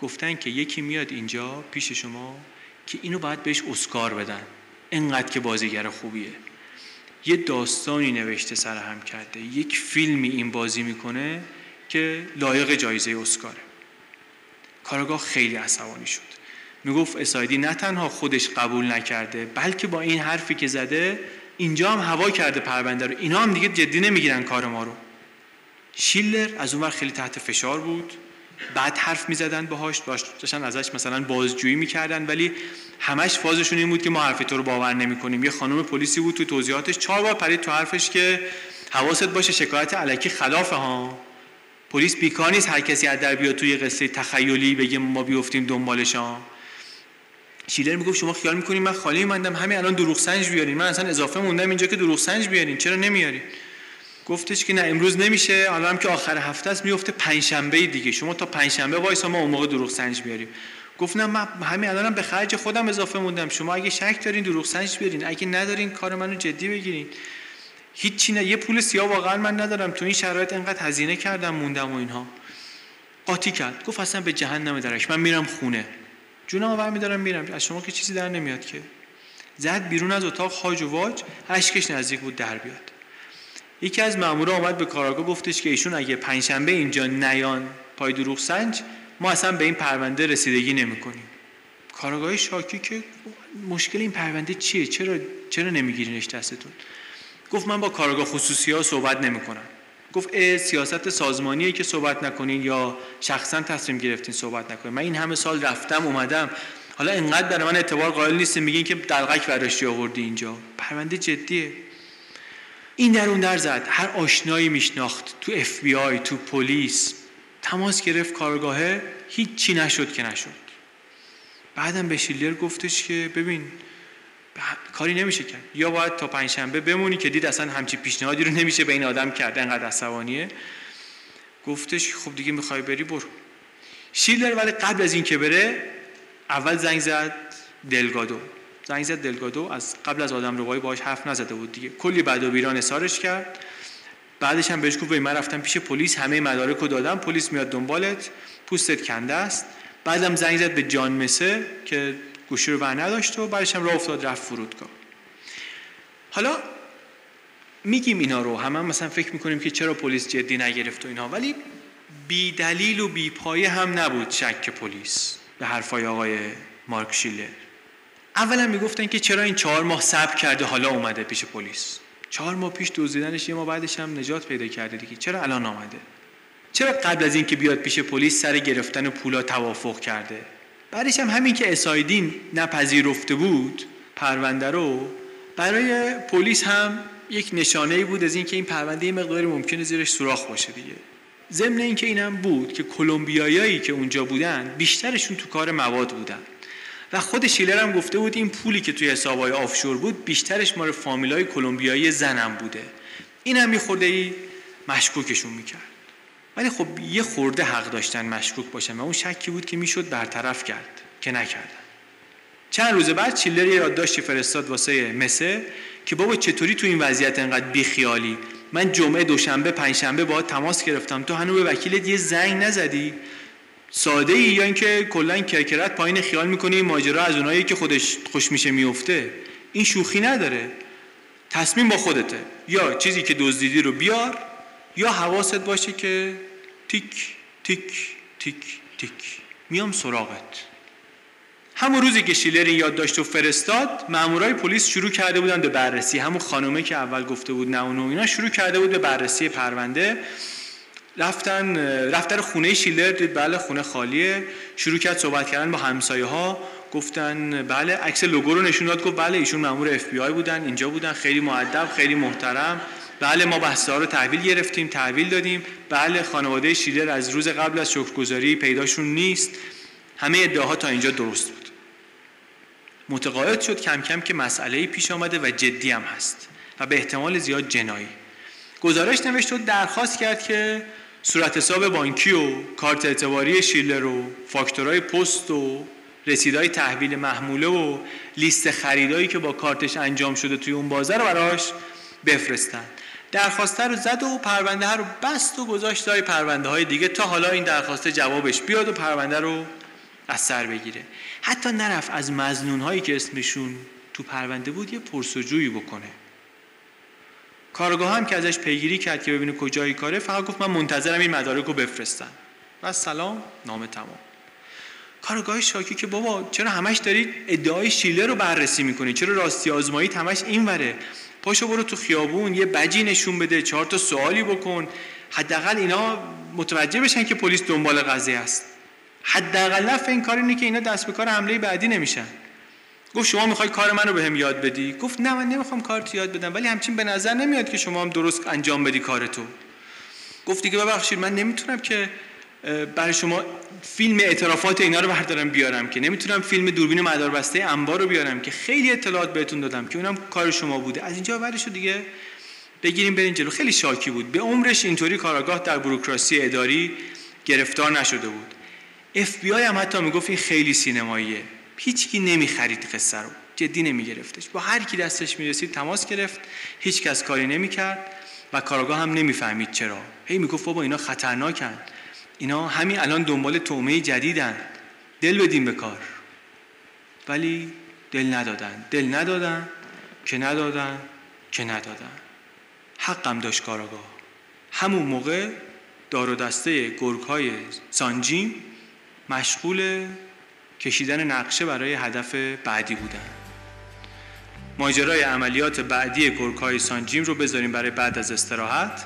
گفتن که یکی میاد اینجا پیش شما که اینو باید بهش اسکار بدن، انقدر که بازیگر خوبیه، یه داستانی نوشته سرهم کرده، یک فیلمی این بازی میکنه که لایق جایزه اسکاره. کاراگاه خیلی عصبانی شد، میگفت اسایدی نه تنها خودش قبول نکرده، بلکه با این حرفی که زده اینجا هم هوا کرده پرونده رو، اینا هم دیگه جدی نمیگیرن کار ما رو. شیلر از اونور خیلی تحت فشار بود، بعد حرف میزدن باهاش، داشتن ازش مثلا بازجویی میکردن، ولی همش فازشون این بود که ما حرف تو رو باور نمیکنیم. یه خانم پلیسی بود تو توضیحاتش چهار بار پرید تو حرفش که حواست باشه شکایت الکی خلافه ها، پلیس بیکار نیست هر کسی از در بیاد توی قصه تخیلی بگه ما بیافتیم دنبالش ها. شیلر میگفت شما خیال میکنین من خالی مندم، همین الان دروغ سنج بیارین، من اصلا اضافه موندم اینجا که دروغ سنج بیارین، چرا نمیارین؟ گفتش که نه امروز نمیشه، حالا هم که آخر هفته است میفته پنجشنبه دیگه، شما تا پنجشنبه وایسا ما اون موقع دروغ سنج بیاریم. گفتم من همین الانم به خرج خودم اضافه موندم، شما اگه شک دارین دروغ سنج بیارین، اگه ندارین کار منو جدی بگیرین. هیچی نه، یه پول سیاه واقعا من ندارم، تو این شرایط انقدر هزینه کردم موندم و اینها. قاطی کرد، گفت اصلا به جهنم درش، من میرم خونه، جونم برمیدارم میرم، از شما که چیزی در نمیاد که. زد بیرون از اتاق هاج و واج، اشکش نزدیک بود در بیاد. یکی از مامورا اومد به کاراگاه گفتش که ایشون اگه پنجشنبه اینجا نیان پای دروغ سنج، ما اصلا به این پرونده رسیدگی نمی‌کنیم. کاراگاه شاکی که مشکل این پرونده چیه؟ چرا چرا نمیگیرینش دستتون؟ گفت من با کاراگاه خصوصی‌ها صحبت نمی‌کنم. گفت سیاست سازمانیه که صحبت نکنین یا شخصا تصمیم گرفتین صحبت نکنین. من این همه سال رفتم اومدم، حالا اینقدر در من اعتبار قائل نیستین میگین که دلقک براشی آوردی اینجا. پرونده جدیه. این در اون در زد، هر آشنایی میشناخت، تو اف بی آی، تو پلیس تماس گرفت کارگاهه، هیچی نشد که نشد. بعدم به شیلر گفتش که ببین کاری نمیشه کرد، یا باید تا پنجشنبه بمونی که دید اصلا همچی پیشنهادی رو نمیشه به این آدم کرد، انقدر عصبانیه. گفتش خب دیگه میخوای بری برو. شیلر ولی قبل از این که بره اول زنگ زد دلگادو، زنگ زد دلگادو از قبل از آدم روبایی باهاش حرف نزده بود دیگه، کلی بد و بیران سارش کرد. بعدش هم بهش گفت من رفتم پیش پلیس، همه مدارکو دادم، پلیس میاد دنبالت، پوستت کنده است. بعدم زنگ زد به جان مسی که گوشی رو ور نداشت و بعدش هم راه افتاد رفت فرودگاه. حالا میگیم اینا رو همه هم مثلا فکر میکنیم که چرا پلیس جدی نگرفت و اینها، ولی بی دلیل و بی پایه هم نبود شک پلیس به حرفای آقای مارک شیلر. اولا میگفتن که چرا این چهار ماه صبر کرده حالا اومده پیش پلیس، چهار ماه پیش دزدیدنش یه ماه بعدش هم نجات پیدا کرده دیگه، چرا الان اومده؟ چرا قبل از این که بیاد پیش پلیس سر گرفتن پولا توافق کرده؟ بعدش هم همین که اسایدین نپذیرفته بود پرونده رو، برای پلیس هم یک نشانه‌ای بود از اینکه این پرونده یه مقداری ممکنه زیرش سوراخ باشه دیگه. ضمن اینکه اینم بود که کلمبیاییایی که اونجا بودن بیشترشون تو کار مواد بودن و خود شیلر هم گفته بود این پولی که توی حساب‌های آفشور بود بیشترش مال فامیلای کلمبیایی زنم بوده. این هم یه خورده‌ای مشکوکشون می‌کرد. ولی خب یه خورده حق داشتن مشکوک باشن و اون شکی بود که میشد برطرف کرد که نکردن. چند روز بعد شیلر یه یادداشتی فرستاد واسه مسه که بابا چطوری تو این وضعیت انقدر بیخیالی؟ من جمعه، دوشنبه، پنجشنبه باهات تماس گرفتم، تو هنوز به وکیلت یه زنگ نزدی؟ ساده ای یا اینکه کلا کرکرت پایین خیال می‌کنی ماجرا از اونایی که خودش خوش میشه میفته، این شوخی نداره، تصمیم با خودته، یا چیزی که دزدیدی رو بیار یا حواست باشه که تیک تیک تیک تیک میام سراغت. همون روزی که شیلر این یادداشت رو فرستاد، مامورای پلیس شروع کرده بودن به بررسی، همون خانومه که اول گفته بود نه اون و اینا شروع کرده بود به بررسی پرونده. رفتن رفتن خونه شیلر، دید بله خونه خالیه، شروع کرد صحبت کردن با همسایه‌ها، گفتن بله، عکس لوگو رو نشون داد، گفت بله ایشون مأمور اف بی آی بودن، اینجا بودن، خیلی مؤدب، خیلی محترم، بله ما بحث‌ها رو تحویل گرفتیم، تحویل دادیم، بله خانواده شیلر از روز قبل از شکرگزاری پیداشون نیست. همه ادعاها تا اینجا درست بود. متقاعد شد کم کم که مسئله‌ای پیش آمده و جدی هم هست و به احتمال زیاد جنایی. گزارش نوشت و درخواست کرد که صورت حساب بانکی و کارت اعتباری شیلر و فاکتورهای پست و رسیدهای تحویل محموله و لیست خریدایی که با کارتش انجام شده توی اون بازار رو براش بفرستن. درخواسته رو زد و پرونده رو بست و گذاشت دای پرونده های دیگه تا حالا این درخواست جوابش بیاد و پرونده رو از سر بگیره. حتی نرفت از مظنون‌هایی که اسمشون تو پرونده بود یه پرسجویی بکنه. کارگاه هم که ازش پیگیری کرد که ببینه کجایی کاره، فقط گفت من منتظرم این مدارک رو بفرستن و سلام نامه تمام. کارگاه شاکی که بابا چرا همش داری ادعای شیلر رو بررسی میکنی؟ چرا راستی آزماییت همش این وره؟ پاشو برو تو خیابون یه بجی نشون بده، چهار تا سوالی بکن، حداقل اینا متوجه بشن که پلیس دنبال قضیه است. حداقل نفع این کار اینه که اینا دست به کار حمله بعدی نمیشن. گفت شما میخوای کار منو بهم یاد بدی؟ گفت نه من نمیخوام کارت یاد بدم، ولی همچین به نظر نمیاد که شما هم درست انجام بدی کارتو. گفت دیگه ببخشید من نمیتونم که برای شما فیلم اعترافات اینا رو بردارم بیارم که، نمیتونم فیلم دوربین مداربسته انبار رو بیارم که، خیلی اطلاعات بهتون دادم که اونم کار شما بوده، از اینجا بعدشو دیگه بگیریم بریم جلو. خیلی شاکی بود، به عمرش اینطوری کاراگاه در بوروکراسی اداری گرفتار نشده بود. اف بی آی هم حتی میگفت این خیلی سینماییه، هیچکی نمی‌خرید قصه رو، جدی نمی‌گرفتش. با هر کی دستش می‌رسید تماس گرفت، هیچ کس کاری نمی‌کرد و کارآگاه هم نمی‌فهمید چرا. هی میگفت بابا اینا خطرناکن، اینا همین الان دنبال تومه جدیدن، دل بدیم به کار. ولی دل ندادن، دل ندادن، که ندادن، که ندادن. حقم داشت کارآگاه. همون موقع دار و دسته گرگ‌های سانجیم مشغول کشیدن نقشه برای هدف بعدی بودن. ماجرای عملیات بعدی گرگ‌های سانجیم رو بذاریم برای بعد از استراحت.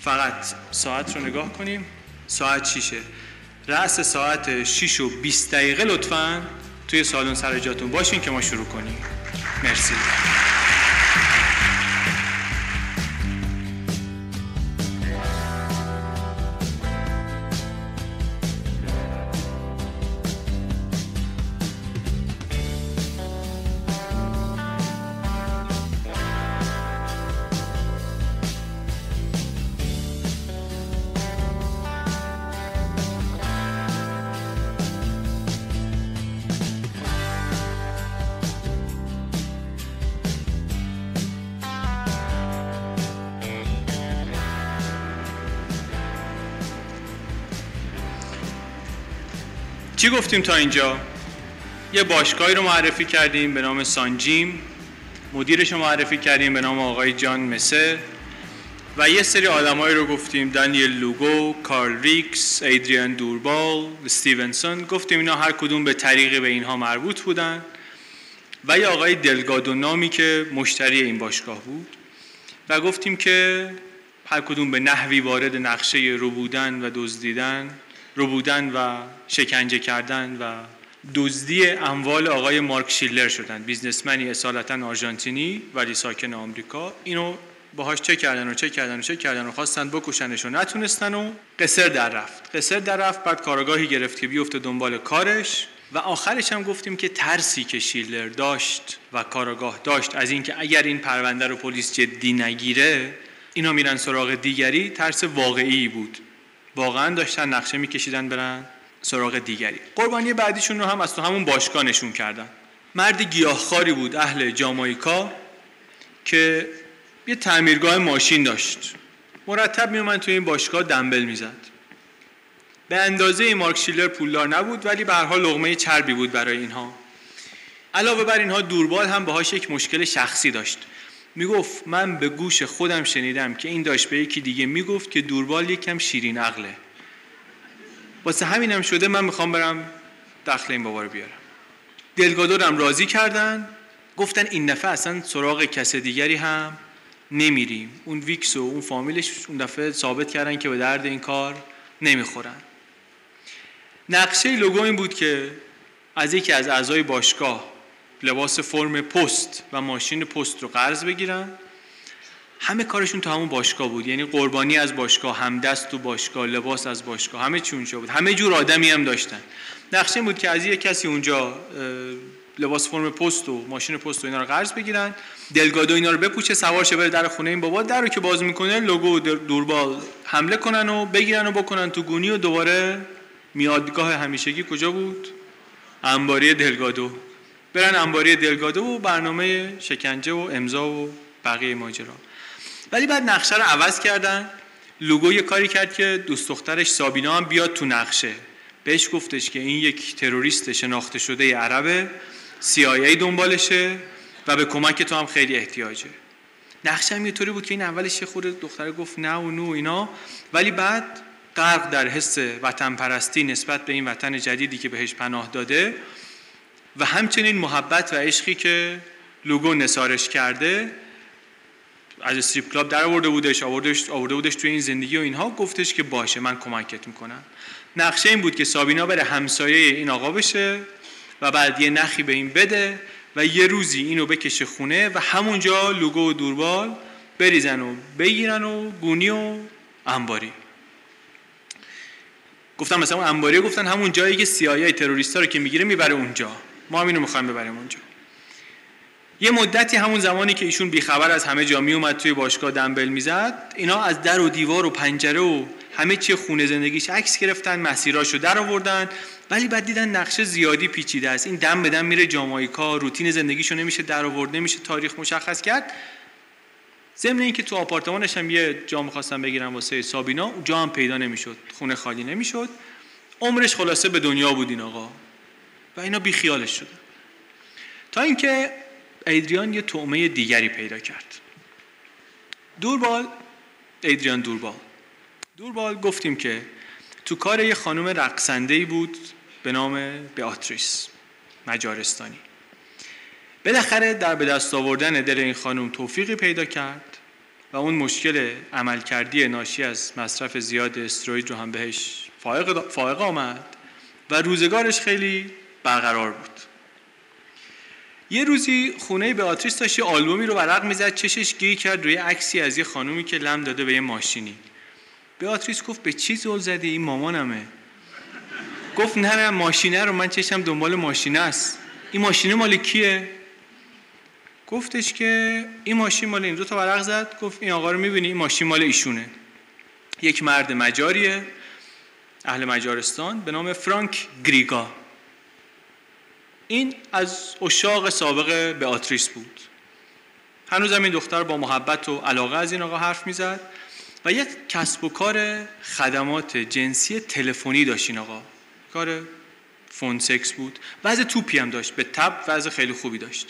فقط ساعت رو نگاه کنیم. ساعت شیشه. رأس ساعت شش و بیست دقیقه لطفاً توی سالن سر جاتون باشین که ما شروع کنیم. مرسی. چی گفتیم تا اینجا؟ یه باشگاهی رو معرفی کردیم به نام سانجیم، مدیرش رو معرفی کردیم به نام آقای جان مسی و یه سری آدمایی رو گفتیم، دنیل لوگو، کارل ویکس، ایدریان دوربال، استیونسون. گفتیم اینا هر کدوم به طریقی به اینها مربوط بودن و یه آقای دلگادو نامی که مشتری این باشگاه بود و گفتیم که هر کدوم به نحوی وارد نقشه رو بودن و دزدیدن رو بودن و شکنجه کردن و دزدی اموال آقای مارک شیلر شدن، بیزنسمنی اصالتاً آرژانتینی ولی ساکن آمریکا. اینو باهاش چه کردن و چه کردن و چه کردن و خواستن بکشنش و نتونستن و قصر در رفت. قصر در رفت. بعد کارآگاهی گرفت که بیفته دنبال کارش و آخرش هم گفتیم که ترسی که شیلر داشت و کارآگاه داشت از اینکه اگر این پرونده رو پلیس جدی نگیره اینا میرن سراغ دیگری، ترس واقعی بود. واقعا داشتن نقشه میکشیدن برن سراغ دیگری. قربانی بعدیشون رو هم از تو همون باشگاه نشون کردن. مرد گیاهخواری بود اهل جامائیکا که یه تعمیرگاه ماشین داشت. مرتب میومد توی این باشگاه دنبل میزد. به اندازه مارک شیلر پولدار نبود ولی به هر حال لقمه چربی بود برای اینها. علاوه بر اینها دوربال هم باهاش یک مشکل شخصی داشت. میگفت من به گوش خودم شنیدم که این داشت به یکی دیگه میگفت که دوربال یکم شیرین عقله، واسه همینم شده من میخوام برم دخل این بابا رو بیارم. دلگادورم راضی کردن، گفتن این دفعه اصلا سراغ کس دیگری هم نمیریم. اون ویکس و اون فامیلش اون دفعه ثابت کردن که به درد این کار نمیخورن. نقشه لوگو این بود که از یکی از اعضای باشگاه لباس فرم پست و ماشین پست رو قرض بگیرن. همه کارشون تو همون باشگاه بود، یعنی قربانی از باشگاه، همدست تو باشگاه، لباس از باشگاه، همه چی اونجا بود. همه جور آدمی هم داشتن. نقشه بود که از یه کسی اونجا لباس فرم پست و ماشین پست و اینا رو قرض بگیرن، دلگادو اینا رو بپوشه، سوار شه بره در خونه این بابا. درو که باز میکنه لوگو دوربال حمله کنن و بگیرن و بکنن تو گونی و دوباره میادگاه همیشگی کجا بود؟ انباری دلگادو. برن انباری دلگادو و برنامه شکنجه و امضا و بقیه ماجرا. ولی بعد نقشه رو عوض کردن. لوگو یه کاری کرد که دوست دخترش سابینا هم بیاد تو نقشه. بهش گفتش که این یک تروریست شناخته شده عربه، سی آی ای دنبالشه و به کمک تو هم خیلی احتیاجه. نقشه هم یه طوری بود که این اولش خود دختره گفت نه و نه اینا، ولی بعد غرق در حس وطن پرستی نسبت به این وطن جدیدی که بهش پناه داده و همچنین محبت و عشقی که لوگو نثارش کرده، از استریپ کلاب در آورده بودش، آوردش آورده بودش توی این زندگی و اینها، گفتش که باشه من کمکت میکنم. نقشه این بود که سابینا بره همسایه این آقا بشه و بعد یه نخی به این بده و یه روزی اینو بکشه خونه و همونجا لوگو و دوربال بریزن و بگیرن و گونی و انباری. گفتن مثلا اون انباری، گفتن همون جایی که سی‌آی‌ای تروریستا رو که میگیره میبره اونجا، ما هم اینو می‌خوایم ببریم اونجا. یه مدتی همون زمانی که ایشون بیخبر از همه جا می اومد توی باشگاه دنبل میزد، اینا از در و دیوار و پنجره و همه چی خونه زندگیش عکس گرفتن، مسیراشو در آوردن ولی بعد دیدن نقشه زیادی پیچیده است، این دم به دم میره جامائیکا، روتین زندگیشو نمیشه درآورد، نمیشه تاریخ مشخص کرد. ضمن اینکه تو آپارتمانش هم یه جا می‌خواستم بگیرم واسه سابینا، جا هم پیدا نمیشد، خونه خالی نمیشد. عمرش خلاصه به دنیا بود این آقا و اینا بیخیالش شدن. تا اینکه ایدریان یه طعمه دیگری پیدا کرد. دوربال، ایدریان دوربال دوربال گفتیم که تو کار یه خانم رقصنده‌ای بود به نام بیاتریس مجارستانی. بالاخره در به دست آوردن دل این خانم توفیقی پیدا کرد و اون مشکل عملکردی ناشی از مصرف زیاد استروئید رو هم بهش فائق فائق آمد و روزگارش خیلی برقرار بود. یه روزی خونه بیاتریس داشت یه آلبومی رو ورق می‌زد، چشش گیر کرد روی عکسی از یه خانومی که لم داده به یه ماشینی. بیاتریس گفت به چی زل زدی، این مامانمه. گفت نه نه ماشینه رو، من چشم دنبال ماشینه است. این ماشینه مال کیه؟ گفتش که این ماشین مال این. دو تا ورق زد، گفت این آقا رو می‌بینی، این ماشین مال ایشونه. یک مرد مجاریه، اهل مجارستان، به نام فرانک گریگا. این از عشاق سابق بیاتریس بود. هنوز هم این دختر با محبت و علاقه از این آقا حرف می‌زد و یک کسب و کار خدمات جنسی تلفنی داشت این آقا. کار فون سکس بود. وضع توپی هم داشت، به تپ وضع خیلی خوبی داشت.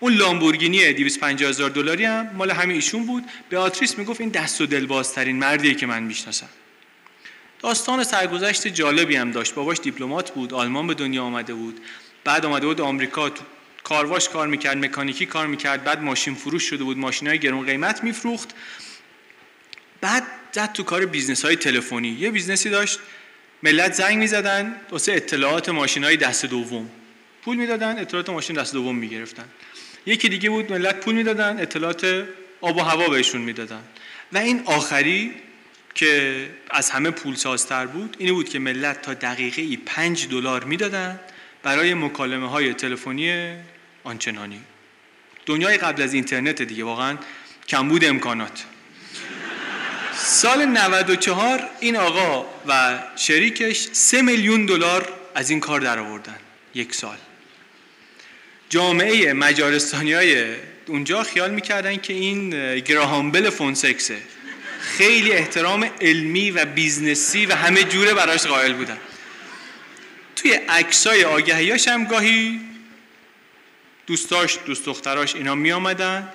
اون لامبورگینی دویست و پنجاه هزار دلاری هم مال همین ایشون بود. بیاتریس میگفت این دست و دلبازترین مردیه که من میشناسم. داستان سرگذشت جالبی هم داشت. باباش دیپلمات بود، آلمان به دنیا آمده بود. بعد اومده بود آمریکا، تو کارواش کار میکرد، مکانیکی کار میکرد، بعد ماشین فروش شده بود، ماشینای گرون قیمت میفروخت. بعد زد تو کار بیزنس‌های تلفنی. یه بیزنسی داشت، ملت زنگ می‌زدن واسه اطلاعات ماشین‌های دست دوم. پول میدادن، اطلاعات ماشین دست دوم میگرفتن. یکی دیگه بود، ملت پول میدادن، اطلاعات آب و هوا بهشون میدادن. و این آخری که از همه پولسازتر بود، اینی بود که ملت تا دقیقه‌ای پنج دلار میدادن برای مکالمه‌های تلفنی آنچنانی. دنیای قبل از اینترنت دیگه، واقعاً کمبود امکانات. سال نود و چهار این آقا و شریکش سه میلیون دلار از این کار درآوردن، یک سال. جامعه مجارستانیای اونجا خیال می‌کردن که این گراهام بل فون سکسه. خیلی احترام علمی و بیزنسی و همه جوره براش قائل بودن. توی عکسای آگهیاش هم گاهی دوستاش، دوست دختراش اینا می آمدن،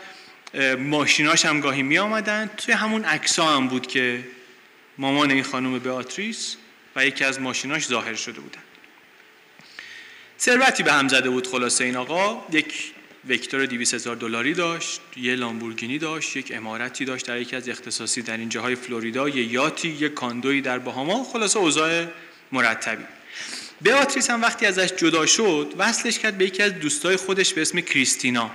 ماشیناش هم گاهی می آمدن. توی همون عکسا هم بود که مامان این خانم بیاتریس و یکی از ماشیناش ظاهر شده بودن. ثروتی به هم زده بود. خلاصه این آقا یک وکتور دویست هزار دلاری داشت، یه لامبورگینی داشت، یک عمارتی داشت در یکی از اختصاصی در این جاهای فلوریدا، یه یاتی، یه کاندویی در باهاما. خلاصه اوضاع مرتبی. بیاتریس هم وقتی ازش جدا شد، وصلش کرد به یکی از دوستای خودش به اسم کریستینا،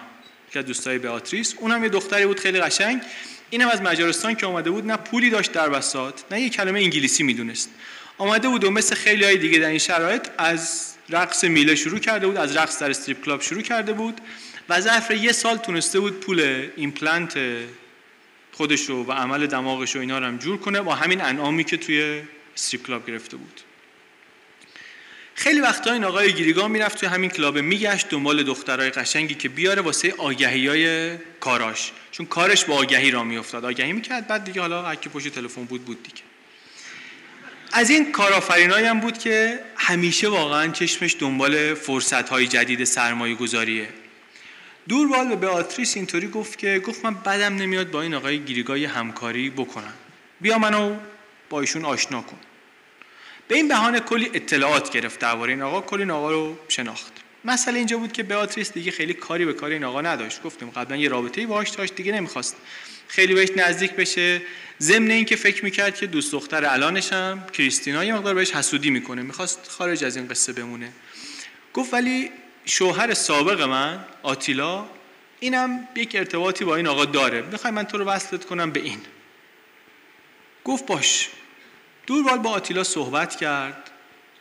یکی از دوستای بیاتریس. اونم یه دختری بود خیلی قشنگ، اینم از مجارستان که اومده بود، نه پولی داشت در بساط، نه یه کلمه انگلیسی میدونست. اومده بود و مثل خیلیای دیگه در این شرایط از رقص میله شروع کرده بود، از رقص در استریپ کلاب شروع کرده بود و ظرف یه سال تونسته بود پول ایمپلنت خودشو و عمل دماغشو اینا رو هم جور کنه با همین انعامی که توی استریپ کلاب گرفته بود. خیلی وقتا این آقای گریگا میرفت توی همین کلاب، میگشت دنبال دخترای قشنگی که بیاره واسه آگهیای کاراش، چون کارش با آگهی را میافتاد. آگهی میکرد، بعد دیگه حالا هرکی پشت تلفن بود بود دیگه. از این کارآفرینایی هم بود که همیشه واقعا چشمش دنبال فرصت‌های جدید سرمایه‌گذاریه. دوربال به بیاتریس اینطوری گفت که گفت من بدم نمیاد با این آقای گریگای همکاری بکنم، بیا منو با ایشون آشنا کن. به این بهانه کلی اطلاعات گرفت درباره این آقا، کلی این آقا رو شناخت. مسئله اینجا بود که بیاتریس دیگه خیلی کاری به کار این آقا نداشت. گفتیم قبلا یه رابطه‌ای باهاش داشت، دیگه نمی‌خواست خیلی بهش نزدیک بشه. ضمن این که فکر میکرد که دوست دختر الانش هم کریستینا یه مقدار بهش حسودی میکنه، میخواست خارج از این قصه بمونه. گفت ولی شوهر سابق من آتیلا، اینم یک ارتباطی با این آقا داره، میخوای من تو رو وصلت کنم به این؟ گفت باش. دوربال با آتیلا صحبت کرد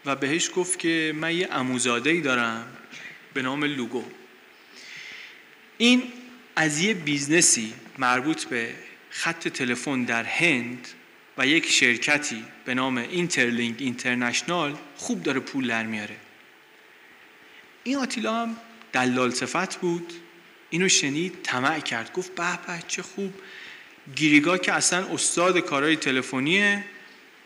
و بهش گفت که من یه عموزاده‌ای دارم به نام لوگو. این از یه بیزنسی مربوط به خط تلفن در هند و یک شرکتی به نام اینترلینک اینترنشنال خوب داره پول در میاره. این آتیلا هم دلال صفت بود، اینو شنید طمع کرد، گفت به به چه خوب، گریگا که اصلا استاد کارهای تلفنیه،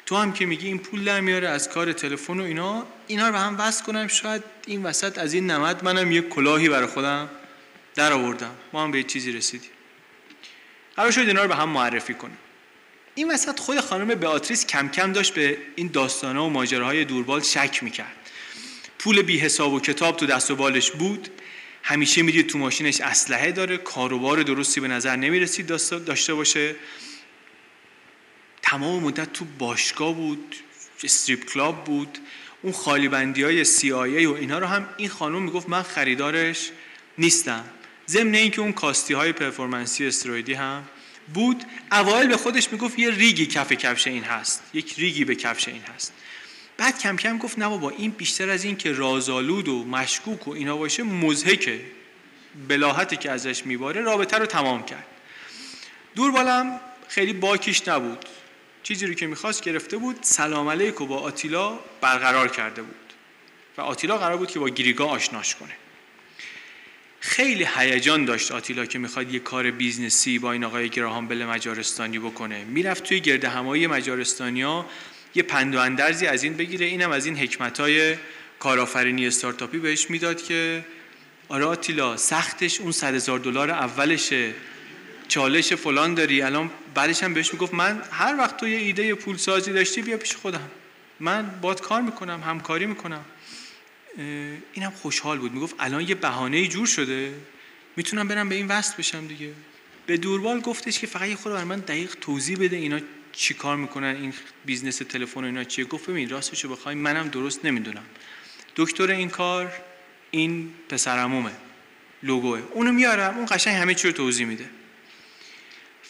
تو هم که میگی این پول در میاره از کار تلفن و اینا، اینا رو هم وصل کنم، شاید این وسط از این نمد منم یک کلاهی برای خودم در آوردم، ما هم به چیزی رسیدیم. قرار شد اینا رو به هم معرفی کنم. این وسط خود خانم بیاتریس کم کم داشت به این داستانا و ماجراهای دوربال شک میکرد. پول بی حساب و کتاب تو دست و بالش بود، همیشه میدید تو ماشینش اسلحه داره، کاروبار درستی به نظر نمیرسید داشته باشه. تمام مدت تو باشگاه بود، استریپ کلاب بود، اون خالی بندی های سی آی ای و اینا رو هم این خانم میگفت من خریدارش نیستم. ضمن اینکه اون کاستی های پرفورمنسی استرویدی هم بود. اوایل به خودش میگفت یه ریگی کف کفش این هست، یک ریگی به کفش این هست. بعد کم کم گفت نه بابا، این بیشتر از این که رازآلود و مشکوک و اینا باشه مضحکه. بلاهتی که ازش میباره رابطه رو تمام کرد. دوربالم خیلی باکیش نبود، چیزی رو که میخواست گرفته بود. سلام علیکو با آتیلا برقرار کرده بود و آتیلا قرار بود که با گریگا آشناش کنه. خیلی هیجان داشت آتیلا که میخواد یه کار بیزنسی با این آقای گراهام بل مجارستانی بکنه. میرفت توی گرد همایی مجارستانیا یه پند و اندرزی از این بگیره، اینم از این حکمتای کارآفرینی استارتاپی بهش میداد که آره آتیلا سختش اون صد هزار دلار اولشه، چالش فلان داری. الان بعدش هم بهش میگفت من هر وقت تو یه ایده پول سازی داشتی بیا پیش خودم، من باهات کار میکنم، همکاری میکنم. اینم خوشحال بود، میگفت الان یه بهانه‌ای جور شده، میتونم برم به این وصل بشم دیگه. به دوربال گفتش که فقط یه خورده برام دقیق توضیح بده اینا چی کار میکنن، این بیزنس تلفن و اینا چیه. گفت ببین راستش رو بخوای منم درست نمیدونم، دکتر این کار این پسرعمومه لوگوه، اونو میارم اون قشنگ همه چی رو توضیح میده،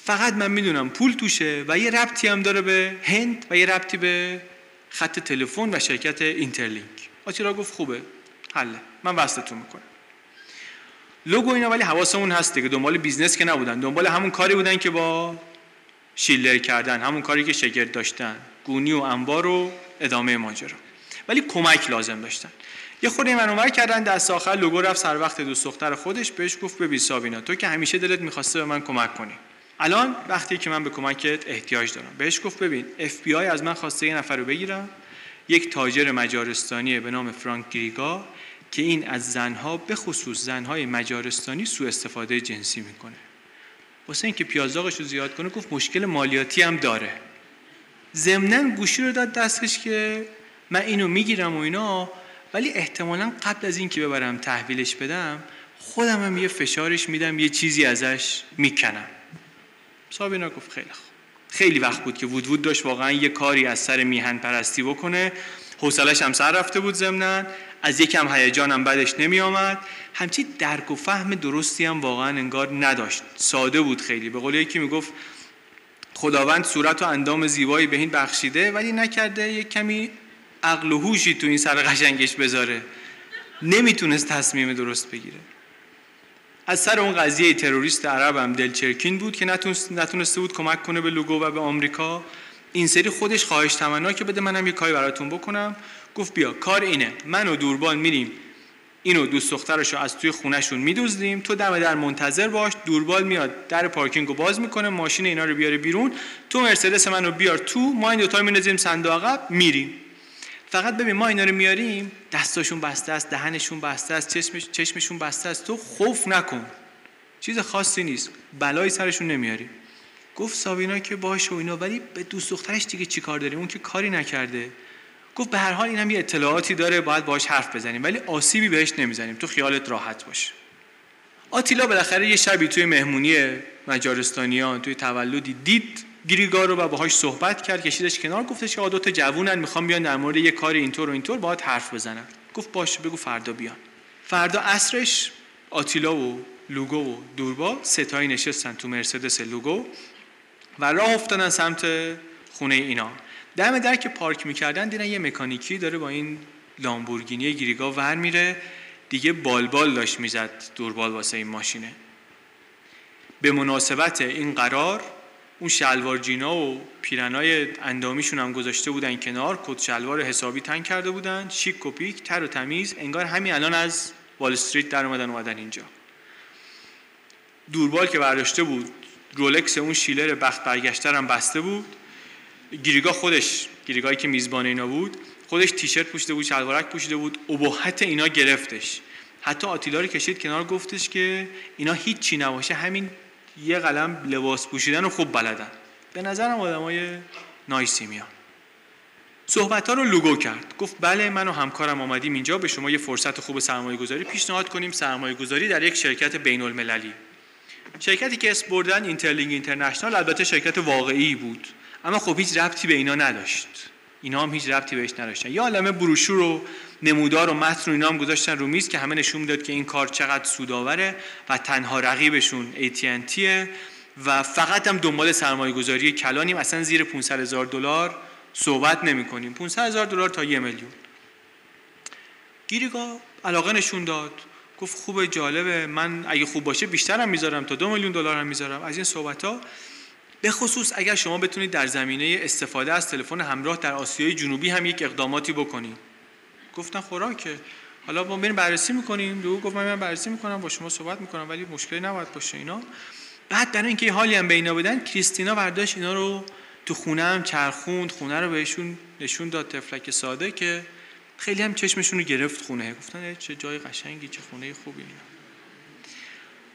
فقط من میدونم پول توشه و یه ربطی هم داره به هند و یه ربطی به خط تلفن و شرکت اینترلینک. آتیلا گفت خوبه، حله، من وصلتون میکنم. لوگو اینا ولی حواسمون هسته که دنبال بیزنس که نبودن، دنبال همون کاری بودن که با شیلر کردن، همون کاری که شگرد داشتن، گونی و انبار و ادامه ماجرا، ولی کمک لازم داشتن. یه خورده این منور کردن، دست آخر لوگو رفت سر وقت دوست دختر خودش، بهش گفت ببین سابینا، تو که همیشه دلت می‌خواسته به من کمک کنی، الان وقتی که من به کمکت احتیاج دارم. بهش گفت ببین اف بی آی از من خواسته یه نفر رو بگیرم، یک تاجر مجارستانی به نام فرانک گریگا که این از زنها به خصوص زنهای مجارستانی سوء استفاده جنسی میکنه. واسه اینکه پیازداغش رو زیاد کنه گفت مشکل مالیاتی هم داره. ضمناً گوشی رو داد دستش که من اینو میگیرم و اینا، ولی احتمالاً قبل از اینکه ببرم تحویلش بدم خودم هم یه فشارش میدم، یه چیزی ازش میکنم. سابینا گفت خیلی خوب. خیلی وقت بود که وود وود داشت واقعا یه کاری از سر میهن پرستی بکنه، حوصله‌اش هم سر رفته بود، ضمناً از یکم هیجان هم بعدش نمی آمد، همچین درک و فهم درستی هم واقعا انگار نداشت، ساده بود خیلی. به قول یکی میگفت خداوند صورت و اندام زیبایی به این بخشیده ولی نکرده یک کمی عقل و هوشی تو این سر قشنگش بذاره، نمیتونست تصمیم درست بگیره. از سر اون قضیه تروریست عرب هم دلچرکین بود که نتونست نتونسته بود کمک کنه به لوگو و به آمریکا. این سری خودش خواهش تمنا که بده منم یه کاری براتون بکنم. گفت بیا کار اینه، من و دوربال میریم اینو دوست دخترشو از توی خونهشون میدوزدیم، تو دم در منتظر باش، دوربال میاد در پارکینگو باز میکنه، ماشین اینا رو بیاره بیرون، تو مرسدس منو بیار تو، ما این دو تا میندازیم صندوق عقب میریم. فقط ببین ما اینا رو میاریم، دستاشون بسته است، دهنشون بسته است، چشمش چشمشون بسته است، تو خوف نکن، چیز خاصی نیست، بلایی سرشون نمیاری. گفت سابینا که باشه و اینا، ولی به دوست دخترش دیگه چیکار داریم، اون که کاری نکرده. گفت به هر حال اینم یه اطلاعاتی داره، باید باهاش حرف بزنیم، ولی آسیبی بهش نمیزنیم، تو خیالت راحت باش. آتیلا بالاخره یه شبی توی مهمونی مجارستانیان توی تولدی دید گریگا رو و باهاش صحبت کرد، کشیدش کنار، گفتش که دو تا جوونن میخوام بیان در مورد یه کار اینطور و اینطور باهات حرف بزنن. گفت باشه بگو فردا بیان. فردا عصرش آتیلا و لوگو و دوربال ستایی نشستن تو مرسدس لوگو و راه افتادن سمت خونه اینا. دم در که پارک میکردن دیدن یه مکانیکی داره با این لامبورگینی گریگا ور میره دیگه، بالبال داشت میزد دوربال واسه این ماشینه. به مناسبت این قرار اون شلوار جینا و پیرنای اندامیشون هم گذاشته بودن کنار، کت شلوار حسابی تنگ کرده بودن، شیک و پیک، تر و تمیز، انگار همین الان از وال استریت در اومدن اومدن اینجا. دوربال که برداشته بود، رولکس اون شیلر بخت برگشتر هم بسته بود. گریگا خودش، گریگایی که میزبان اینا بود، خودش تیشرت پوشیده بود، شلوارک پوشیده بود. ابهت اینا گرفتش. حتی آتیلا رو کشید کنار، گفتش که اینا هیچ چی نباشه همین یه قلم لباس پوشیدن رو خوب بلدن. به نظرم آدمای نایسی میان. صحبت‌ها رو لوگو کرد. گفت بله، من و همکارم اومدیم اینجا به شما یه فرصت خوب سرمایه‌گذاری پیشنهاد کنیم، سرمایه‌گذاری در یک شرکت بین‌المللی. شرکتی که اسم بردن اینترلینک اینترنشنال، البته شرکت واقعی بود، اما خب هیچ ربطی به اینا نداشت. اینا هم هیچ ربطی بهش نداشتن. یه عالمه بروشور و نمودار و متن و اینا هم گذاشتن رو میز که همه نشون میداد که این کار چقدر سودآوره و تنها رقیبشون ای تی اند تی و فقط هم دنبال سرمایه‌گذاری کلانیم، اصلا زیر پانصد هزار دلار صحبت نمی‌کنیم. پانصد هزار دلار تا یک میلیون. گریگا علاقه نشون داد، گفت خوبه، جالبه، من اگه خوب باشه بیشترم میذارم، تا دو میلیون دلار هم میذارم. از این صحبت‌ها، به خصوص اگر شما بتونید در زمینه استفاده از تلفن همراه در آسیای جنوبی هم یک اقداماتی بکنید. گفتن خوراکه، حالا ما بریم بررسی می‌کنیم. لوگو گفت من بررسی می‌کنم، با شما صحبت می‌کنم، ولی مشکلی نباید باشه اینا. بعد برای اینکه حالی هم به اینا بدن، کریستینا برداشت اینا رو تو خونه هم چرخوند، خونه رو بهشون نشون داد، تفلک ساده که خیلی هم چشمشون رو گرفت خونه. گفتن چه جای قشنگی، چه خونه خوبی.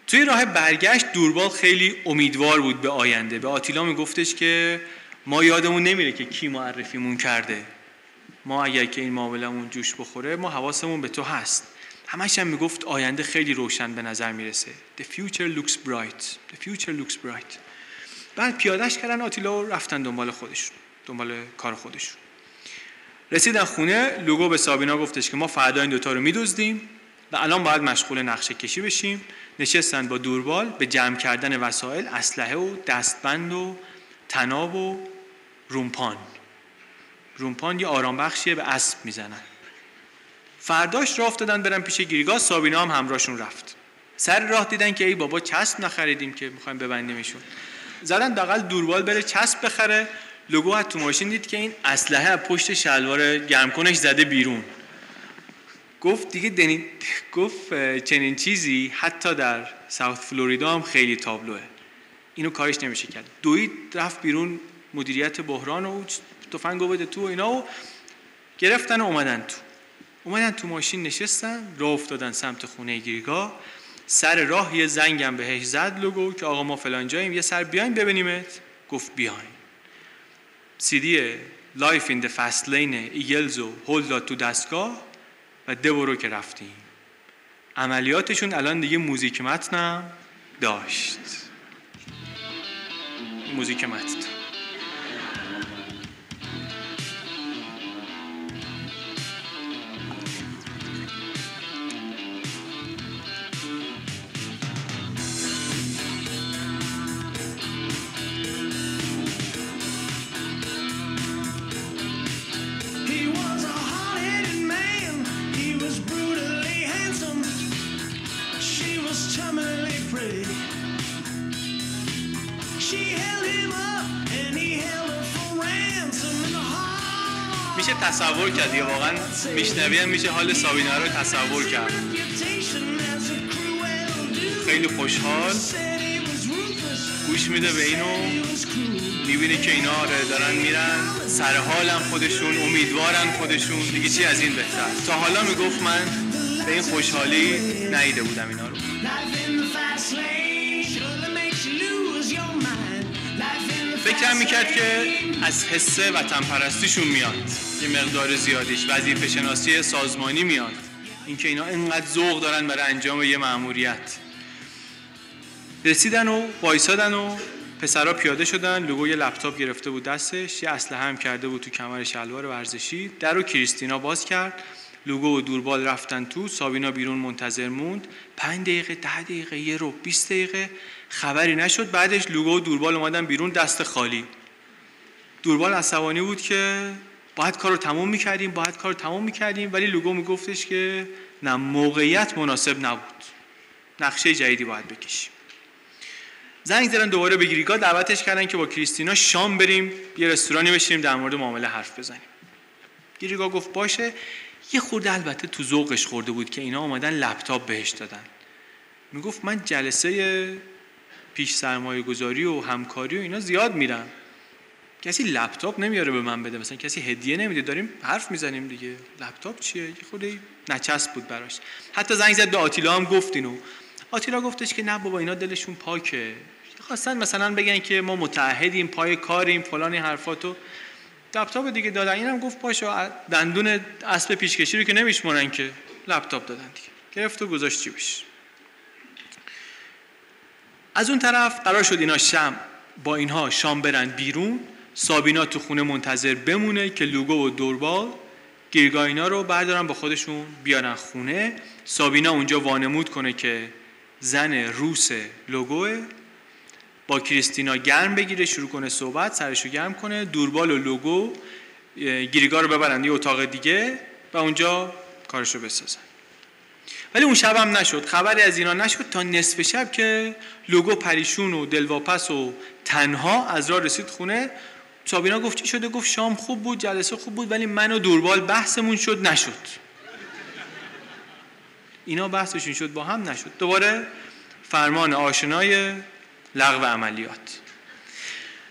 توی راه برگشت دوربال خیلی امیدوار بود به آینده. به آتیلا میگفتش که ما یادمون نمیره که کی معرفیمون کرده، ما اگر که این معاملمون جوش بخوره ما حواسمون به تو هست. همش هم میگفت آینده خیلی روشن به نظر میرسه. The future looks bright. The future looks bright. بعد پیادهش کردن آتیلا و رفتن دنبال خودشون، دنبال کار خودشون. رسیدن خونه، لوگو به سابینا گفتش که ما فردا این دوتا رو میدزدیم و الان باید مشغول نقشه کشی بشیم. نشستن با دوربال به جمع کردن وسایل، اسلحه و دستبند و تناب و رومپان. رومپان یه آرام بخشیه، به اسب میزنن. فرداش راه افتادن برن پیش گریگا، سابینا هم همراهشون رفت. سر راه دیدن که ای بابا چسب نخریدیم که میخوایم ببندیمشون. زدن داخل دوربال بره چسب بخره. لوگو تو ماشین دید که این اسلحه از پشت شلوار گرمکنش زده بیرون. گفت دیگه دنی... گفت چنین چیزی حتی در ساوت فلوریدا هم خیلی تابلوه، اینو کارش نمیشه کرد. دوید رفت بیرون، مدیریت بحران و تفنگو بده تو اینا و گرفتن و اومدن تو. اومدن تو ماشین نشستن، راه افتادن سمت خونه گریگا. سر راه یه زنگم بهش زد لوگو که آقا ما فلان جاییم، یه سر بیاین ببینیمت. گفت بیاین. سیدی لایف این د فست لین ایگلز و هولدا تو دستگاه و دبرو که رفتیم. عملیاتشون الان دیگه موزیک متنم داشت. موزیک متن. میشه تصور کرد، یا واقعا میشنویم میشه حال سابینا رو تصور کرد. خیلی خوشحال گوش میده به اینو، میبینه که اینا دارن میرن سر حالم خودشون، امیدوارن خودشون، دیگه چی از این بهتر. تا حالا میگفت من به این خوشحالی ندیده بودم اینا رو. فکرم میکرد که از حسه وطن پرستیشون میاد یه مقدار زیادیش، وظیفه شناسی سازمانی میاد، اینکه اینا اینقدر ذوق دارن برای انجام یه مأموریت. رسیدن و وایسادن و پسرا پیاده شدن. لوگو یه لپتاپ گرفته بود دستش، یه اسلحه هم کرده بود تو کمر شلوار ورزشی. درو کریستینا باز کرد، لوگو و دوربال رفتن تو، سابینا بیرون منتظر موند. پنج دقیقه، ده دقیقه، یه رو بیست دقیقه خبری نشد. بعدش لوگو و دوربال اومدن بیرون دست خالی. دوربال عصبانی بود که باید کارو تموم می‌کردیم، باید کارو تموم می‌کردیم، ولی لوگو میگفتش که نه، موقعیت مناسب نبود، نقشه جدیدی باید بکشیم. زنگ زدن دوباره به گریگا، دعوتش کردن که با کریستینا شام بریم یه رستورانی بشیم در مورد معامله حرف بزنیم. گریگا گفت باشه. یه خورده البته تو ذوقش خورده بود که اینا اومدن لپتاپ بهش دادن. میگفت من جلسه پیش سرمایه گذاری و همکاری و اینا زیاد میرم، کسی لپتاپ نمیاره به من بده، مثلا کسی هدیه نمیده، داریم حرف میزنیم دیگه، لپتاپ چیه؟ یه خورده نچسب بود براش. حتی زنگ زد به آتیلا هم گفت اینو. آتیلا گفتش که نه بابا اینا دلشون پاکه، خواستن مثلا بگن که ما متعهدیم، پای کاریم، فلان حرفاتو. لپتاپ دیگه دادن. اینم گفت پاشو دندون اسب پیشکشی رو که نمیشمونن که، لپتاپ دادن دیگه. گرفت و گذاشت جیبش. از اون طرف قرار شد اینا شام با اینها شام برن بیرون، سابینا تو خونه منتظر بمونه که لوگو و دوربال گریگا اینا رو بردارن با خودشون بیارن خونه. سابینا اونجا وانمود کنه که زن روس لوگوه، با کریستینا گرم بگیره، شروع کنه صحبت، سرشو گرم کنه. دوربال و لوگو گریگا رو ببرن یه اتاق دیگه و اونجا کارشو بسازن. ولی اون شب هم نشد، خبری از اینا نشد تا نصف شب که لوگو پریشون و دلواپس و تنها از راه رسید خونه. سابینا گفت چی شده؟ گفت شام خوب بود، جلسه خوب بود، ولی من و دوربال بحثمون شد نشد. اینا بحثشون شد با هم نشد. دوباره فرمان آشنای لغو عملیات.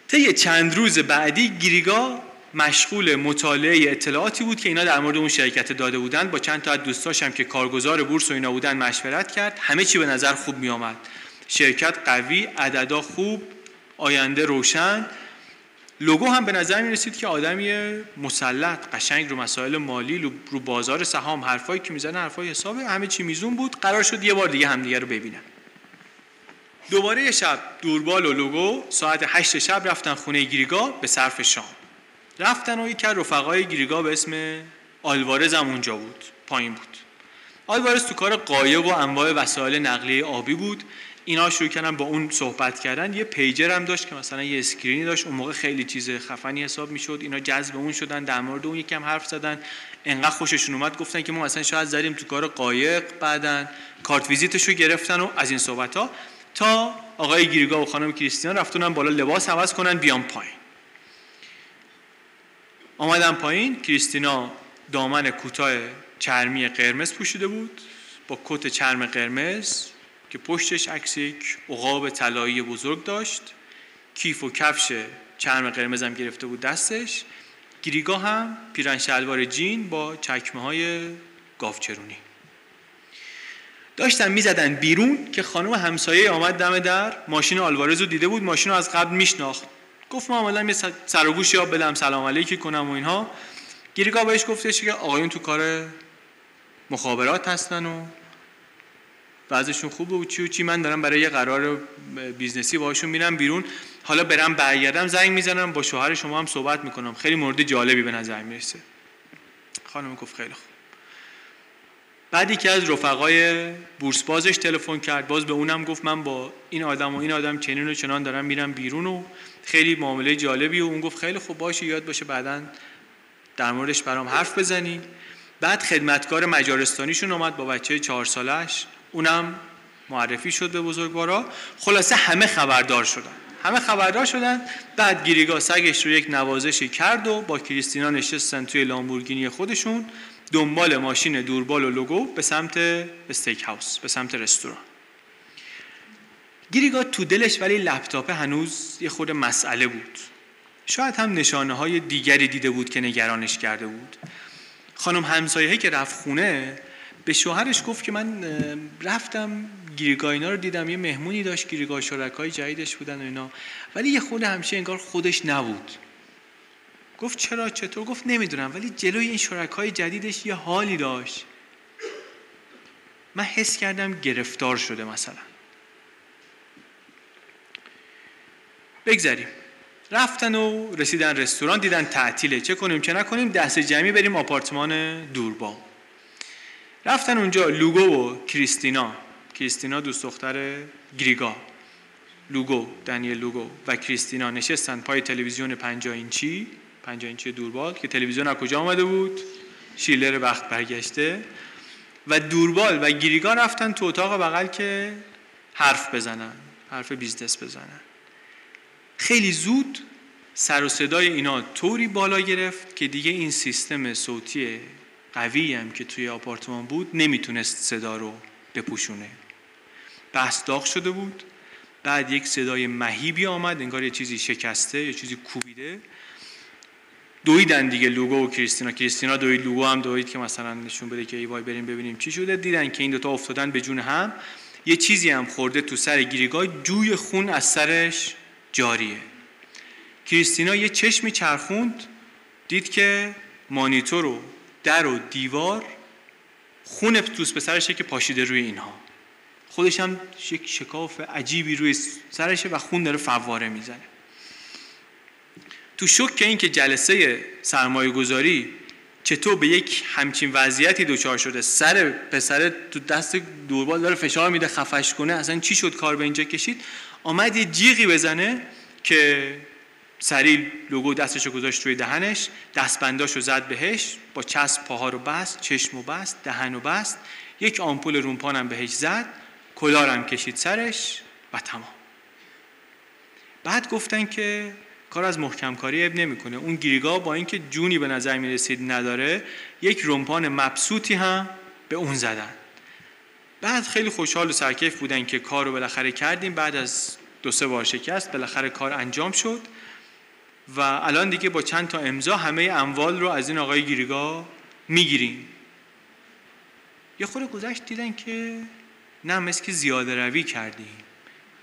طی چند روز بعدی گریگا مشغول مطالعه اطلاعاتی بود که اینا در مورد اون شرکت داده بودن. با چند تا از دوستاش هم که کارگزار بورس و اینا بودن مشورت کرد. همه چی به نظر خوب می آمد، شرکت قوی، عددا خوب، آینده روشن. لوگو هم به نظر می رسید که آدمی مسلط، قشنگ رو مسائل مالی، رو بازار سهام، حرفایی که میزنه حرفای حسابه، همه چی میزون بود. قرار شد یه بار دیگه همدیگه رو ببینن. دوباره شب دوربال و لوگو ساعت هشت شب رفتن خونه گریگا به صرف شام. رفتن و یکی از رفقای گریگا به اسم آلوارز هم اونجا بود، پایین بود. آلوارز تو کار قایب و انواع وسایل نقلیه آبی بود. اینا شروع کردن با اون صحبت کردن. یه پیجر هم داشت که مثلا یه اسکرینی داشت، اون موقع خیلی چیز خفنی حساب میشد. اینا جذب اون شدن، در مورد اون یکم حرف زدن، انقدر خوششون اومد گفتن که ما مثلا شاید زدیم تو کار قایق. بعدن کارت ویزیتشو گرفتن و از این صحبت ها تا آقای گریگا و خانم کریستینا رفتن بالا لباس عوض کنن بیان پایین. اومدن پایین، کریستینا دامن کوتاه چرمی قرمز پوشیده بود با کت چرم قرمز که پشتش عکس یک عقاب طلایی بزرگ داشت، کیف و کفش چرم قرمز هم گرفته بود دستش. گریگا هم پیرن شلوار جین با چکمه‌های گاوچرونی. داشتن میزدن بیرون که خانم همسایه آمد دم در، ماشین آلوارز رو دیده بود، ماشین رو از قبل میشناخت. گفت ما اومدیم یه سر و گوشی آب بدم، سلام علیکی کنم و اینها. گریگا بهش گفتش که آقایون تو کار مخابرات هستن و وضعشون خوبه و چی و چی، من دارم برای یه قرار بیزنسی باهاشون میرم بیرون، حالا برم برگردم زنگ میزنم، با شوهر شما هم صحبت میکنم، خیلی مورد جالبی به نظر میرسه. خانم گفت خیلی خوب. بعد یکی از رفقای بورس بازش تلفن کرد، باز به اونم گفت من با این آدم و این آدم چنین و چنان دارم میرم بیرون و خیلی معامله جالبی. و اون گفت خیلی خوب باشه، یاد باشه بعداً در موردش برام حرف بزنی. بعد خدمتکار مجارستانیشون اومد با بچه چهار سالش، اونم معرفی شد به بزرگوارا. خلاصه همه خبردار شدن، همه خبردار شدن. بعد گریگا سگش رو یک نوازشی کرد و با کریستینا نشستن توی لامبورگینی خودشون دنبال ماشین دوربال و لوگو به سمت استیک هاوس، به سمت رستوران. گریگا تو دلش ولی لپتاپ هنوز یه خود مسئله بود. شاید هم نشانه های دیگری دیده بود که نگرانش کرده بود. خانم همسایه که رفت خونه به شوهرش گفت که من رفتم گریگا اینا رو دیدم، یه مهمونی داشت گریگا، شرکای جدیدش بودن و اینا، ولی یه خود همیشه انگار خودش نبود. گفت چرا، چطور؟ گفت نمیدونم، ولی جلوی این شرکای جدیدش یه حالی داشت، من حس کردم گرفتار شده. مثلا بگذاریم. رفتن و رسیدن رستوران، دیدن تعطیله، چه کنیم چه نکنیم، دسته جمعی بریم آپارتمان دوربال. رفتن اونجا لوگو و کریستینا، کریستینا دوست دختر گریگا، لوگو، دنیل لوگو و کریستینا نشستن پای تلویزیون پنجاه اینچی، پنجاه اینچی دوربال که تلویزیون از کجا آمده بود؟ شیلر وقت برگشته. و دوربال و گریگا رفتن تو اتاق بغل که حرف بزنن، حرف بیزنس بزنن. خیلی زود سر و صدای اینا طوری بالا گرفت که دیگه این سیستم صوتی قوی هم که توی آپارتمان بود نمیتونست صدا رو بپوشونه. بحث داغ شده بود. بعد یک صدای مهیبی آمد، انگار یه چیزی شکسته، یه چیزی کوبیده. دویدن دیگه لوگو و کریستینا. کریستینا دوید، لوگو هم دوید که مثلا نشون بده که ای وای بریم ببینیم چی شده. دیدن که این دوتا افتادن به جون هم. یه چیزی هم خورده تو سر گریگا، جوی خون از سرش جاریه. کریستینا یه چشمی چرخوند، دید که مانیتور و در و دیوار خون توس به سرشه که پاشیده روی اینها. خودش هم یک شکاف عجیبی روی سرشه و خون داره فواره میزنه. تو شک این که جلسه سرمایه گذاری چطور به یک همچین وضعیتی دوچار شده، سر پسر تو دست دوربال داره فشار میده خفش کنه، اصلا چی شد کار به اینجا کشید، آمد یه جیغی بزنه که سریع لوگو دستشو گذاشت روی دهنش، دستبنداشو زد بهش، با چسب پاها رو بست، چشمو بست، دهنو بست، یک آمپول رومپانم بهش زد، کلارم کشید سرش و تمام. بعد گفتن که کار از محکمکاری اب نمیکنه. اون گریگا با اینکه جونی به نظر می رسید نداره، یک رومپان مبسوطی هم به اون زدن. بعد خیلی خوشحال و سرکیف بودن که کارو بالاخره کردیم، بعد از دو سه بار شکست بالاخره کار انجام شد و الان دیگه با چند تا امضا همه اموال رو از این آقای گریگا میگیریم. یه خورده گذشت دیدن که نه، مسکی زیاده روی کردیم.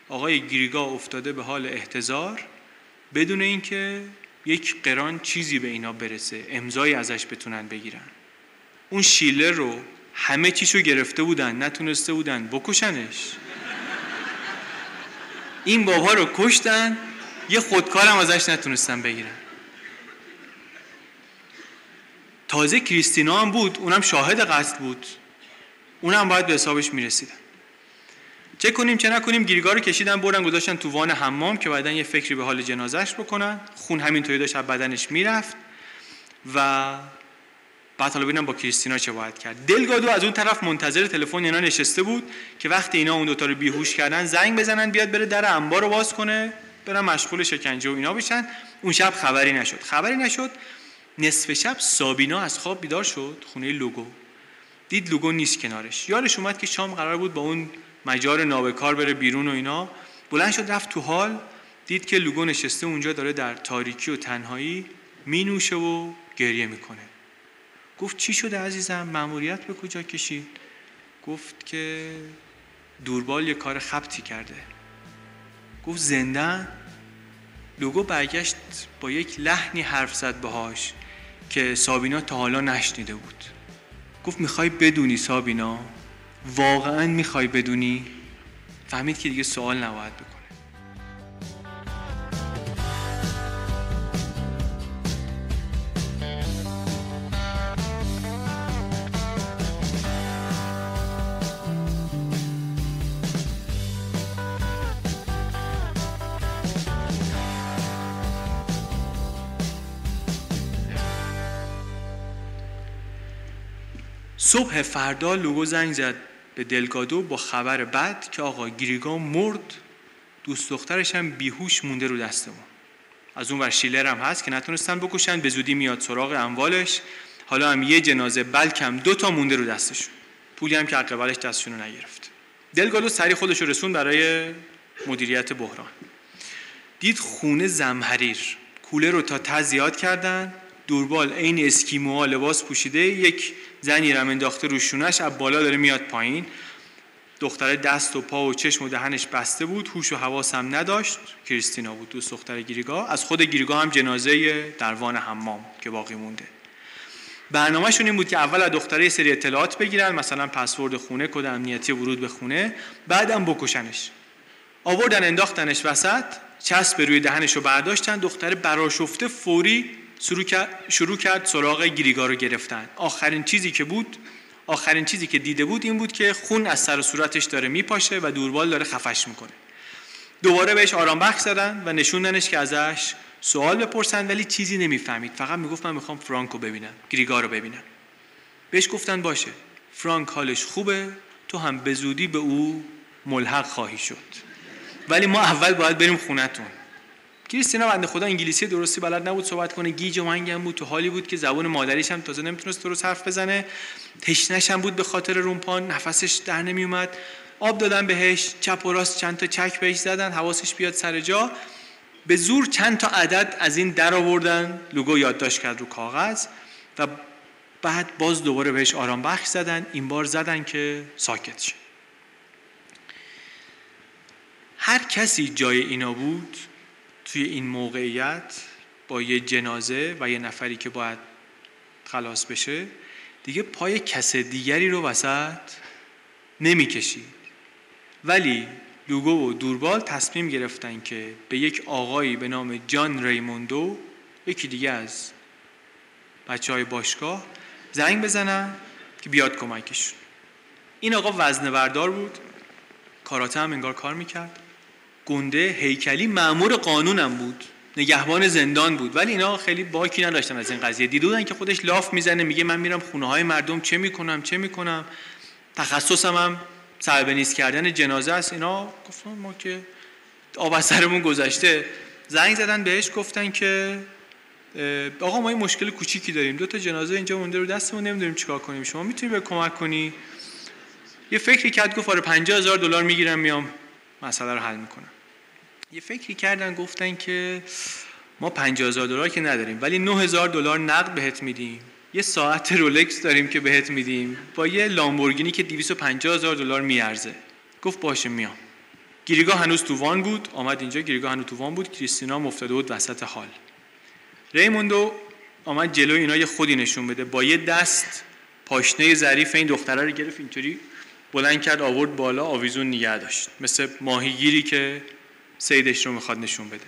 آقای گریگا افتاده به حال احتضار بدون اینکه یک قران چیزی به اینا برسه، امضایی ازش بتونن بگیرن. اون شیلر رو همه چیشو گرفته بودن، نتونسته بودن بکشنش. این بابا رو کشتن، یه خودکارم ازش نتونستن بگیرن. تازه کریستینا هم بود، اونم شاهد قتل بود، اونم باید به حسابش میرسیدن. چه کنیم چه نکنیم، گریگا رو کشیدن بردن گذاشتن تو وان حمام که بعدن یه فکری به حال جنازهش بکنن. خون همینطوری داشت از بدنش میرفت و بعد حالا ببینم با کریستینا چه باید کرد. دلگادو از اون طرف منتظر تلفن اینا نشسته بود که وقتی اینا اون دوتا رو بیهوش کردن زنگ بزنن بیاد بره در انبار رو باز کنه، برن مشغول شکنجه و اینا بشن. اون شب خبری نشد، خبری نشد. نصف شب سابینا از خواب بیدار شد، خونه لوگو دید لوگو نیست کنارش. یادش اومد که شام قرار بود با اون مجار نابکار بره بیرون و اینا. بلند شد رفت تو حال، دید که لوگو نشسته اونجا داره در تاریکی و تنهایی مینوشه و گریه میکنه. گفت چی شده عزیزم؟ مأموریت به کجا کشید؟ گفت که دوربال یه کار خبتی کرده. گفت زندان؟ لوگو برگشت با یک لحنی حرف زد باهاش که سابینا تا حالا نشنیده بود. گفت میخوای بدونی سابینا؟ واقعا میخوای بدونی؟ فهمید که دیگه سوال نباید بکنه. صبح فردا لوگو زنگ زد به دلگادو با خبر بد که آقا گریگا مرد، دوست دخترش هم بیهوش مونده رو دست ما. از اون ور شیلر هم هست که نتونستن بکشن، به زودی میاد سراغ اموالش. حالا هم یه جنازه بلکه هم دو تا مونده رو دستشون، پولی هم که عقبالش دستشون رو نگرفت. دلگادو سری خودش رو رسون برای مدیریت بحران. دید خونه زمهریر، کوله رو تا ته زیاد کردن، دوربال عین اسکیموها لباس پوشیده، یک زنی رم انداخته رو شونش، از بالا داره میاد پایین. دختره دست و پا و چشم و دهنش بسته بود، هوش و حواس هم نداشت. کریستینا بود، دوست دختر گریگا. از خود گریگا هم جنازه در وان حمام که باقی مونده. برنامه‌شون این بود که اول از دختره سری اطلاعات بگیرن، مثلا پسورد خونه، کد امنیتی ورود به خونه، بعدم بکشنش. آوردن انداختنش وسط، چسب روی دهنش رو برداشتن، دختره براشفته فوری شروع کرد سراغ گریگا رو گرفتن. آخرین چیزی که بود، آخرین چیزی که دیده بود این بود که خون از سر و صورتش داره میپاشه و دوربال داره خفش میکنه. دوباره بهش آرام بخش دادن و نشوندنش که ازش سوال بپرسن، ولی چیزی نمیفهمید. فقط میگفت من میخوام فرانک رو ببینم، گریگا رو ببینم. بهش گفتن باشه، فرانک حالش خوبه، تو هم به زودی به او ملحق خواهی شد ولی ما اول باید بریم خونتون. کریستینا بنده خدا انگلیسی درستی بلد نبود صحبت کنه، گیج و منگم بود، تو حالی بود که زبان مادریش هم تازه نمیتونست درست حرف بزنه، تشنه‌ش هم بود به خاطر رومپان، نفسش در نمیومد. آب دادن بهش، چپ و راست چند تا چک بهش زدن حواسش بیاد سر جا. به زور چند تا عدد از این در آوردن، لوگو یادداشت کرد رو کاغذ و بعد باز دوباره بهش آرام بخش زدن، این بار زدن که ساکت شه. هر کسی جای اینا بود توی این موقعیت با یه جنازه و یه نفری که باید خلاص بشه، دیگه پای کس دیگری رو وسط نمی‌کشید. ولی لوگو و دوربال تصمیم گرفتن که به یک آقایی به نام جان ریموندو، یکی دیگه از بچه‌های باشگاه، زنگ بزنن که بیاد کمکشون. این آقا وزنه بردار بود، کاراته هم انگار کار میکرد، گنده هیکلی، مأمور قانونم بود، نگهبان زندان بود. ولی اینا خیلی باکی نداشتن از این قضیه، دیده بودن که خودش لاف میزنه، میگه من میرم خونه‌های مردم چه میکنم چه میکنم، تخصصم هم سربنیز کردن جنازه است. اینا گفتن ما که آب از سرمون گذشته. زنگ زدن بهش، گفتن که آقا ما این مشکل کوچیکی داریم، دو تا جنازه اینجا مونده رو دستمون، نمیدونیم چیکار کنیم، شما میتونی به کمک کنی؟ یه فکری کرد، گفت آره پنجاه هزار دلار میگیرم میام مسئله رو حل میکنم. یه فکری کردن گفتن که ما پنجاه هزار دلار که نداریم، ولی نه هزار دلار نقد بهت میدیم، یه ساعت رولکس داریم که بهت میدیم با یه لامبورگینی که دویست و پنجاه هزار دلار میارزه. گفت باشه میام. گریگا هنوز تو وان بود، آمد اینجا، گریگا هنوز تو وان بود، کریستینا مفتاده بود وسط حال. ریموندو آمد جلو اینا یه خودی نشون بده، با یه دست پاشنه ظریف این دختره رو گرفت، اینطوری بلند کرد، آورد بالا، آویزون نگه داشت، مثل ماهیگیری که صیدش رو میخواد نشون بده.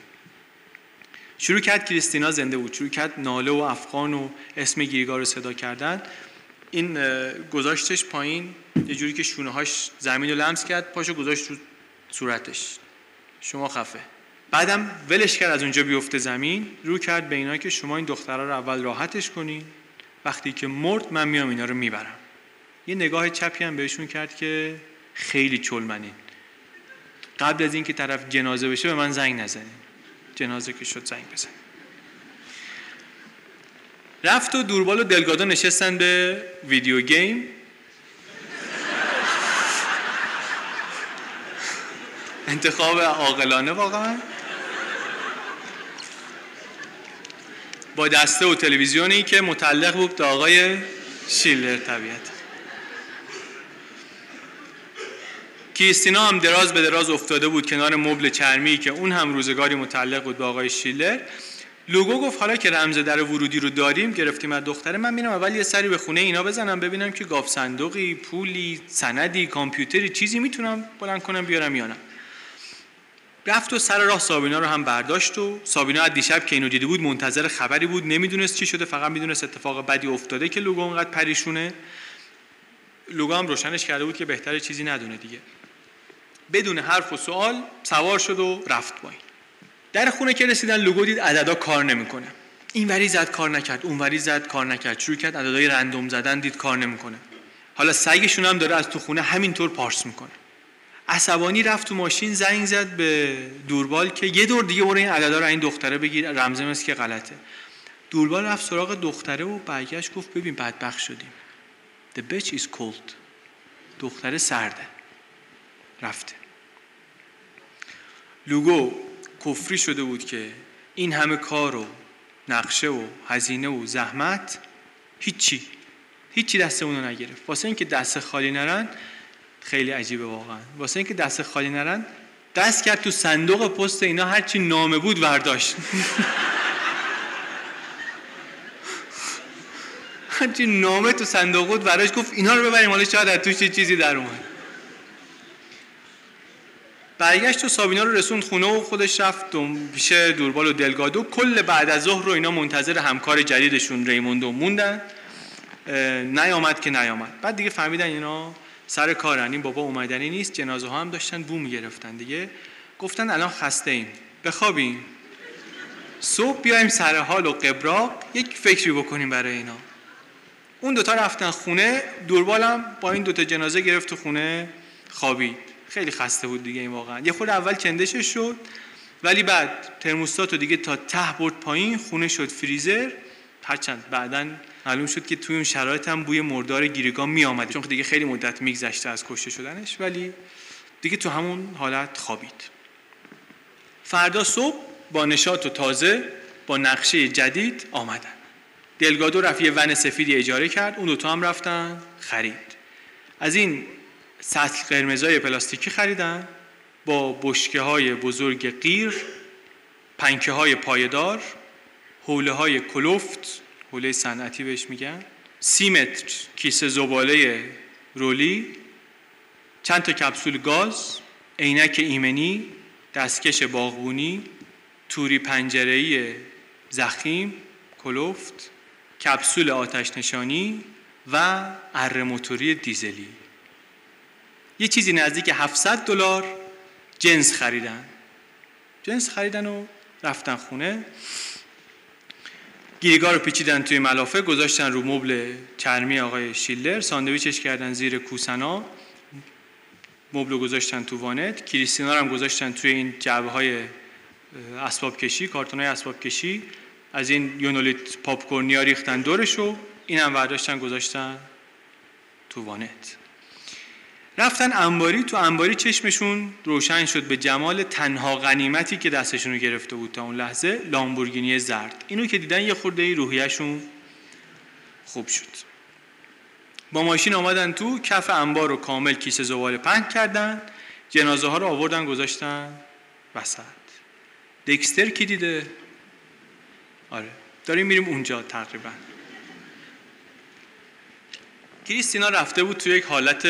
شروع کرد، کریستینا زنده بود، شروع کرد ناله و افغان و اسم گریگا رو صدا کردن. این گذاشتش پایین یه جوری که شونه‌هاش زمین رو لمس کرد، پاشو گذاشت رو صورتش، شما خفه. بعدم ولش کرد از اونجا بیفته زمین، رو کرد به اینا که شما این دخترها رو اول راحتش کنین، وقتی که مرد من میام اینا رو میبرم. یه نگاه چپی هم بهشون کرد که خیلی چلمنین، قبل از این که طرف جنازه بشه به من زنگ نزنین، جنازه که شد زنگ بزن. رفت و دوربال و دلگادو نشستن به ویدیو گیم. انتخاب عاقلانه واقعا. با دسته و تلویزیونی که متعلق بود به آقای شیلر طبیعت. کریستینا هم دراز به دراز افتاده بود کنار مبل چرمی که اون هم روزگاری متعلق بود به آقای شیلر. لوگو گفت حالا که رمز در ورودی رو داریم، گرفتیم از دختره، من میرم اول یه سری به خونه اینا بزنم، ببینم که گاف صندوقی، پولی، سندی، کامپیوتری، چیزی میتونم بلند کنم بیارم یا نه. رفت و سر راه سابینا رو هم برداشت و سابینا از دیشب که اینو دیده بود منتظر خبری بود، نمیدونست چی شده، فقط میدونست اتفاق بدی افتاده که لوگو انقدر پریشونه. لوگو هم روشنش کرده بود که بهتره چیزی ندونه دیگه. بدون حرف و سوال سوار شد و رفت پایین. در خونه که رسیدن لوگو دید عددا کار نمیکنه، این وری زد کار نکرد، اون وری زد کار نکرد، شروع کرد عددهای رندوم زدن، دید کار نمیکنه. حالا سگشون هم داره از تو خونه همینطور پارس میکنه. عصبانی رفت تو ماشین، زنگ زد به دوربال که یه دور دیگه برو این عددا رو این دختره بگیر، رمزم است که غلطه. دوربال رفت سراغ دختره و برگشت گفت ببین بدبخت شدیم، the bitch is cold، دختره سرده. رفته. لوگو کفری شده بود که این همه کار و نقشه و هزینه و زحمت هیچی هیچی دست اونو نگرفت. واسه اینکه دست خالی نرن، خیلی عجیبه واقعا، واسه اینکه دست خالی نرن دست کرد تو صندوق پست اینا، هرچی نامه بود برداشت. هرچی نامه تو صندوق بود برداشت، گفت اینا رو ببریم حالا شاید از توش چیزی در اومد. برگشت و سابینا رو رسوند خونه و خودش رفت پیش دوربال و دلگادو. کل بعد از ظهر رو اینا منتظر همکار جدیدشون ریموندو موندن، نیامد که نیامد. بعد دیگه فهمیدن اینا سر کارن، این بابا اومدنی نیست. جنازه ها هم داشتن بو میگرفتن دیگه، گفتن الان خسته ایم بخوابیم، صبح بیایم سر حال و قبراق یک فکری بکنیم برای اینا. اون دوتا رفتن خونه، دوربالم با این دوتا جنازه گرفت خونه خوابید. خیلی خسته بود دیگه این واقعا. یه خورده اول کندشش شد، ولی بعد ترموستاتو دیگه تا ته برد پایین، خونه شد فریزر. هرچند بعداً معلوم شد که توی اون شرایط هم بوی مردار گریگا می آمد، چون دیگه خیلی مدت میگذشته از کشته شدنش، ولی دیگه تو همون حالت خوابید. فردا صبح با نشاط و تازه با نقشه جدید آمدن. دلگادو رفت یه ون سفیدی اجاره کرد، اون دوتا هم رفتن خرید. از این سطل قرمزای پلاستیکی خریدن با بشکه‌های بزرگ قیر، پنکه‌های پایدار، حوله‌های کلفت، حوله صنعتی بهش میگن، سی متر کیسه زباله رولی، چند تا کپسول گاز، عینک ایمنی، دستکش باغبونی، توری پنجره‌ای زخیم، کلفت، کپسول آتش نشانی و اره موتوری دیزلی. یه چیزی نزدیک هفتصد دلار جنس خریدن. جنس خریدن و رفتن خونه. گریگا رو پیچیدن توی ملافه، گذاشتن رو مبل چرمی آقای شیلر، ساندویچش کردن زیر کوسنا، مبل رو گذاشتن تو وانت. کریستینا رو هم گذاشتن توی این جعبه‌های اسباب کشی، کارتون‌های اسباب کشی، از این یونولیت پاپ کورنیا ریختن دورشو، اینم برداشتن گذاشتن تو وانت. رفتن انباری. تو انباری چشمشون روشن شد به جمال تنها غنیمتی که دستشون رو گرفته بود تا اون لحظه، لامبورگینی زرد. اینو که دیدن یه خورده روحیه‌شون خوب شد. با ماشین آمدن تو، کف انبار رو کامل کیسه زباله پهن کردن، جنازه ها رو آوردن گذاشتن وسط. دکستر کی دیده؟ آره، داریم میریم اونجا تقریبا. کریستینا رفته بود تو یک حالت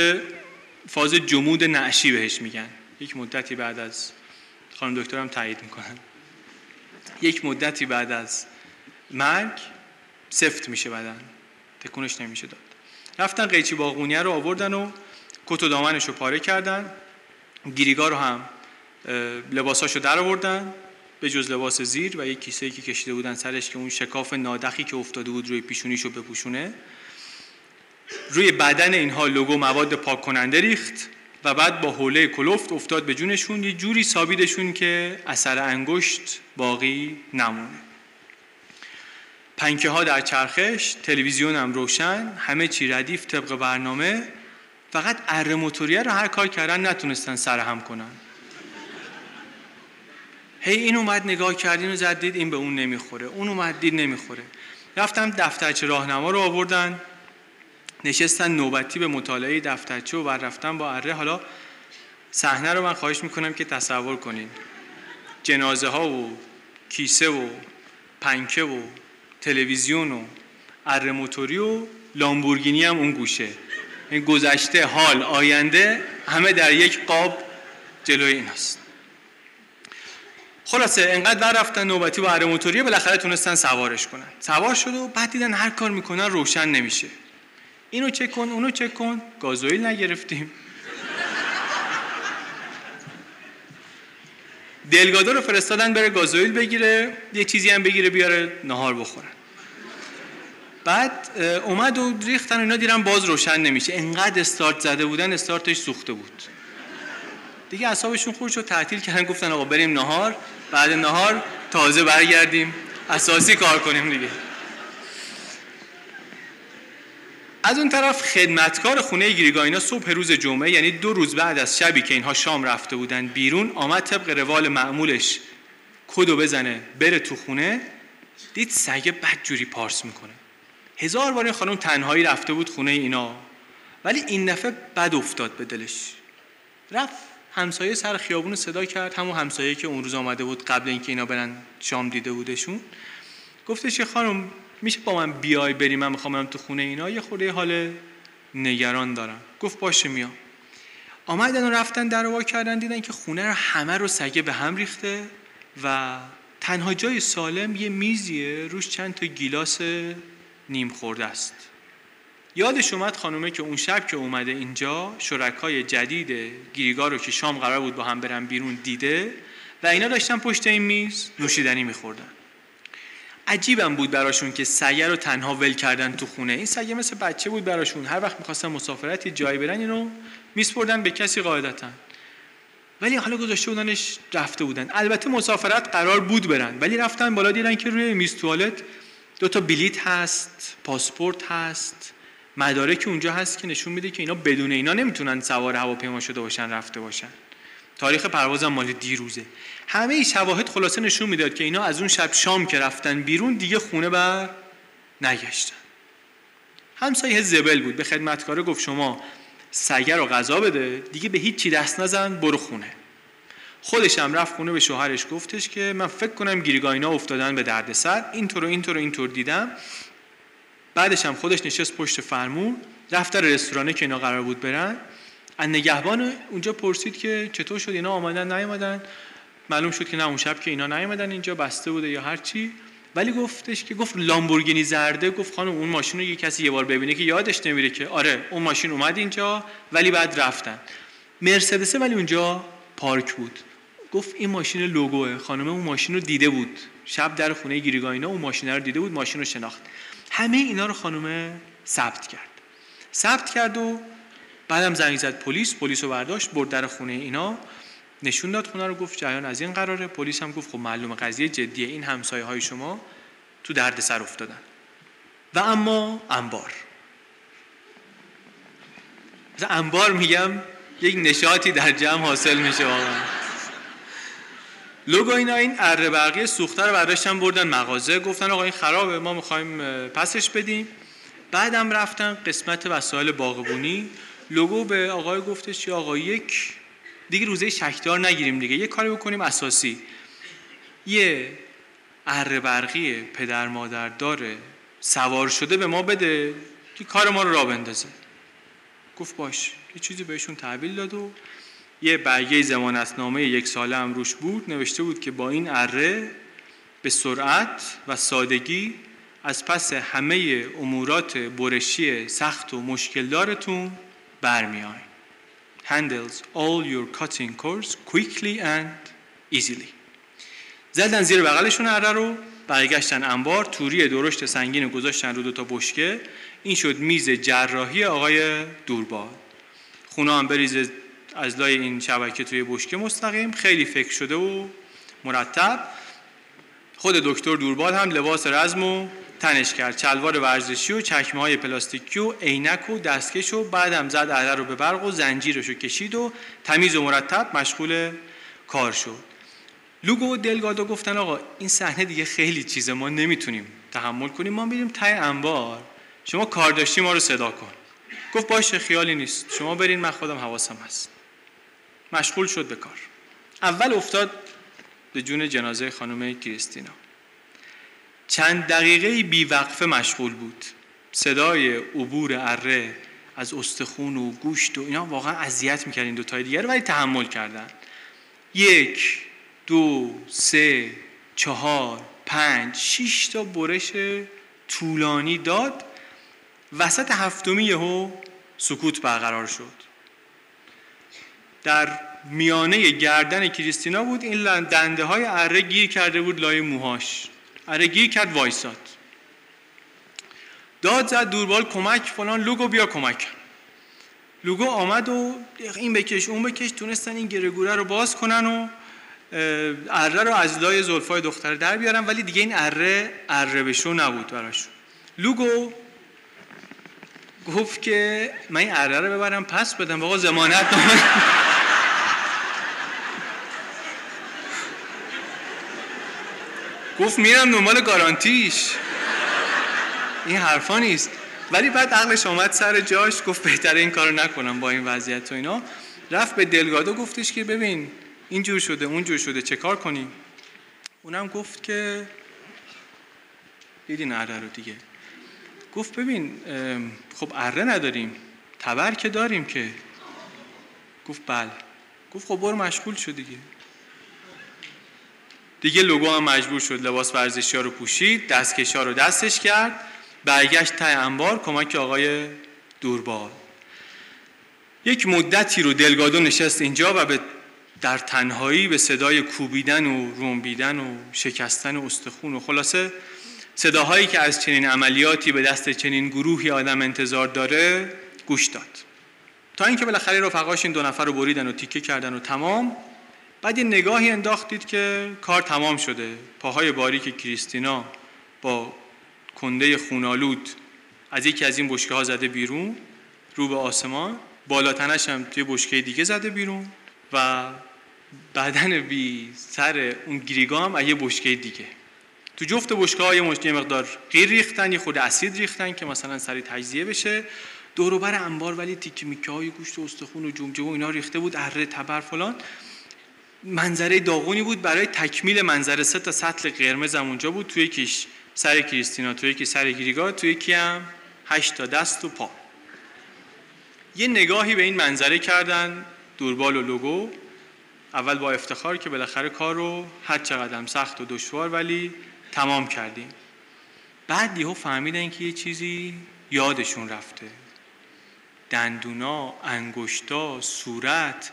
فاز جمود نعشی بهش میگن، یک مدتی بعد از خانم دکترم تایید میکنن، یک مدتی بعد از مرگ سفت میشه بدن، تکونش نمیشه داد. رفتن قیچی باغونیه رو آوردن و کت و دامنش رو پاره کردن. گریگا رو هم لباساشو در آوردن، به جز لباس زیر و یک کیسه‌ای که کشیده بودن سرش که اون شکاف نادخی که افتاده بود روی پیشونیشو بپوشونه. روی بدن اینها لوگو مواد پاک کننده ریخت و بعد با حوله کلفت افتاد به جونشون، یه جوری سابیدشون که اثر انگشت باقی نمونه. پنکه ها در چرخش، تلویزیون هم روشن، همه چی ردیف طبق برنامه. فقط اره موتوریه رو هر کار کردن نتونستن سرهم کنن. هی این اومد نگاه کردین و زد، دید این به اون نمیخوره، اون اومد دید نمیخوره. رفتم دفترچه راهنما رو آوردن، نشستن نوبتی به مطالعه دفترچه و بررفتن با اره. حالا صحنه رو من خواهش میکنم که تصور کنین، جنازه ها و کیسه و پنکه و تلویزیون و اره موتوری و لامبورگینی هم اون گوشه. این گذشته، حال، آینده، همه در یک قاب جلوی این هست. خلاصه انقدر بر رفتن نوبتی با اره موتوری، بالاخره تونستن سوارش کنن. سوار شد و بعد دیدن هر کار میکنن روشن نمیشه. اینو چک کن، اونو چک کن، گازوئیل نگرفتیم. دلگادو رو فرستادن بره گازوئیل بگیره، یه چیزی هم بگیره بیاره نهار بخورن. بعد اومد و ریختن و اینا، دیدن باز روشن نمیشه. انقدر استارت زده بودن استارتش سوخته بود دیگه. اعصابشون خورد شد، تعطیل کردن، گفتن آقا بریم نهار، بعد نهار تازه برگردیم اساسی کار کنیم دیگه. از اون طرف خدمتکار خونه گریگا اینا صبح روز جمعه، یعنی دو روز بعد از شبی که اینها شام رفته بودن بیرون، آمد طبق روال معمولش کدو بزنه بره تو خونه، دید سگه بدجوری پارس میکنه. هزار بار این خانم تنهایی رفته بود خونه اینا، ولی این دفعه بد افتاد به دلش. رفت همسایه سر خیابون صدا کرد، همون همسایه که اون روز آمده بود قبل اینکه اینا برن شام دیده بودشون. گفتش که خانم میشه با من بیای بریم، من میخوام برم تو خونه اینا، یه خورده حال نگران دارم. گفت باشه میام. آمدن و رفتن در رو وا کردن، دیدن که خونه رو همه رو سگه به هم ریخته و تنها جای سالم یه میزیه، روش چند تا گیلاس نیم خورده است. یادش اومد خانومه که اون شب که اومده اینجا شرکای جدید گریگا رو که شام قرار بود با هم برن بیرون دیده و اینا داشتن پشت این میز نوشیدنی میخوردن. عجیبم بود براشون که سگه رو تنها ول کردن تو خونه. این سگه مثل بچه بود براشون، هر وقت می‌خواستن مسافرت یه جایی برن اینو میسپردن به کسی قاعدتاً. ولی حالا گذاشته بودنش رفته بودن. البته مسافرت قرار بود برن ولی رفتن بالا دیدن که روی میز توالت دو تا بلیت هست، پاسپورت هست، مدارک اونجا هست که نشون میده که اینا بدون اینا نمیتونن سوار هواپیما شده باشن رفته باشن. تاریخ پرواز هم مال دیروزه. همه این شواهد خلاصه نشون میداد که اینا از اون شب شام که رفتن بیرون دیگه خونه بر نگشتن. همسایه زبل بود، به خدمتکار گفت شما سگه رو غذا بده، دیگه به هیچ چی دست نزن، برو خونه. خودش هم رفت خونه، به شوهرش گفتش که من فکر کنم گریگاینا افتادن به دردسر، اینطور و اینطور و اینطور دیدم. بعدش هم خودش نشست پشت فرمون، رفت در رستورانه که اینا قرار بود برن. نگهبان اونجا پرسید که چطور شد اینا آمدن نیومدن. معلوم شد که نه اون شب که اینا نیومدن، اینجا بسته بوده یا هر چی. ولی گفتش که گفت لامبورگینی زرده، گفت خانم اون ماشین رو یه کسی یه بار ببینه که یادش نمیره که آره اون ماشین اومد اینجا ولی بعد رفتن. مرسدس ولی اونجا پارک بود. گفت این ماشین لوگوه، خانم اون ماشین رو دیده بود شب در خونه گریگاینا، اون ماشین رو دیده بود، ماشین رو شناخت. همه اینا رو خانم ثبت کرد. ثبت کرد و بعدم زنگ زد پلیس، پلیس رو برداشت برد در خونه اینا، نشون داد خونه رو، گفت جریان از این قراره. پلیس هم گفت خب معلومه قضیه جدیه، این همسایه های شما تو درد سر افتادن. و اما انبار، مثلا انبار میگم یک نشاطی در جمع حاصل میشه واقعا. لوگو اینا این اره برقی سوخته رو برداشتن بردن مغازه، گفتن آقا این خرابه، ما میخوایم پسش بدیم. بعدم رفتن قسمت وسایل باغبونی. لوگو به آقای گفتش که آقا یک دیگه روزه شکدار نگیریم دیگه، یه کاری بکنیم اساسی، یه اره برقی پدر مادر داره سوار شده به ما بده که کار ما رو راه بندازه. گفت باش. یه چیزی بهشون تحویل داد و یه برگه ضمانتنامه یک ساله هم روش بود، نوشته بود که با این اره به سرعت و سادگی از پس همه امورات برشی سخت و مشکل دارتون برمی‌آیین. handles all your cutting chores quickly and easily. زدن زیر بغلشون اره رو، برگشتن انبار، توری درشت سنگین گذاشتن رو دو تا بشکه. این شد میز جراحی آقای دوربال. خونه هم بریز از لای این شبکه توی بشکه مستقیم، خیلی فکر شده و مرتب. خود دکتر دوربال هم لباس رزمو تنش کرد، چلوار ورزشی و چکمه‌های پلاستیکی و عینک و دستکش و بعدم زد عرق رو به برق و زنجیرش رو کشید و تمیز و مرتب مشغول کار شد. لوگو و دلگادو گفتن آقا این صحنه دیگه خیلی چیزه، ما نمیتونیم تحمل کنیم، ما میریم ته انبار، شما کار داشتی ما رو صدا کن. گفت باشه خیالی نیست، شما برین من خودم حواسم هست. مشغول شد به کار. اول افتاد به جون جنازه خانم کریستینا. چند دقیقه بیوقفه مشغول بود. صدای عبور اره از استخون و گوشت و اینا واقعا اذیت می‌کرد این دو تای دیگر، ولی تحمل کردن. یک، دو، سه، چهار، پنج، شش تا برش طولانی داد. وسط هفتمی یهو سکوت برقرار شد. در میانه گردن کریستینا بود، این دنده‌های اره گیر کرده بود لای موهاش. ارگی کرد وایساد، داد زد دوربال کمک فلان، لوگو بیا کمک. لوگو آمد و این بکش اون بکش، تونستن این گره‌گوره رو باز کنن و اره رو از لای زلفای دختر در بیارن، ولی دیگه این اره اره بشو نبود براش. لوگو گفت که من این اره رو ببرم پس بدم، آقا ضمانت نامه. گفت میرم دنبال گارانتیش، این حرفا نیست. ولی بعد عقلش آمد سر جاش، گفت بهتره این کارو نکنم با این وضعیت و اینا. رفت به دلگادو گفتش که ببین اینجور شده اونجور شده، چه کار کنی؟ اونم گفت که دیدین اره رو دیگه. گفت ببین خب اره نداریم، تبر که داریم که. گفت بله. گفت خب برو مشغول شد دیگه. دیگه لوگو هم مجبور شد لباس ورزشی ها رو پوشید، دستکش ها رو دستش کرد، برگشت ته انبار کمک آقای دوربال. یک مدتی رو دلگادو نشست اینجا و به در تنهایی به صدای کوبیدن و رنبیدن و شکستن و استخون و خلاصه صداهایی که از چنین عملیاتی به دست چنین گروهی آدم انتظار داره گوش داد، تا اینکه بالاخره رفقاش این دو نفر رو بریدن و تیکه کردن و تمام. بعد یه نگاهی انداختید که کار تمام شده. پاهای باریک کریستینا با کنده خونالود از یکی از این بشکه ها زده بیرون رو به آسمان، بالاتنش هم توی بشکه دیگه زده بیرون و بدن بی سر اون گریگا هم از یه بشکه دیگه. تو جفت بشکه ها یه مقدار غیر ریختن، یه خود اسید ریختن که مثلا سریع تجزیه بشه. دور و بر انبار ولی تیکه میکه های گوشت و استخون و جمجمه و اینا ریخته بود، اره تبر فلان. منظره داغونی بود. برای تکمیل منظره سه تا سطل قرمز هم اونجا بود، توی یکیش سر کریستینا، توی یکی سر گریگا، توی یکی هم هشت تا دست و پا. یه نگاهی به این منظره کردن دوربال و لوگو، اول با افتخار که بالاخره کار رو هر چقدر هم سخت و دشوار ولی تمام کردیم. بعد یهو فهمیدن که یه چیزی یادشون رفته. دندونا، انگشتا، صورت،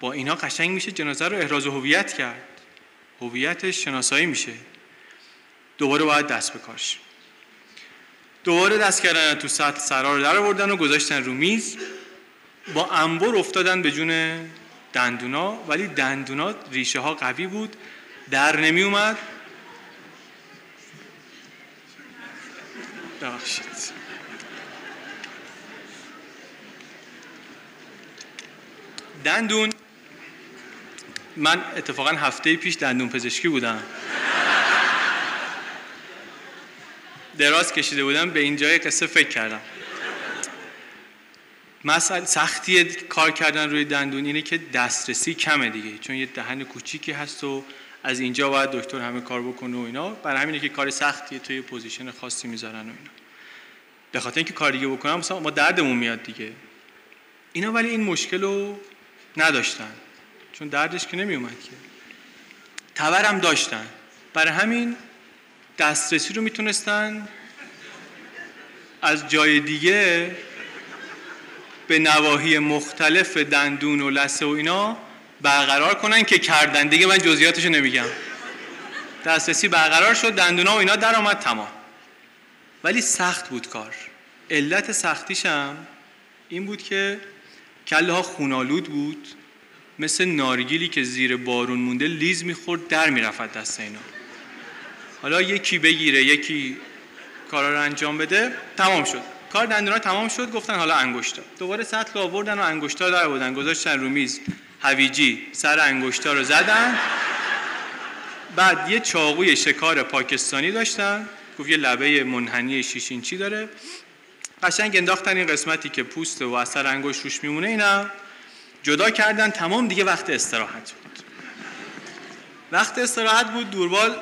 با اینا قشنگ میشه جنازه رو احراز هویت کرد. هویتش شناسایی میشه. دوباره باید دست به کارش. دوباره دست کردن تو سطل، سرا رو در آوردن و گذاشتن رو میز. با انبر افتادن به جون دندونا، ولی دندونا ریشه ها قوی بود، در نمی اومد. ببخشید. دندون، من اتفاقا هفته پیش دندون پزشکی بودم. دراز کشیده بودم، به این جای قصه فکر کردم. مسئله سختی کار کردن روی دندون اینه که دسترسی کمه دیگه، چون یه دهن کوچیکی هست و از اینجا باید دکتر همه کار بکنه و اینا. برای همینه که کار سختیه، توی پوزیشن خاصی میذارن و اینا. به خاطر اینکه کار دیگه بکنم مثلا ما دردمون میاد دیگه. اینا ولی این مشکل رو نداشتن، چون دردش که نمی اومد که. تبرم داشتن، برای همین دسترسی رو میتونستن از جای دیگه به نواحی مختلف دندون و لثه و اینا برقرار کنن که کردن دیگه. من جزئیاتشو نمیگم. دسترسی برقرار شد، دندونا و اینا در آمد، تمام. ولی سخت بود کار. علت سختیشم این بود که کله ها خونالود بود، مثل نارگیلی که زیر بارون مونده لیز میخورد، در میرفت دست اینا. حالا یکی بگیره یکی کارا رو انجام بده. تمام شد کار دندونا، تمام شد. گفتن حالا انگشتا. دوباره سطل آوردن و انگشتا در آوردن، گذاشتن رو میز. هویجی سر انگشتا رو زدن. بعد یه چاقوی شکار پاکستانی داشتن، گفت یه لبه منحنی شیش اینچی داره، قشنگ انداختن این قسمتی که پوست و اثر انگشت روش میمونه اینا جدا کردن. تمام دیگه وقت استراحت بود. وقت استراحت بود. دوربال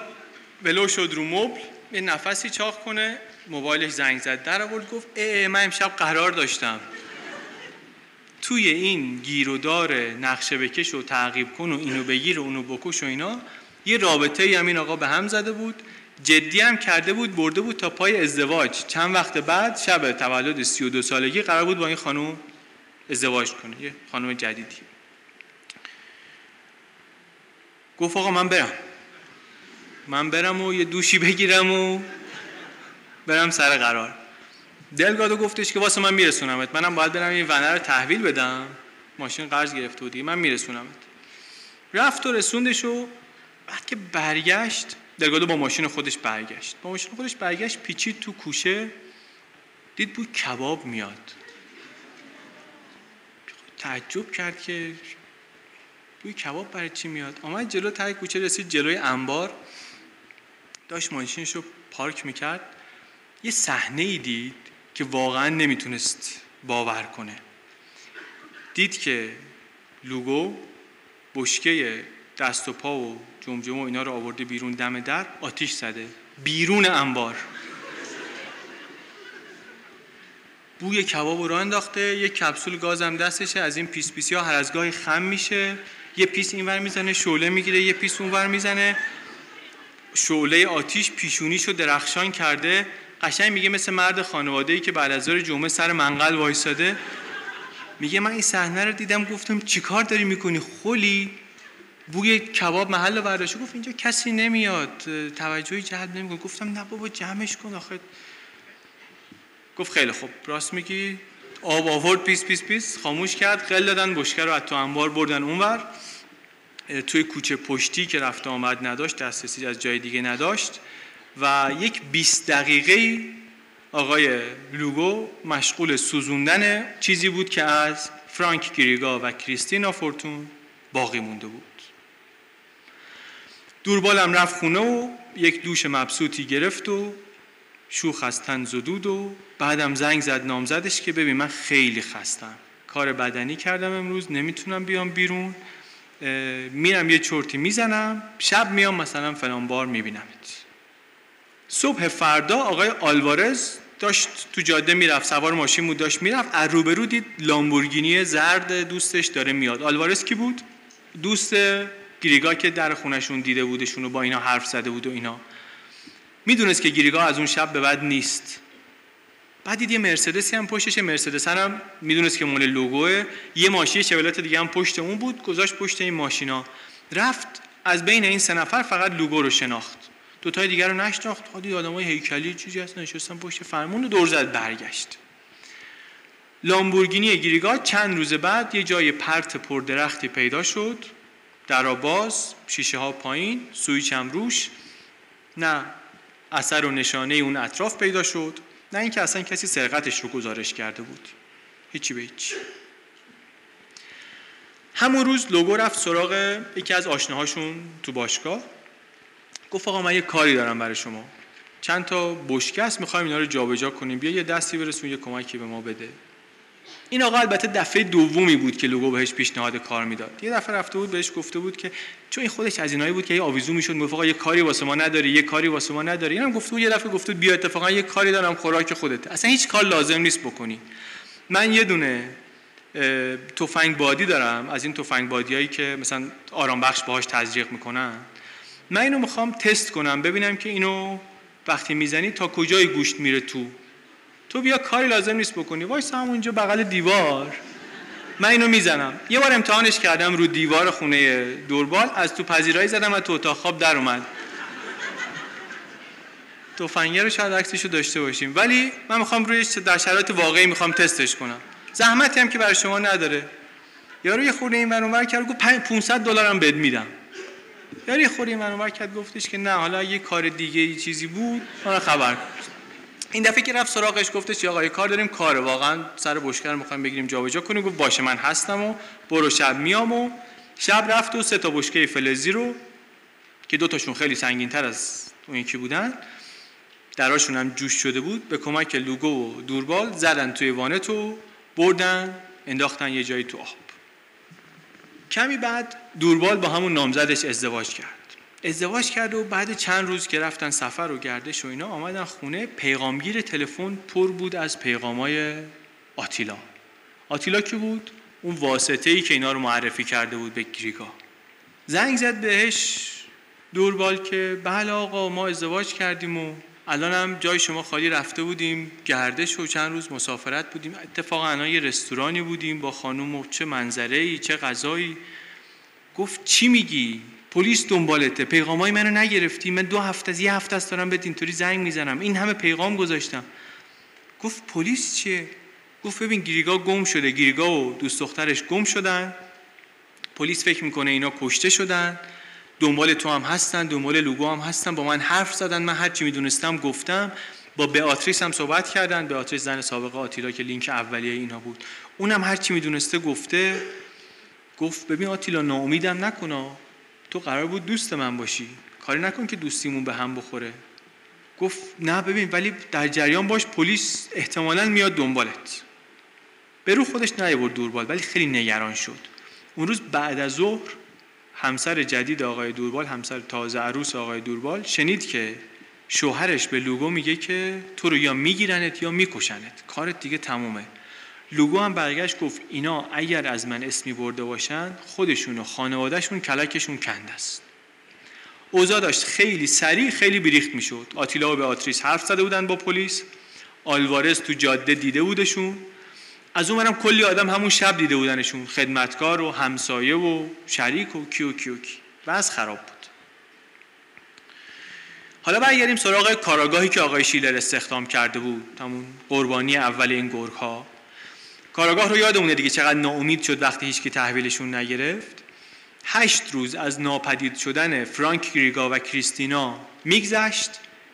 ولو شد رو مبل، یه نفسی چاق کنه، موبایلش زنگ زد، در آورد، گفت ای من امشب قرار داشتم. توی این گیرودار نقشه بکش و تعقیب کن و اینو بگیر و اونو بکش و اینا یه رابطه ای همین آقا به هم زده بود، جدی هم کرده بود، برده بود تا پای ازدواج. چند وقت بعد شب تولد سی و دو سالگی قرار بود با این خانم ازدواج کنه، یه خانم جدیدی. گفت آقا من برم من برم و یه دوشی بگیرم و برم سر قرار. دلگادو گفتش که واسه من میرسونمت، منم باید برم این ونه رو تحویل بدم، ماشین قرض گرفته بود دیگه، من میرسونمت. رفت و رسوندش و بعد که برگشت، دلگادو با ماشین خودش برگشت. با ماشین خودش برگشت، پیچید تو کوشه، دید بوی کباب میاد. تعجب کرد که بوی کباب برای چی میاد. آمد جلو، ته کوچه رسید جلوی انبار، داشت ماشینشو پارک میکرد. یه صحنه‌ای دید که واقعا نمیتونست باور کنه. دید که لوگو بشکه دست و پا و جمجمه و اینا رو آورده بیرون، دم در آتیش زده بیرون انبار. بوی کباب رو انداخته، یه کپسول گازم دستشه، از این پیس پیسی ها هر از گاهی خم میشه، یه پیس اینور میزنه شعله میگیره، یه پیس اونور میزنه شعله. آتیش پیشونیشو درخشان کرده، قشنگ میگه مثل مرد خانواده‌ای که بعد از ظهر جمعه سر منقل وایساده. میگه من این صحنه رو دیدم، گفتم چیکار داری میکنی خلی؟ بوی کباب محلو برداشت، گفت اینجا کسی نمیاد، توجهی جلب نمیکنه. گفتم نه بابا جمعش کن آخه. گفت خیلی خوب، راست میگی. آب آورد، پیس پیس پیس، خاموش کرد، قل دادن بشکه رو از تو انبار بردن اونور. توی کوچه پشتی که رفت آمد نداشت، دسترسی از جای دیگه نداشت و یک بیست دقیقه آقای لوگو مشغول سوزوندن چیزی بود که از فرانک گریگا و کریستینا فورتون باقی مونده بود. دوربالم رفت خونه و یک دوش مبسوطی گرفت و شوخ از تن زدود و بعدم زنگ زد نامزدش که ببین من خیلی خستم، کار بدنی کردم امروز، نمیتونم بیام بیرون، میرم یه چرتی میزنم، شب میام مثلا فلان بار میبینمت. صبح فردا آقای آلوارز داشت تو جاده میرفت، سوار ماشین بود داشت میرفت، از روبرو دید لامبورگینی زرد دوستش داره میاد. آلوارز کی بود؟ دوست گریگا که در خونشون دیده بودشون و با اینا حرف زده بود و اینا. میدونست که گریگا از اون شب به بعد نیست. بعد دید یه مرسدسی هم پشتشه، مرسدس هم میدونست که مال لوگوئه، یه ماشین شولت دیگه هم پشت اون بود، گذاشت پشت این ماشینا. رفت از بین این سه نفر فقط لوگو رو شناخت. دو تای دیگه رو نشناخت. خودی آدمای هیکلی چیزی هستن، نشستن پشت فرمون و دور زد برگشت. لامبورگینی گریگا چند روز بعد یه جای پرت پردرختی پیدا شد. درا باز، شیشه ها پایین، سوئیچ هم روش، نه اثر و نشانه اون اطراف پیدا شد، نه اینکه اصلا کسی سرقتش رو گزارش کرده بود. هیچی به هیچ. همون روز لوگو رفت سراغ یکی از آشناهاشون تو باشگاه. گفت آقا من یه کاری دارم برای شما. چند تا بشکه است، می‌خوایم اینا رو جابجا کنیم. بیا یه دستی برسون، یه کمکی به ما بده. این آقا البته دفعه دومی بود که لوگو بهش پیشنهاد کار میداد. یه دفعه رفته بود بهش گفته بود که چون این خودش از اینایی بود که یه آویزون میشد، میگفت آقا یه کاری واسه ما نداری، یه کاری واسه ما نداری. اینم گفته بود یه دفعه گفته بود بیا اتفاقا یه کاری دارم خوراک خودت. اصلا هیچ کار لازم نیست بکنی. من یه دونه تفنگ بادی دارم، از این تفنگ بادیایی که مثلا آرام بخش باهاش تزریق میکنن. من اینو میخوام تست کنم ببینم که اینو وقتی میزنی تا کجای گوشت میره تو. تو بیا کاری لازم نیست بکنی، وایسا همونجا بغل دیوار، من اینو میزنم. یه بار امتحانش کردم رو دیوار خونه دوربال، از تو پذیرایی زدم و تو اتاق خواب در اومد. تفنگه رو شاید عکسشو داشته باشیم، ولی من میخوام روی در شرایط واقعی میخوام تستش کنم. زحمتی هم که برای شما نداره. یارو یه خورده اینور اونور کرد، گفت پانصد دلارم بهت میدم. یارو یه خورده اینور اونور کرد، گفتش که نه حالا یه کار دیگه ای چیزی بود، من خبر این دفعه که رفت سراغش گفتش آقا یه کار داریم، کار واقعا سر بشکر می‌خوایم بگیریم جابجا کنیم. گفت باشه من هستم و برو شب میام. و شب رفت و سه تا بشکه فلزی رو که دو تاشون خیلی سنگین‌تر از اون یکی بودن، دراشون هم جوش شده بود، به کمک لوگو و دوربال زدن توی وانت و بردن انداختن یه جایی تو آب. کمی بعد دوربال با همون نامزدش ازدواج کرد. ازدواج کرد و بعد چند روز که رفتن سفر و گردش و اینا آمدن خونه، پیغامگیر تلفن پر بود از پیغامای آتیلا. آتیلا کی بود؟ اون واسطه‌ای که اینا رو معرفی کرده بود به گریگا. زنگ زد بهش دوربال که بله آقا ما ازدواج کردیم و الان هم جای شما خالی رفته بودیم گردش و چند روز مسافرت بودیم، اتفاقا الان یه رستورانی بودیم با خانم و چه منظره‌ای چه غذایی. گفت چی میگی؟ پلیس دنبالته، پیغامای منو نگرفتی، من دو هفته از یه هفته است دارم بهت اینطوری زنگ میزنم، این همه پیغام گذاشتم. گفت پلیس چیه؟ گفت ببین گریگا گم شده، گریگا و دوست دخترش گم شدن، پلیس فکر میکنه اینا کشته شدن، دنبال تو هم هستن، دنبال لوگو هم هستن، با من حرف زدن، من هر چی میدونستم گفتم، با بیاتریس هم صحبت کردن، بیاتریس زن سابق آتیلا که لینک اولیه اینا بود، اونم هر چی میدونسته گفته. گفت ببین آتیلا ناامیدم نکن، تو قرار بود دوست من باشی، کاری نکن که دوستیمون به هم بخوره. گفت نه ببین ولی در جریان باش، پلیس احتمالاً میاد دنبالت. به رو خودش نیاورد دوربال، ولی خیلی نگران شد. اون روز بعد از ظهر همسر جدید آقای دوربال، همسر تازه عروس آقای دوربال، شنید که شوهرش به لوگو میگه که تو رو یا میگیرنت یا میکشنت، کارت دیگه تمومه. لوگو هم برگشت گفت اینا اگر از من اسمی برده باشن خودشون و خانوادهشون کلکشون کنده است. اوضاع داشت خیلی سریع خیلی بریخت میشد. آتیلا و بیاتریس حرف زده بودن با پلیس، آلوارز تو جاده دیده بودشون، از اون برم کلی آدم همون شب دیده بودنشون، خدمتکار و همسایه و شریک و کی و کی و کی. بس خراب بود. حالا برگردیم سراغ کاراگاهی که آقای شیلر استخدام کرده بود، همون قربانی اول این گورگ‌ها. کاراگاه رو یادمونه دیگه چقدر ناامید شد وقتی هیچ کی تحویلشون نگرفت. هشت روز از ناپدید شدن فرانک گریگا و کریستینا میگذشت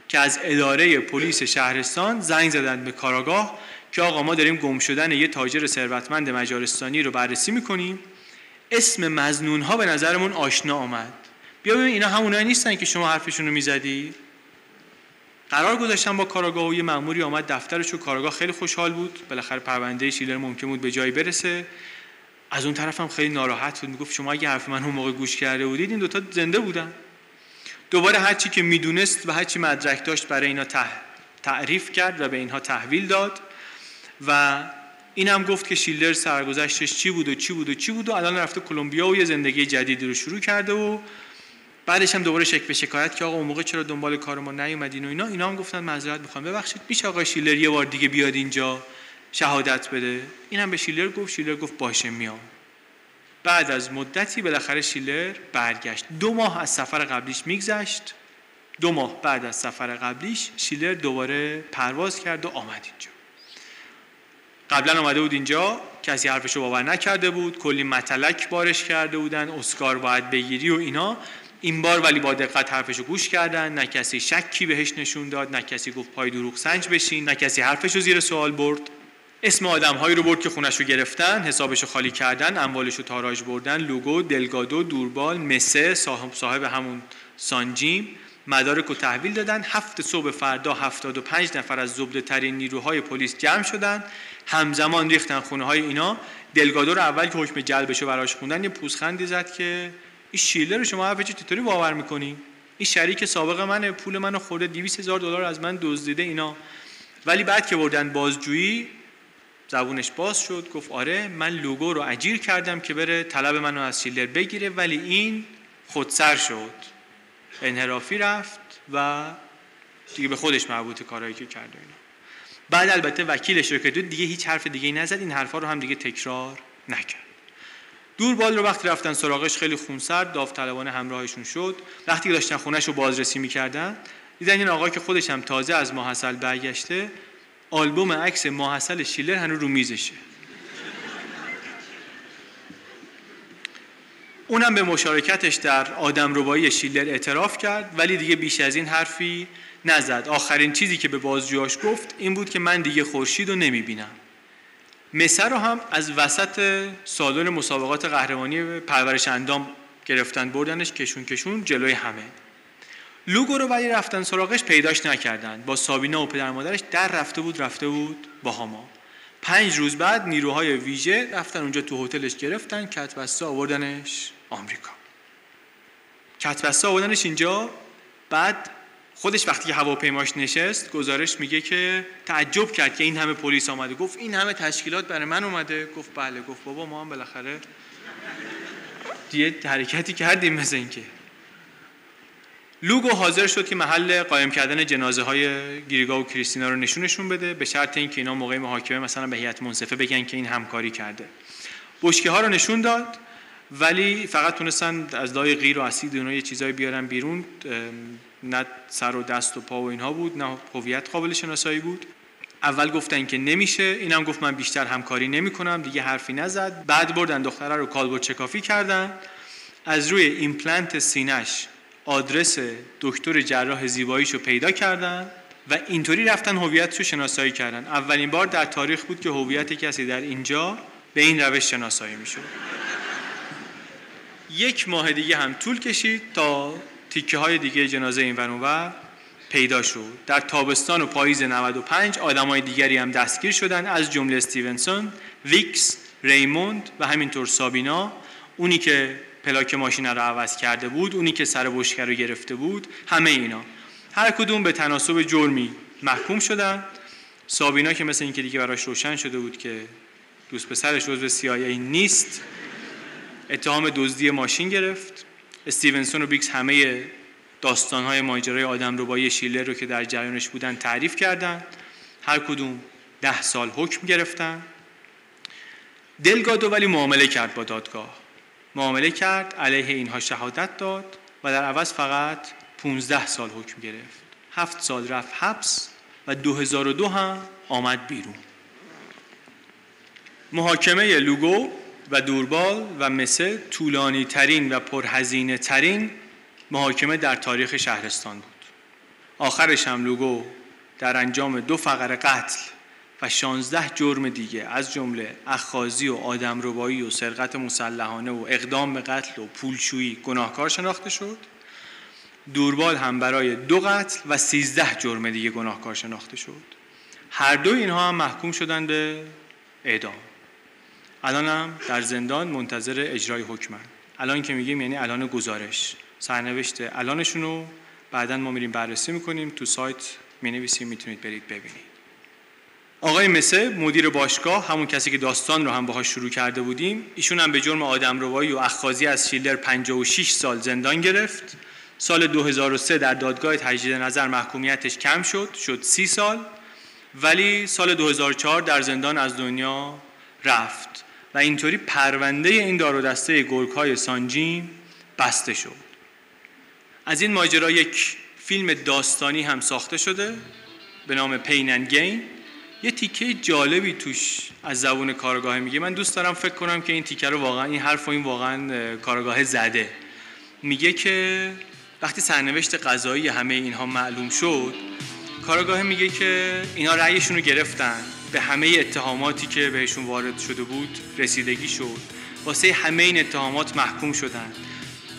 که از اداره پلیس شهرستان زنگ زدند به کاراگاه که آقا ما داریم گم شدن یه تاجر ثروتمند مجارستانی رو بررسی میکنیم، اسم مظنون‌ها به نظرمون آشنا آمد، بیا ببین اینا همونایی نیستن که شما حرفشون رو میزدی؟ قرار گذاشتم با کاراگاه و یه مأموری آمد دفترش و کاراگاه خیلی خوشحال بود، بالاخره پرونده شیلر ممکن بود به جایی برسه. از اون طرفم خیلی ناراحت بود، میگفت شما اگه حرف من اون موقع گوش کرده بودید این دوتا زنده بودن. دوباره هر چی که میدونست و هر چی مدرک داشت برای اینا تح... تعریف کرد و به اینها تحویل داد و اینم گفت که شیلر سرگذشتش چی بود و چی بود و چی بود و الان رفته کلمبیا و یه زندگی جدیدی رو شروع کرده و بعدش هم دوباره شک به شکایت که آقا اون موقع چرا دنبال کار ما نیومدین و اینا. اینا هم گفتن معذرت می‌خوام، ببخشید میشه آقا شیلر یه بار دیگه بیاد اینجا شهادت بده؟ این هم به شیلر گفت، شیلر گفت باشه میام. بعد از مدتی بالاخره شیلر برگشت. دو ماه از سفر قبلیش میگذشت. دو ماه بعد از سفر قبلیش شیلر دوباره پرواز کرد و آمد اینجا. قبلا آمده بود اینجا، کسی حرفشو باور نکرده بود، کلی متلک بارش کرده بودن، اسکار باید بگیری و اینا. این بار ولی با دقت حرفشو گوش کردن، نه کسی شکی بهش نشون داد، نه کسی گفت پای دروغ سنج بشین، نه کسی حرفشو زیر سوال برد. اسم آدم‌هایی رو برد که خونه‌شو گرفتن، حسابشو خالی کردن، اموالشو تاراج بردن، لوگو، دلگادو، دوربال، مسی، صاحب صاحب همون سانجیم، مدارکو تحویل دادن. هفت صبح فردا هفتاد و پنج نفر از زبده‌ترین نیروهای پلیس جمع شدن، همزمان ریختن خونه‌های اینا. دلگادو رو اول که حکم جلبشو براش خوندن یه پوزخندی زد که این شیلر رو شما حرفش چطوری باور می‌کنی؟ این شریک سابق منه، پول منو خورده، دویست هزار دلار از من دزدیده اینا. ولی بعد که بردن بازجویی زبونش باز شد، گفت آره من لوگو رو اجیر کردم که بره طلب منو از شیلر بگیره، ولی این خودسر شد، انحرافی رفت و دیگه به خودش مربوط کارهایی که کرده اینا. بعد البته وکیلش رو که دید دیگه هیچ حرف دیگه‌ای نزد، این حرفا رو هم دیگه تکرار نکرد. دوربال رو وقتی رفتن سراغش خیلی خونسرد داوطلبانه همراهشون شد. وقتی داشتن خونه‌شو بازرسی می‌کردن دیدن این آقا که خودش هم تازه از ماحصل برگشته، آلبوم عکس ماحصل شیلر هنوز رو میزشه. اونم به مشارکتش در آدمربایی شیلر اعتراف کرد ولی دیگه بیش از این حرفی نزد. آخرین چیزی که به بازجویاش گفت این بود که من دیگه خورشید رو نمیبینم. مسر رو هم از وسط سالن مسابقات قهرمانی پرورش اندام گرفتن بردنش کشون کشون جلوی همه. لوگو رو ولی رفتن سراغش پیداش نکردن، با سابینا و پدر مادرش در رفته بود رفته بود باهاما. پنج روز بعد نیروهای ویژه رفتن اونجا تو هتلش گرفتن، کتبسته آوردنش آمریکا، کتبسته آوردنش اینجا. بعد خودش وقتی که هواپیماش نشست گزارش میگه که تعجب کرد که این همه پلیس آمده، گفت این همه تشکیلات برای من اومده، گفت بله، گفت بابا ما هم بالاخره دیگه حرکتی کردیم مثل اینکه. لوگو حاضر شد که محل قایم کردن جنازه های گریگا و کریستینا رو نشونشون بده به شرط اینکه اینا موقع محاکمه مثلا به هیئت منصفه بگن که این همکاری کرده. بشکه ها رو نشون داد ولی فقط تونستن از لای غیر و اسید اونها یه چیزایی بیارن بیرون، نه سر و دست و پا و اینها بود، نه هویت قابل شناسایی بود. اول گفتن که نمیشه، اینم گفت من بیشتر همکاری نمی‌کنم، دیگه حرفی نزد. بعد بردن دختره رو کالبد چکافی کردن، از روی ایمپلنت سینه‌ش آدرس دکتر جراح زیباییشو پیدا کردن و اینطوری رفتن هویتشو شناسایی کردن. اولین بار در تاریخ بود که هویت کسی در اینجا به این روش شناسایی میشد. یک ماه دیگه هم طول کشید تا تیکه های دیگه جنازه این ور اونور پیدا شد. در تابستان و پاییز نود و پنج آدمای دیگری هم دستگیر شدن، از جمله استیونسون، ویکس، ریموند و همینطور سابینا، اونی که پلاک ماشین رو عوض کرده بود، اونی که سر بشکه رو گرفته بود، همه اینا هر کدوم به تناسب جرمی محکوم شدن. سابینا که مثل اینکه دیگه براش روشن شده بود که دوست پسرش عضو سی آی ای نیست، اتهام دزدی ماشین گرفت. استیونسون و بیکس همه داستان‌های ماجرای آدمربایی شیلر رو که در جریانش بودن تعریف کردن، هر کدوم ده سال حکم گرفتن. دلگادو ولی معامله کرد با دادگاه، معامله کرد، علیه اینها شهادت داد و در عوض فقط پونزده سال حکم گرفت. هفت سال رفت حبس و دو هزار و دو هم آمد بیرون. محاکمه لوگو و دوربال و مسه طولانی ترین و پرهزینه ترین محاکمه در تاریخ شهرستان بود. آخرش هم لوگو در انجام دو فقره قتل و شانزده جرم دیگه از جمله اخاذی و آدمربایی و سرقت مسلحانه و اقدام به قتل و پولشویی گناهکار شناخته شد. دوربال هم برای دو قتل و سیزده جرم دیگه گناهکار شناخته شد. هر دو اینها هم محکوم شدن به اعدام. الان هم در زندان منتظر اجرای حکمن. الان که میگیم یعنی الان گزارش، سرنوشت الانشونو بعداً ما میریم بررسی میکنیم، تو سایت مینویسیم، میتونید برید ببینید. آقای مسه مدیر باشگاه، همون کسی که داستان رو هم باهاش شروع کرده بودیم، ایشون هم به جرم آدمربایی و اخاذی از شیلر پنجاه و شش سال زندان گرفت. سال دو هزار و سه در دادگاه تجدید نظر محکومیتش کم شد، شد سی سال، ولی سال دو هزار و چهار در زندان از دنیا رفت و اینطوری پرونده این دار و دسته گرگ‌های سانجیم بسته شد. از این ماجرا یک فیلم داستانی هم ساخته شده به نام پین اند گین. یه تیکه جالبی توش از زبون کارگاه میگه، من دوست دارم فکر کنم که این تیکه رو واقعا، این حرف و این واقعا کارگاه زده. میگه که وقتی سرنوشت قضایی همه اینها معلوم شد، کارگاه میگه که اینا رأیشون رو گرفتن، به همه اتهاماتی که بهشون وارد شده بود رسیدگی شد، واسه همه این اتهامات محکوم شدن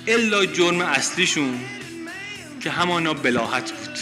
الا جرم اصلیشون که همانا بلاهت بود.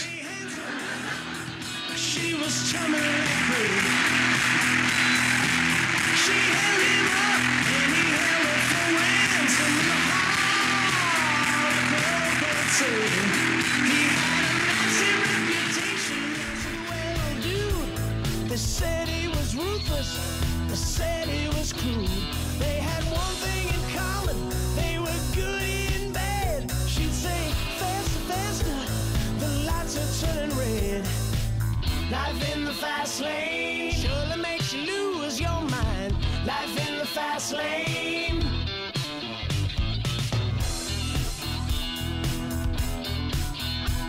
Life in the fast lane surely makes you lose your mind. Life in the fast lane.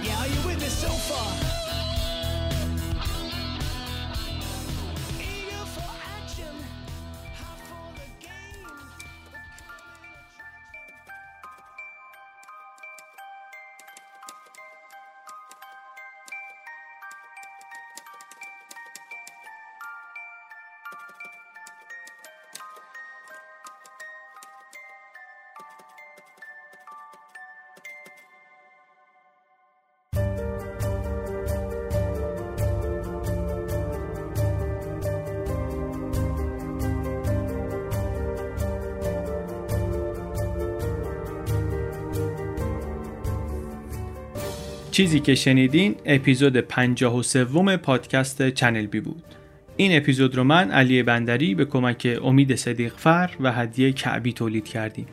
Yeah, are you with me so far? Eager for action, hot for the game. چیزی که شنیدین اپیزود پنجاه و سه پادکست چنل بی بود. این اپیزود رو من علی بندری به کمک امید صدیقفر و هدیه کعبی تولید کردیم.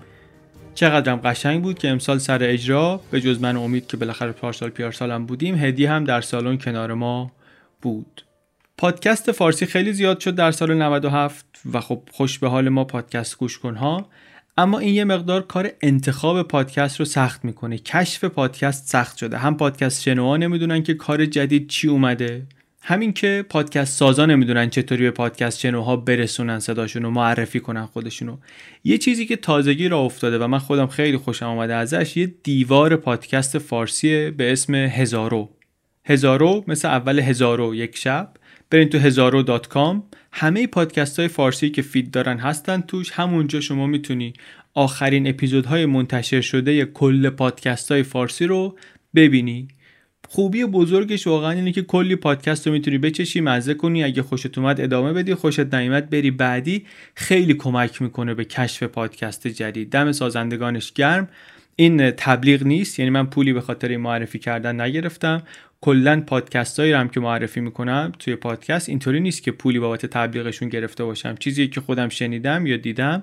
چقدرم قشنگ بود که امسال سر اجرا به جز من و امید که بالاخره پارسال پیارسالم بودیم، هدیه هم در سالن کنار ما بود. پادکست فارسی خیلی زیاد شد در سال نود و هفت و خب خوش به حال ما پادکست گوش کنها، اما این یه مقدار کار انتخاب پادکست رو سخت میکنه. کشف پادکست سخت شده. هم پادکست شنوا نمیدونن که کار جدید چی اومده، همین که پادکست سازا نمیدونن چطوری به پادکست شنوها برسونن صداشون رو، معرفی کنن خودشونو. یه چیزی که تازگی راه افتاده و من خودم خیلی خوشم اومده ازش، یه دیوار پادکست فارسیه به اسم هزارو. هزارو مثل اول هزارو یک شب. برین تو هزارو دات کام، همه پادکست های فارسی که فید دارن هستن توش. همونجا شما میتونی آخرین اپیزودهای منتشر شده یه کل پادکست های فارسی رو ببینی. خوبی بزرگش واقعا اینه که کلی پادکست رو میتونی بچشی، مزه کنی، اگه خوشت اومد ادامه بدی، خوشت نیامد بری بعدی. خیلی کمک میکنه به کشف پادکست جدید. دم سازندگانش گرم. این تبلیغ نیست، یعنی من پولی به خاطر این معرفی کردن نگرفتم. کلا پادکستایی هم که معرفی میکنم توی پادکست اینطوری نیست که پولی بابت تبلیغشون گرفته باشم. چیزی که خودم شنیدم یا دیدم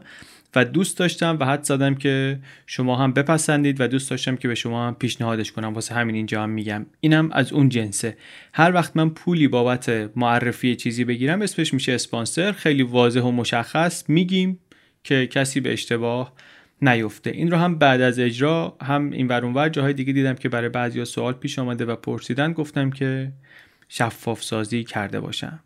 و دوست داشتم و حد زدم که شما هم بپسندید و دوست داشتم که به شما هم پیشنهادش کنم، واسه همین اینجا هم میگم. اینم از اون جنسه. هر وقت من پولی بابت معرفی چیزی بگیرم اسمش میشه اسپانسر. خیلی واضح و مشخص میگیم که کسی به اشتباه نیفته. این رو هم بعد از اجرا هم این ور اون ور جاهای دیگه دیدم که برای بعضیا سوال پیش آمده و پرسیدن، گفتم که شفاف سازی کرده باشم.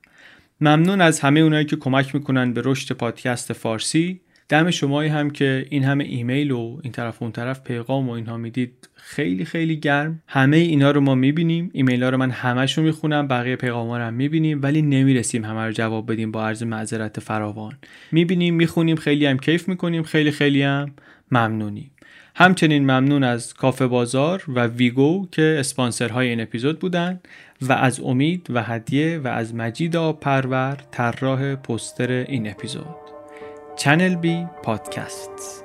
ممنون از همه اونایی که کمک میکنن به رشد پادکست فارسی. دم شمایی هم که این همه ایمیل و این طرف و اون طرف پیغام و اینها میدید خیلی خیلی گرم. همه اینا رو ما میبینیم، ایمیل ها رو من همش رو میخونم، بقیه پیغام ها رو هم میبینیم، ولی نمیرسیم همه رو جواب بدیم با عرض معذرت فراوان. میبینیم، میخونیم، خیلی هم کیف میکنیم، خیلی خیلی هم ممنونیم. همچنین ممنون از کافه بازار و ویگو که اسپانسرهای این اپیزود بودن، و از امید و هدیه و از مجید آب‌پرور طراح پوستر این اپیزود. چنل بی پادکست.